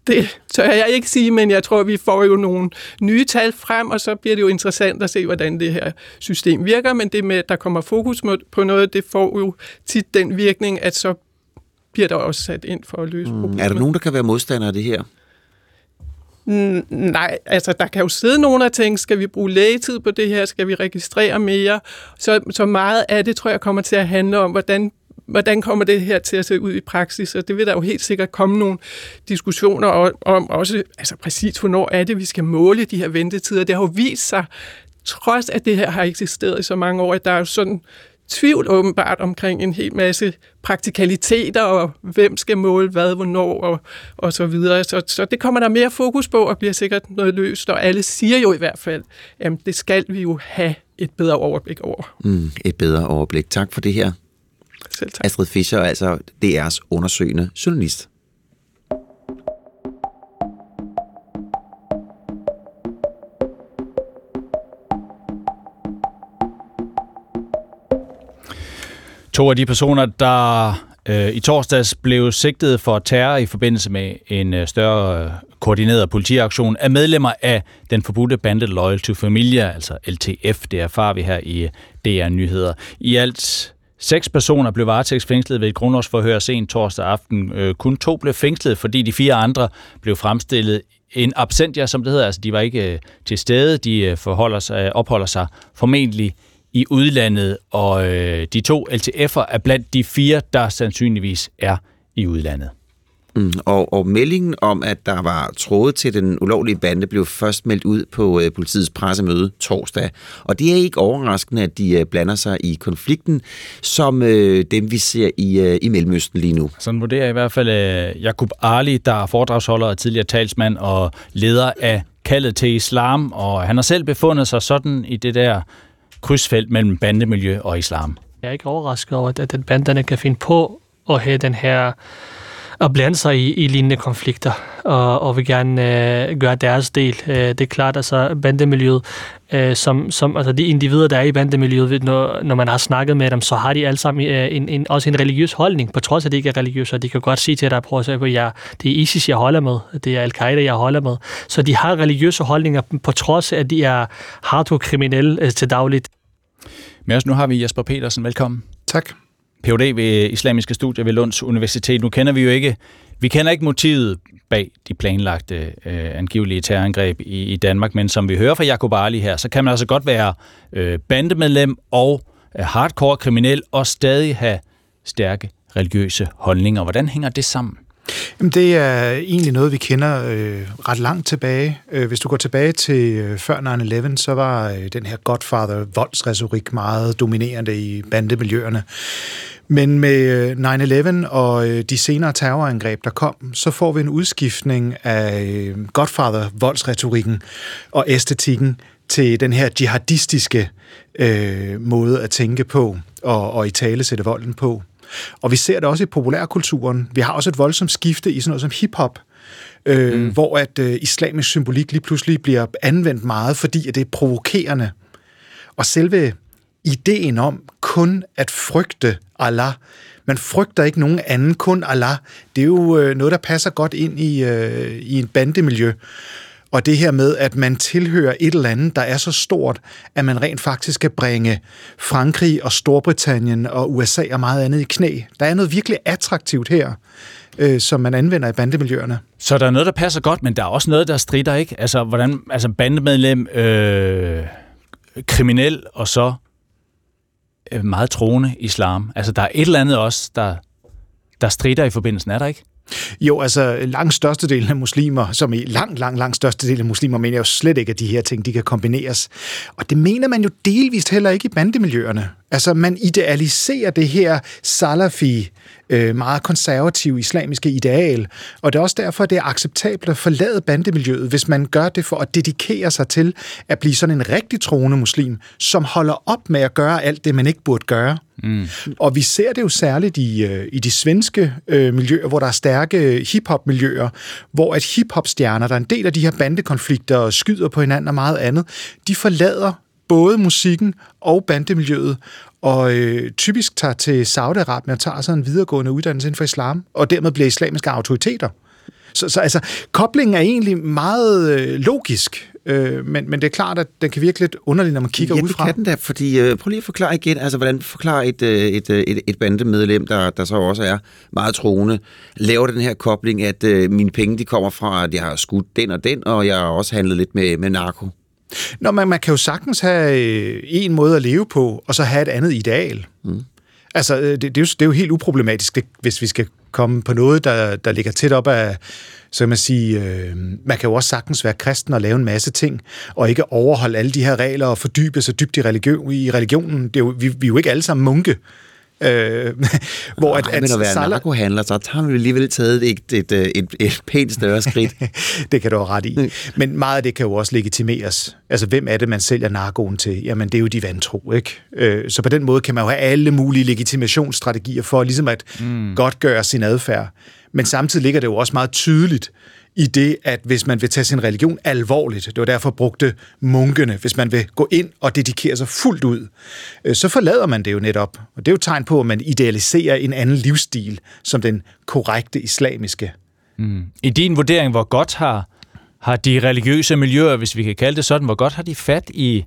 Det tør jeg ikke sige, men jeg tror, vi får jo nogle nye tal frem, og så bliver det jo interessant at se, hvordan det her system virker. Men det med, at der kommer fokus på noget, det får jo tit den virkning, at så bliver der også sat ind for at løse problemet. Er der nogen, der kan være modstandere af det her? Nej, altså der kan jo sidde nogen og tænke, skal vi bruge lægetid på det her? Skal vi registrere mere? Så meget af det, tror jeg, kommer til at handle om, hvordan kommer det her til at se ud i praksis? Og det vil der jo helt sikkert komme nogle diskussioner om også, altså præcis hvornår er det, vi skal måle de her ventetider. Det har jo vist sig, trods at det her har eksisteret i så mange år, at der er jo sådan tvivl åbenbart omkring en hel masse praktikaliteter, og hvem skal måle hvad, hvornår og så videre. Så det kommer der mere fokus på, og bliver sikkert noget løst, og alle siger jo i hvert fald, at det skal vi jo have et bedre overblik over. Et bedre overblik. Tak for det her. Astrid Fischer er altså DR's undersøgende journalist. To af de personer, der i torsdags blev sigtet for terror i forbindelse med en større koordineret politiaktion, er medlemmer af den forbudte bande Loyal to Familia, altså LTF. Det erfarer vi her i DR Nyheder. I alt 6 personer blev varetægtsfængslet ved et grundlovsforhør sent torsdag aften. Kun 2 blev fængslet, fordi de 4 andre blev fremstillet en absentia, som det hedder. Altså, de var ikke til stede. De opholder sig formentlig i udlandet, og de 2 LTF'er er blandt de 4, der sandsynligvis er i udlandet. Og meldingen om, at der var tråde til den ulovlige bande, blev først meldt ud på politiets pressemøde torsdag. Og det er ikke overraskende, at de blander sig i konflikten, som dem vi ser i Mellemøsten lige nu. Sådan vurderer i hvert fald Jakub Ali, der er foredragsholder og tidligere talsmand og leder af kaldet til islam. Og han har selv befundet sig sådan i det der krydsfelt mellem bandemiljø og islam. Jeg er ikke overrasket over, at banderne kan finde på at have den her og blande sig i lignende konflikter, og vil gerne gøre deres del. Det er klart, altså bandemiljøet, som altså de individer, der er i bandemiljøet, når man har snakket med dem, så har de alle sammen også en religiøs holdning, på trods af, at de ikke er religiøse, og de kan godt sige til dig, prøv at se på, det er ISIS, jeg holder med, det er Al-Qaida, jeg holder med. Så de har religiøse holdninger, på trods af, at de er hardcore kriminelle til dagligt. Med os nu har vi Jesper Petersen. Velkommen. Tak. Ph.d. ved Islamiske Studier ved Lunds Universitet. Nu kender vi jo ikke, motivet bag de planlagte angivelige terrorangreb i Danmark, men som vi hører fra Jakub Ali her, så kan man altså godt være bandemedlem og hardcore kriminel og stadig have stærke religiøse holdninger. Hvordan hænger det sammen? Jamen, det er egentlig noget, vi kender ret langt tilbage. Hvis du går tilbage til før 9/11, så var den her Godfather-voldsretorik meget dominerende i bandemiljøerne. Men med 9/11 og de senere terrorangreb, der kom, så får vi en udskiftning af Godfather-voldsretorikken og æstetikken til den her jihadistiske måde at tænke på og i tale sætte volden på. Og vi ser det også i populærkulturen. Vi har også et voldsomt skifte i sådan noget som hip-hop, hvor at islamisk symbolik lige pludselig bliver anvendt meget, fordi at det er provokerende. Og selve ideen om kun at frygte Allah, man frygter ikke nogen anden, kun Allah, det er jo noget, der passer godt ind i en bandemiljø. Og det her med, at man tilhører et eller andet, der er så stort, at man rent faktisk kan bringe Frankrig og Storbritannien og USA og meget andet i knæ. Der er noget virkelig attraktivt her, som man anvender i bandemiljøerne. Så der er noget, der passer godt, men der er også noget, der strider, ikke? Altså, hvordan, altså bandemedlem, kriminel og så meget troende islam. Altså, der er et eller andet også, der strider i forbindelsen, er der ikke? Jo, altså langt størstedelen af muslimer, som i langt størstedelen af muslimer, mener jo slet ikke, at de her ting, de kan kombineres. Og det mener man jo delvist heller ikke i bandemiljøerne. Altså man idealiserer det her salafi, meget konservative islamiske ideal, og det er også derfor, det er acceptabelt at forlade bandemiljøet, hvis man gør det for at dedikere sig til at blive sådan en rigtig troende muslim, som holder op med at gøre alt det, man ikke burde gøre. Mm. Og vi ser det jo særligt i de svenske miljøer, hvor der er stærke hiphop-miljøer, hvor at hiphop-stjerner, der er en del af de her bandekonflikter og skyder på hinanden og meget andet, de forlader både musikken og bandemiljøet, og typisk tager til Saudi-Arabien og tager sådan en videregående uddannelse inden for islam, og dermed bliver islamiske autoriteter. Så altså, koblingen er egentlig meget logisk, men det er klart, at den kan virke lidt underlig, når man kigger udefra. Ja, det kan den da, fordi prøv lige at forklare igen, altså hvordan forklarer et bandemedlem, der så også er meget troende, laver den her kobling, at mine penge, de kommer fra, at jeg har skudt den og den, og jeg har også handlet lidt med narko. Nå, man kan jo sagtens have en måde at leve på, og så have et andet ideal. Mm. Altså, det er jo helt uproblematisk, hvis vi skal komme på noget, der ligger tæt op af, så kan man sige, man kan jo også sagtens være kristen og lave en masse ting, og ikke overholde alle de her regler og fordybe sig dybt i religionen. Det er jo, vi er jo ikke alle sammen munke. Hvor at være narkohandler, så har vi alligevel taget et pænt større skridt. Det kan du have ret i. Men meget af det kan jo også legitimeres. Altså, hvem er det, man sælger narkoen til? Jamen, det er jo de vantro, ikke? Så på den måde kan man jo have alle mulige legitimationsstrategier for ligesom at godtgøre sin adfærd. Men samtidig ligger det jo også meget tydeligt i det, at hvis man vil tage sin religion alvorligt, det var derfor brugte munkene, hvis man vil gå ind og dedikere sig fuldt ud, så forlader man det jo netop. Og det er jo tegn på, at man idealiserer en anden livsstil som den korrekte islamiske. Mm. I din vurdering, hvor godt har de religiøse miljøer, hvis vi kan kalde det sådan, hvor godt har de fat i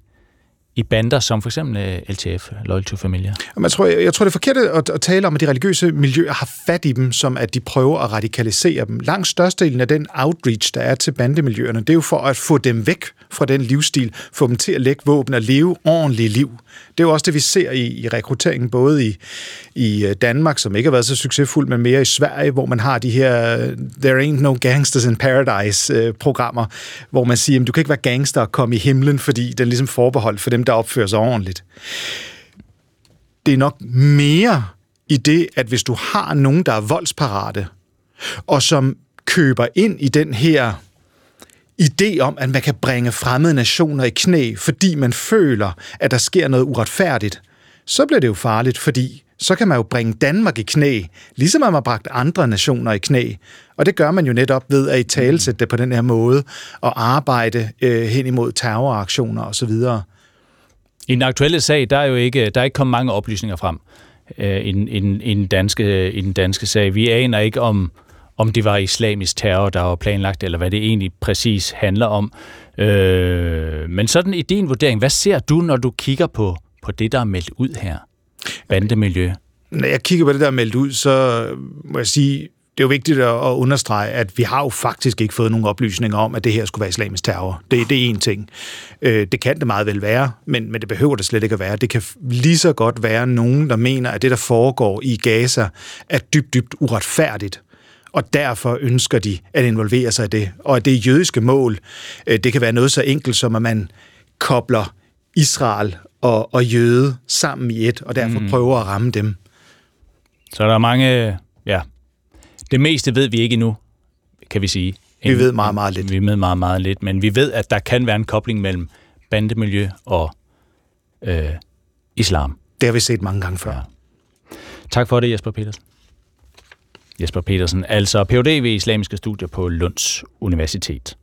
bander som for eksempel LTF, Loyal to Familia? Jeg tror, det er forkert at tale om, at de religiøse miljøer har fat i dem, som at de prøver at radikalisere dem. Langt størstedelen af den outreach, der er til bandemiljøerne, det er jo for at få dem væk fra den livsstil, få dem til at lægge våben og leve ordentligt liv. Det er jo også det, vi ser i rekrutteringen, både i Danmark, som ikke har været så succesfuld, men mere i Sverige, hvor man har de her There Ain't No Gangsters in Paradise-programmer, hvor man siger, at du kan ikke være gangster og komme i himlen, fordi den er ligesom forbeholdt for dem, der opfører sig ordentligt. Det er nok mere i det, at hvis du har nogen, der er voldsparate, og som køber ind i den her idé om, at man kan bringe fremmede nationer i knæ, fordi man føler, at der sker noget uretfærdigt, så bliver det jo farligt, fordi så kan man jo bringe Danmark i knæ, ligesom man har bragt andre nationer i knæ. Og det gør man jo netop ved at italesætte det på den her måde, og arbejde hen imod terroraktioner osv. I den aktuelle sag, der er ikke kommet mange oplysninger frem i den danske sag. Vi aner ikke, om det var islamisk terror, der var planlagt, eller hvad det egentlig præcis handler om. Men sådan i din vurdering, hvad ser du, når du kigger på det, der er meldt ud her? Bandemiljø. Når jeg kigger på det, der er meldt ud, så må jeg sige, det er jo vigtigt at understrege, at vi har jo faktisk ikke fået nogen oplysninger om, at det her skulle være islamisk terror. Det er en ting. Det kan det meget vel være, men det behøver det slet ikke at være. Det kan lige så godt være nogen, der mener, at det, der foregår i Gaza, er dybt uretfærdigt. Og derfor ønsker de at involvere sig i det. Og at det jødiske mål, det kan være noget så enkelt som, at man kobler Israel og jøde sammen i et, og derfor prøver at ramme dem. Så der er mange... Ja. Det meste ved vi ikke endnu, kan vi sige. Vi ved meget lidt. Vi ved meget lidt, men vi ved, at der kan være en kobling mellem bandemiljø og islam. Det har vi set mange gange før. Ja. Tak for det, Jesper Petersen. Jesper Petersen, altså Ph.D. ved islamiske studier på Lunds Universitet.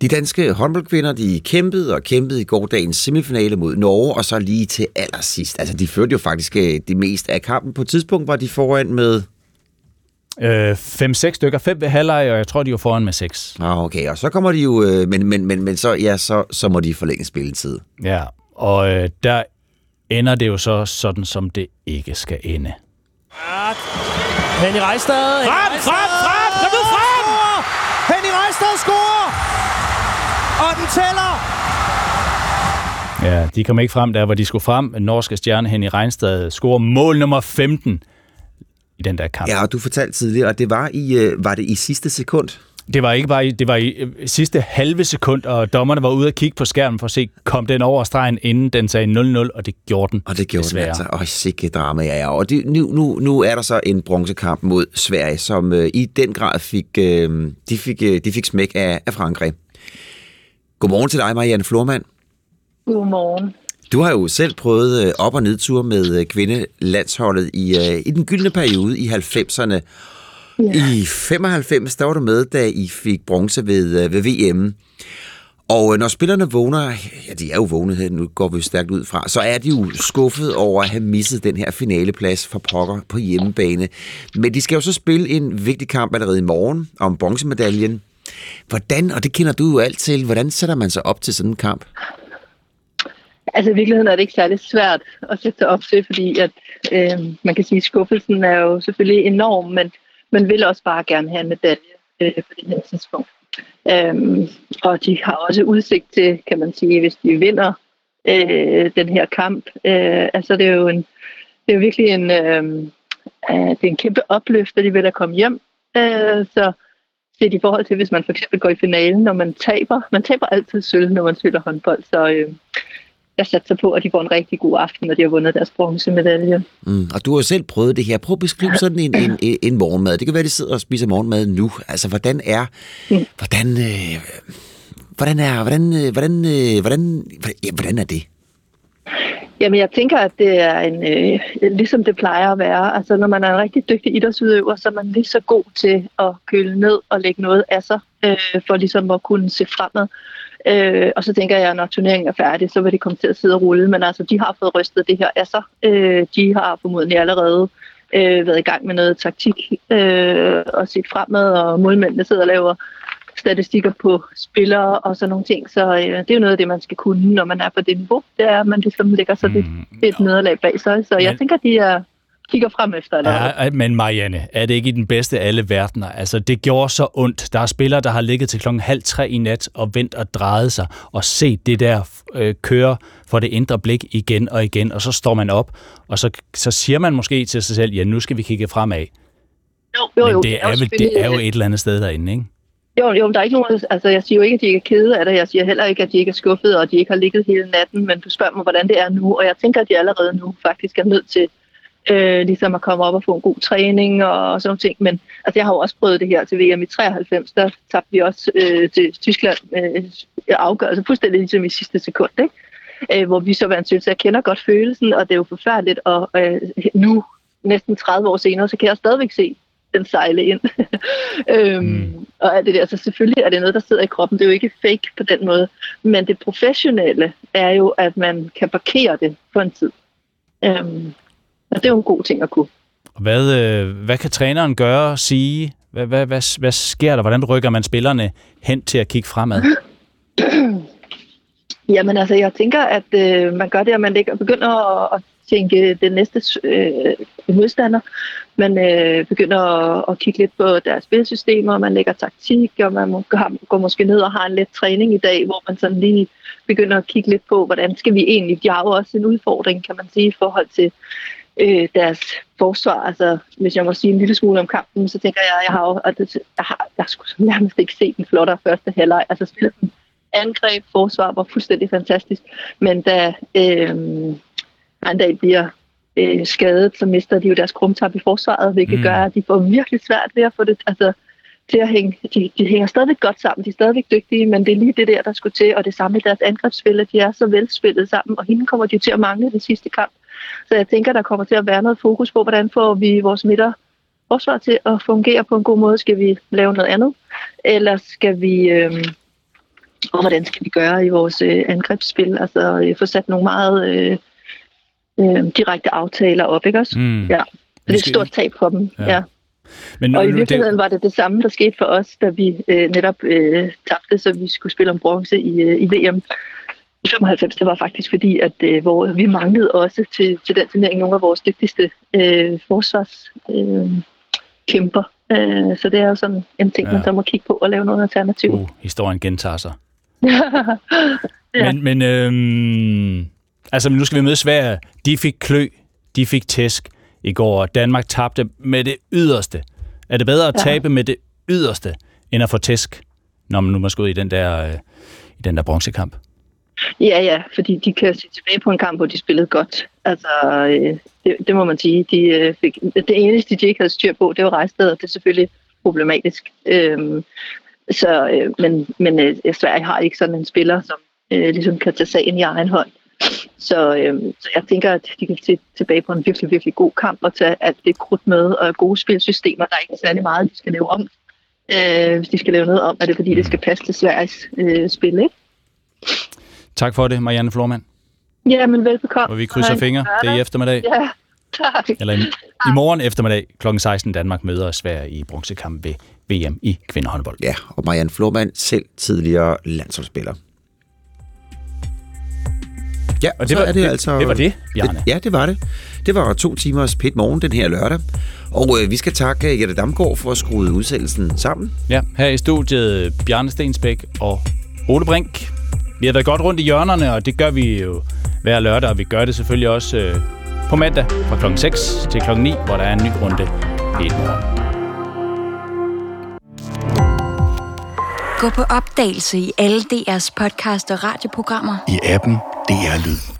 De danske håndboldkvinder, de kæmpede i går dagens semifinale mod Norge, og så lige til allersidst. Altså, de førte jo faktisk det meste af kampen. På et tidspunkt var de foran med... 5-6 stykker, 5 ved halvleg, og jeg tror, de var foran med 6. Nå, okay, og så kommer de jo, men så, ja, så må de forlænge spilletid. Ja, og der ender det jo så sådan, som det ikke skal ende. Henny Reistad! Frem! Kom nu frem! Henny Reistad scorer! Og den tæller! Ja, de kom ikke frem der, hvor de skulle frem. Norske stjerne Henny Reistad scorer mål nummer 15 i den der kamp. Ja, og du fortalte tidligere, og det var i sidste sekund? Det var ikke bare i, det var i sidste halve sekund, og dommerne var ude at kigge på skærmen for at se, kom den over stregen, inden den sagde 0-0, og det gjorde den. Og det gjorde desværre. Den altså. Åh, sikke drama, ja. Og det, nu er der så en bronzekamp mod Sverige, som i den grad fik smæk af Frankrig. Godmorgen til dig, Marianne Flormand. Godmorgen. Du har jo selv prøvet op- og nedtur med kvindelandsholdet i den gyldne periode i 90'erne. Ja. I 95, der var du med, da I fik bronze ved VM. Og når spillerne vågner, ja, de er jo vågnet her, nu går vi stærkt ud fra, så er de jo skuffet over at have misset den her finaleplads for pokker på hjemmebane. Men de skal jo så spille en vigtig kamp allerede i morgen om bronzemedaljen. Hvordan, og det kender du jo alt til, hvordan sætter man sig op til sådan en kamp? Altså i virkeligheden er det ikke særlig svært at sætte sig op til, fordi at, man kan sige, at skuffelsen er jo selvfølgelig enorm, men man vil også bare gerne have en medalje på det her tidspunkt. Og de har også udsigt til, kan man sige, hvis de vinder den her kamp. Altså det er jo det er en kæmpe opløft, at de vil at komme hjem. Så det er i forhold til, hvis man for eksempel går i finalen, når man taber. Man taber altid sølv, når man spiller håndbold, så... Jeg satte sig på, at de får en rigtig god aften, når de har vundet deres bronzemedalje. Og du har jo selv prøvet det her. Prøv at beskrive sådan en morgenmad. Det kan være, at de sidder og spiser morgenmad nu. Altså, hvordan er det? Jamen, jeg tænker, at det er ligesom det plejer at være. Altså, når man er en rigtig dygtig idrætsudøver, så er man lige så god til at køle ned og lægge noget af sig, for ligesom at kunne se fremad. Og så tænker jeg, at når turneringen er færdig, så vil det komme til at sidde og rulle. Men altså, de har fået rystet det her af sig. De har formodentlig allerede været i gang med noget taktik og set fremad, og målmændene sidder og laver statistikker på spillere og sådan nogle ting. Så det er jo noget af det, man skal kunne, når man er på det niveau. Det er, at man ligesom lægger sig lidt nederlag bag sig. Så jeg tænker, at de er... kigger frem efter. Ja, men Marianne, er det ikke i den bedste af alle verdener? Altså, det gjorde så ondt. Der er spillere, der har ligget til 2:30 i nat og vendt og drejet sig og set det der køre for det indre blik igen og igen, og så står man op, og så siger man måske til sig selv, ja, nu skal vi kigge fremad. Jo, det er jo et eller andet sted derinde, ikke? Jo, men der er ikke nogen... Altså, jeg siger jo ikke, at de ikke er kede af det. Jeg siger heller ikke, at de ikke er skuffede, og de ikke har ligget hele natten, men du spørger mig, hvordan det er nu, og jeg tænker, at de allerede nu faktisk er nødt til ligesom at komme op og få en god træning og sådan ting. Men altså, jeg har jo også prøvet det her til VM i 93, der tabte vi også til Tyskland afgørelse fuldstændig ligesom i sidste sekund, ikke? Hvor vi så var en søg, så jeg kender godt følelsen, og det er jo forfærdeligt, og nu, næsten 30 år senere, så kan jeg stadigvæk se den sejle ind. Og alt det der, så selvfølgelig er det noget, der sidder i kroppen. Det er jo ikke fake på den måde, men det professionelle er jo, at man kan parkere det for en tid. Og det er jo en god ting at kunne. Hvad kan træneren gøre, sige? Hvad sker der? Hvordan rykker man spillerne hen til at kigge fremad? Jamen altså, jeg tænker, at man gør det, at man begynder at tænke den næste modstander. Man begynder at kigge lidt på deres spilsystemer, man lægger taktik, og man går måske ned og har en let træning i dag, hvor man sådan lige begynder at kigge lidt på, hvordan skal vi egentlig... De har jo også en udfordring, kan man sige, i forhold til deres forsvar. Altså, hvis jeg må sige en lille smule om kampen, så tænker jeg, jeg skulle nærmest ikke se den flottere første halvleg. Altså, spillet angreb, forsvar var fuldstændig fantastisk, men da Andal bliver skadet, så mister de jo deres krumtap i forsvaret, hvilket gør, at de får virkelig svært ved at få det til at hænge. De hænger stadigvæk godt sammen, de er stadigvæk dygtige, men det er lige det der skulle til, og det samme i deres angrebsspil, de er så velspillet sammen, og hende kommer de til at mangle den sidste kamp. Så jeg tænker, der kommer til at være noget fokus på, hvordan får vi vores midterforsvar til at fungere på en god måde. Skal vi lave noget andet? Eller skal vi... hvordan skal vi gøre i vores angrebsspil? Altså få sat nogle meget direkte aftaler op, ikke også? Ja. Det er et stort tab for dem. Ja. Men og i virkeligheden var det det samme, der skete for os, da vi netop tabte, så vi skulle spille om bronze i VM. I 95, det var faktisk fordi, at vi manglede også til den turnering nogle af vores dygtigste forsvarskæmper. Så det er jo sådan en ting, man så må kigge på og lave noget alternativ. Historien gentager sig. Ja. Men nu skal vi møde Sverige. De fik klø, de fik tæsk i går, og Danmark tabte med det yderste. Er det bedre at tabe med det yderste, end at få tæsk, når man nu måske ud i den der bronzekamp? Ja, fordi de kan se tilbage på en kamp, hvor de spillede godt. Altså, det må man sige. Det eneste, de ikke havde styr på, det var Reistad, og det er selvfølgelig problematisk. Men Sverige har ikke sådan en spiller, som ligesom kan tage sagen i egen hånd. Så jeg tænker, at de kan se tilbage på en virkelig, virkelig god kamp og tage alt det krudt med, og gode spilsystemer, der er ikke særlig meget, de skal lave om. Hvis de skal lave noget om, er det fordi, det skal passe til Sveriges spil, ikke? Tak for det, Marianne Flormand. Ja, men velbekomme. Og vi krydser fingre. Det er i eftermiddag. Ja, tak. Eller i morgen eftermiddag kl. 16 Danmark møder Sverige i bronzekamp ved VM i kvindehåndbold. Ja, og Marianne Flormand selv tidligere landsholdsspiller. Ja, og det var det, Bjarne. Ja, det var det. Det var 2 timers pæt morgen den her lørdag. Og vi skal takke Jette Damgaard for at skrue udsendelsen sammen. Ja, her i studiet Bjarne Stensbæk og Ole Brink. Vi har været godt rundt i hjørnerne, og det gør vi jo hver lørdag, og vi gør det selvfølgelig også på mandag fra klokken 6 til klokken 9, hvor der er en ny runde hele morgen. Gå på opdagelse i alle DR's podcast og radioprogrammer. I appen DR Lyd.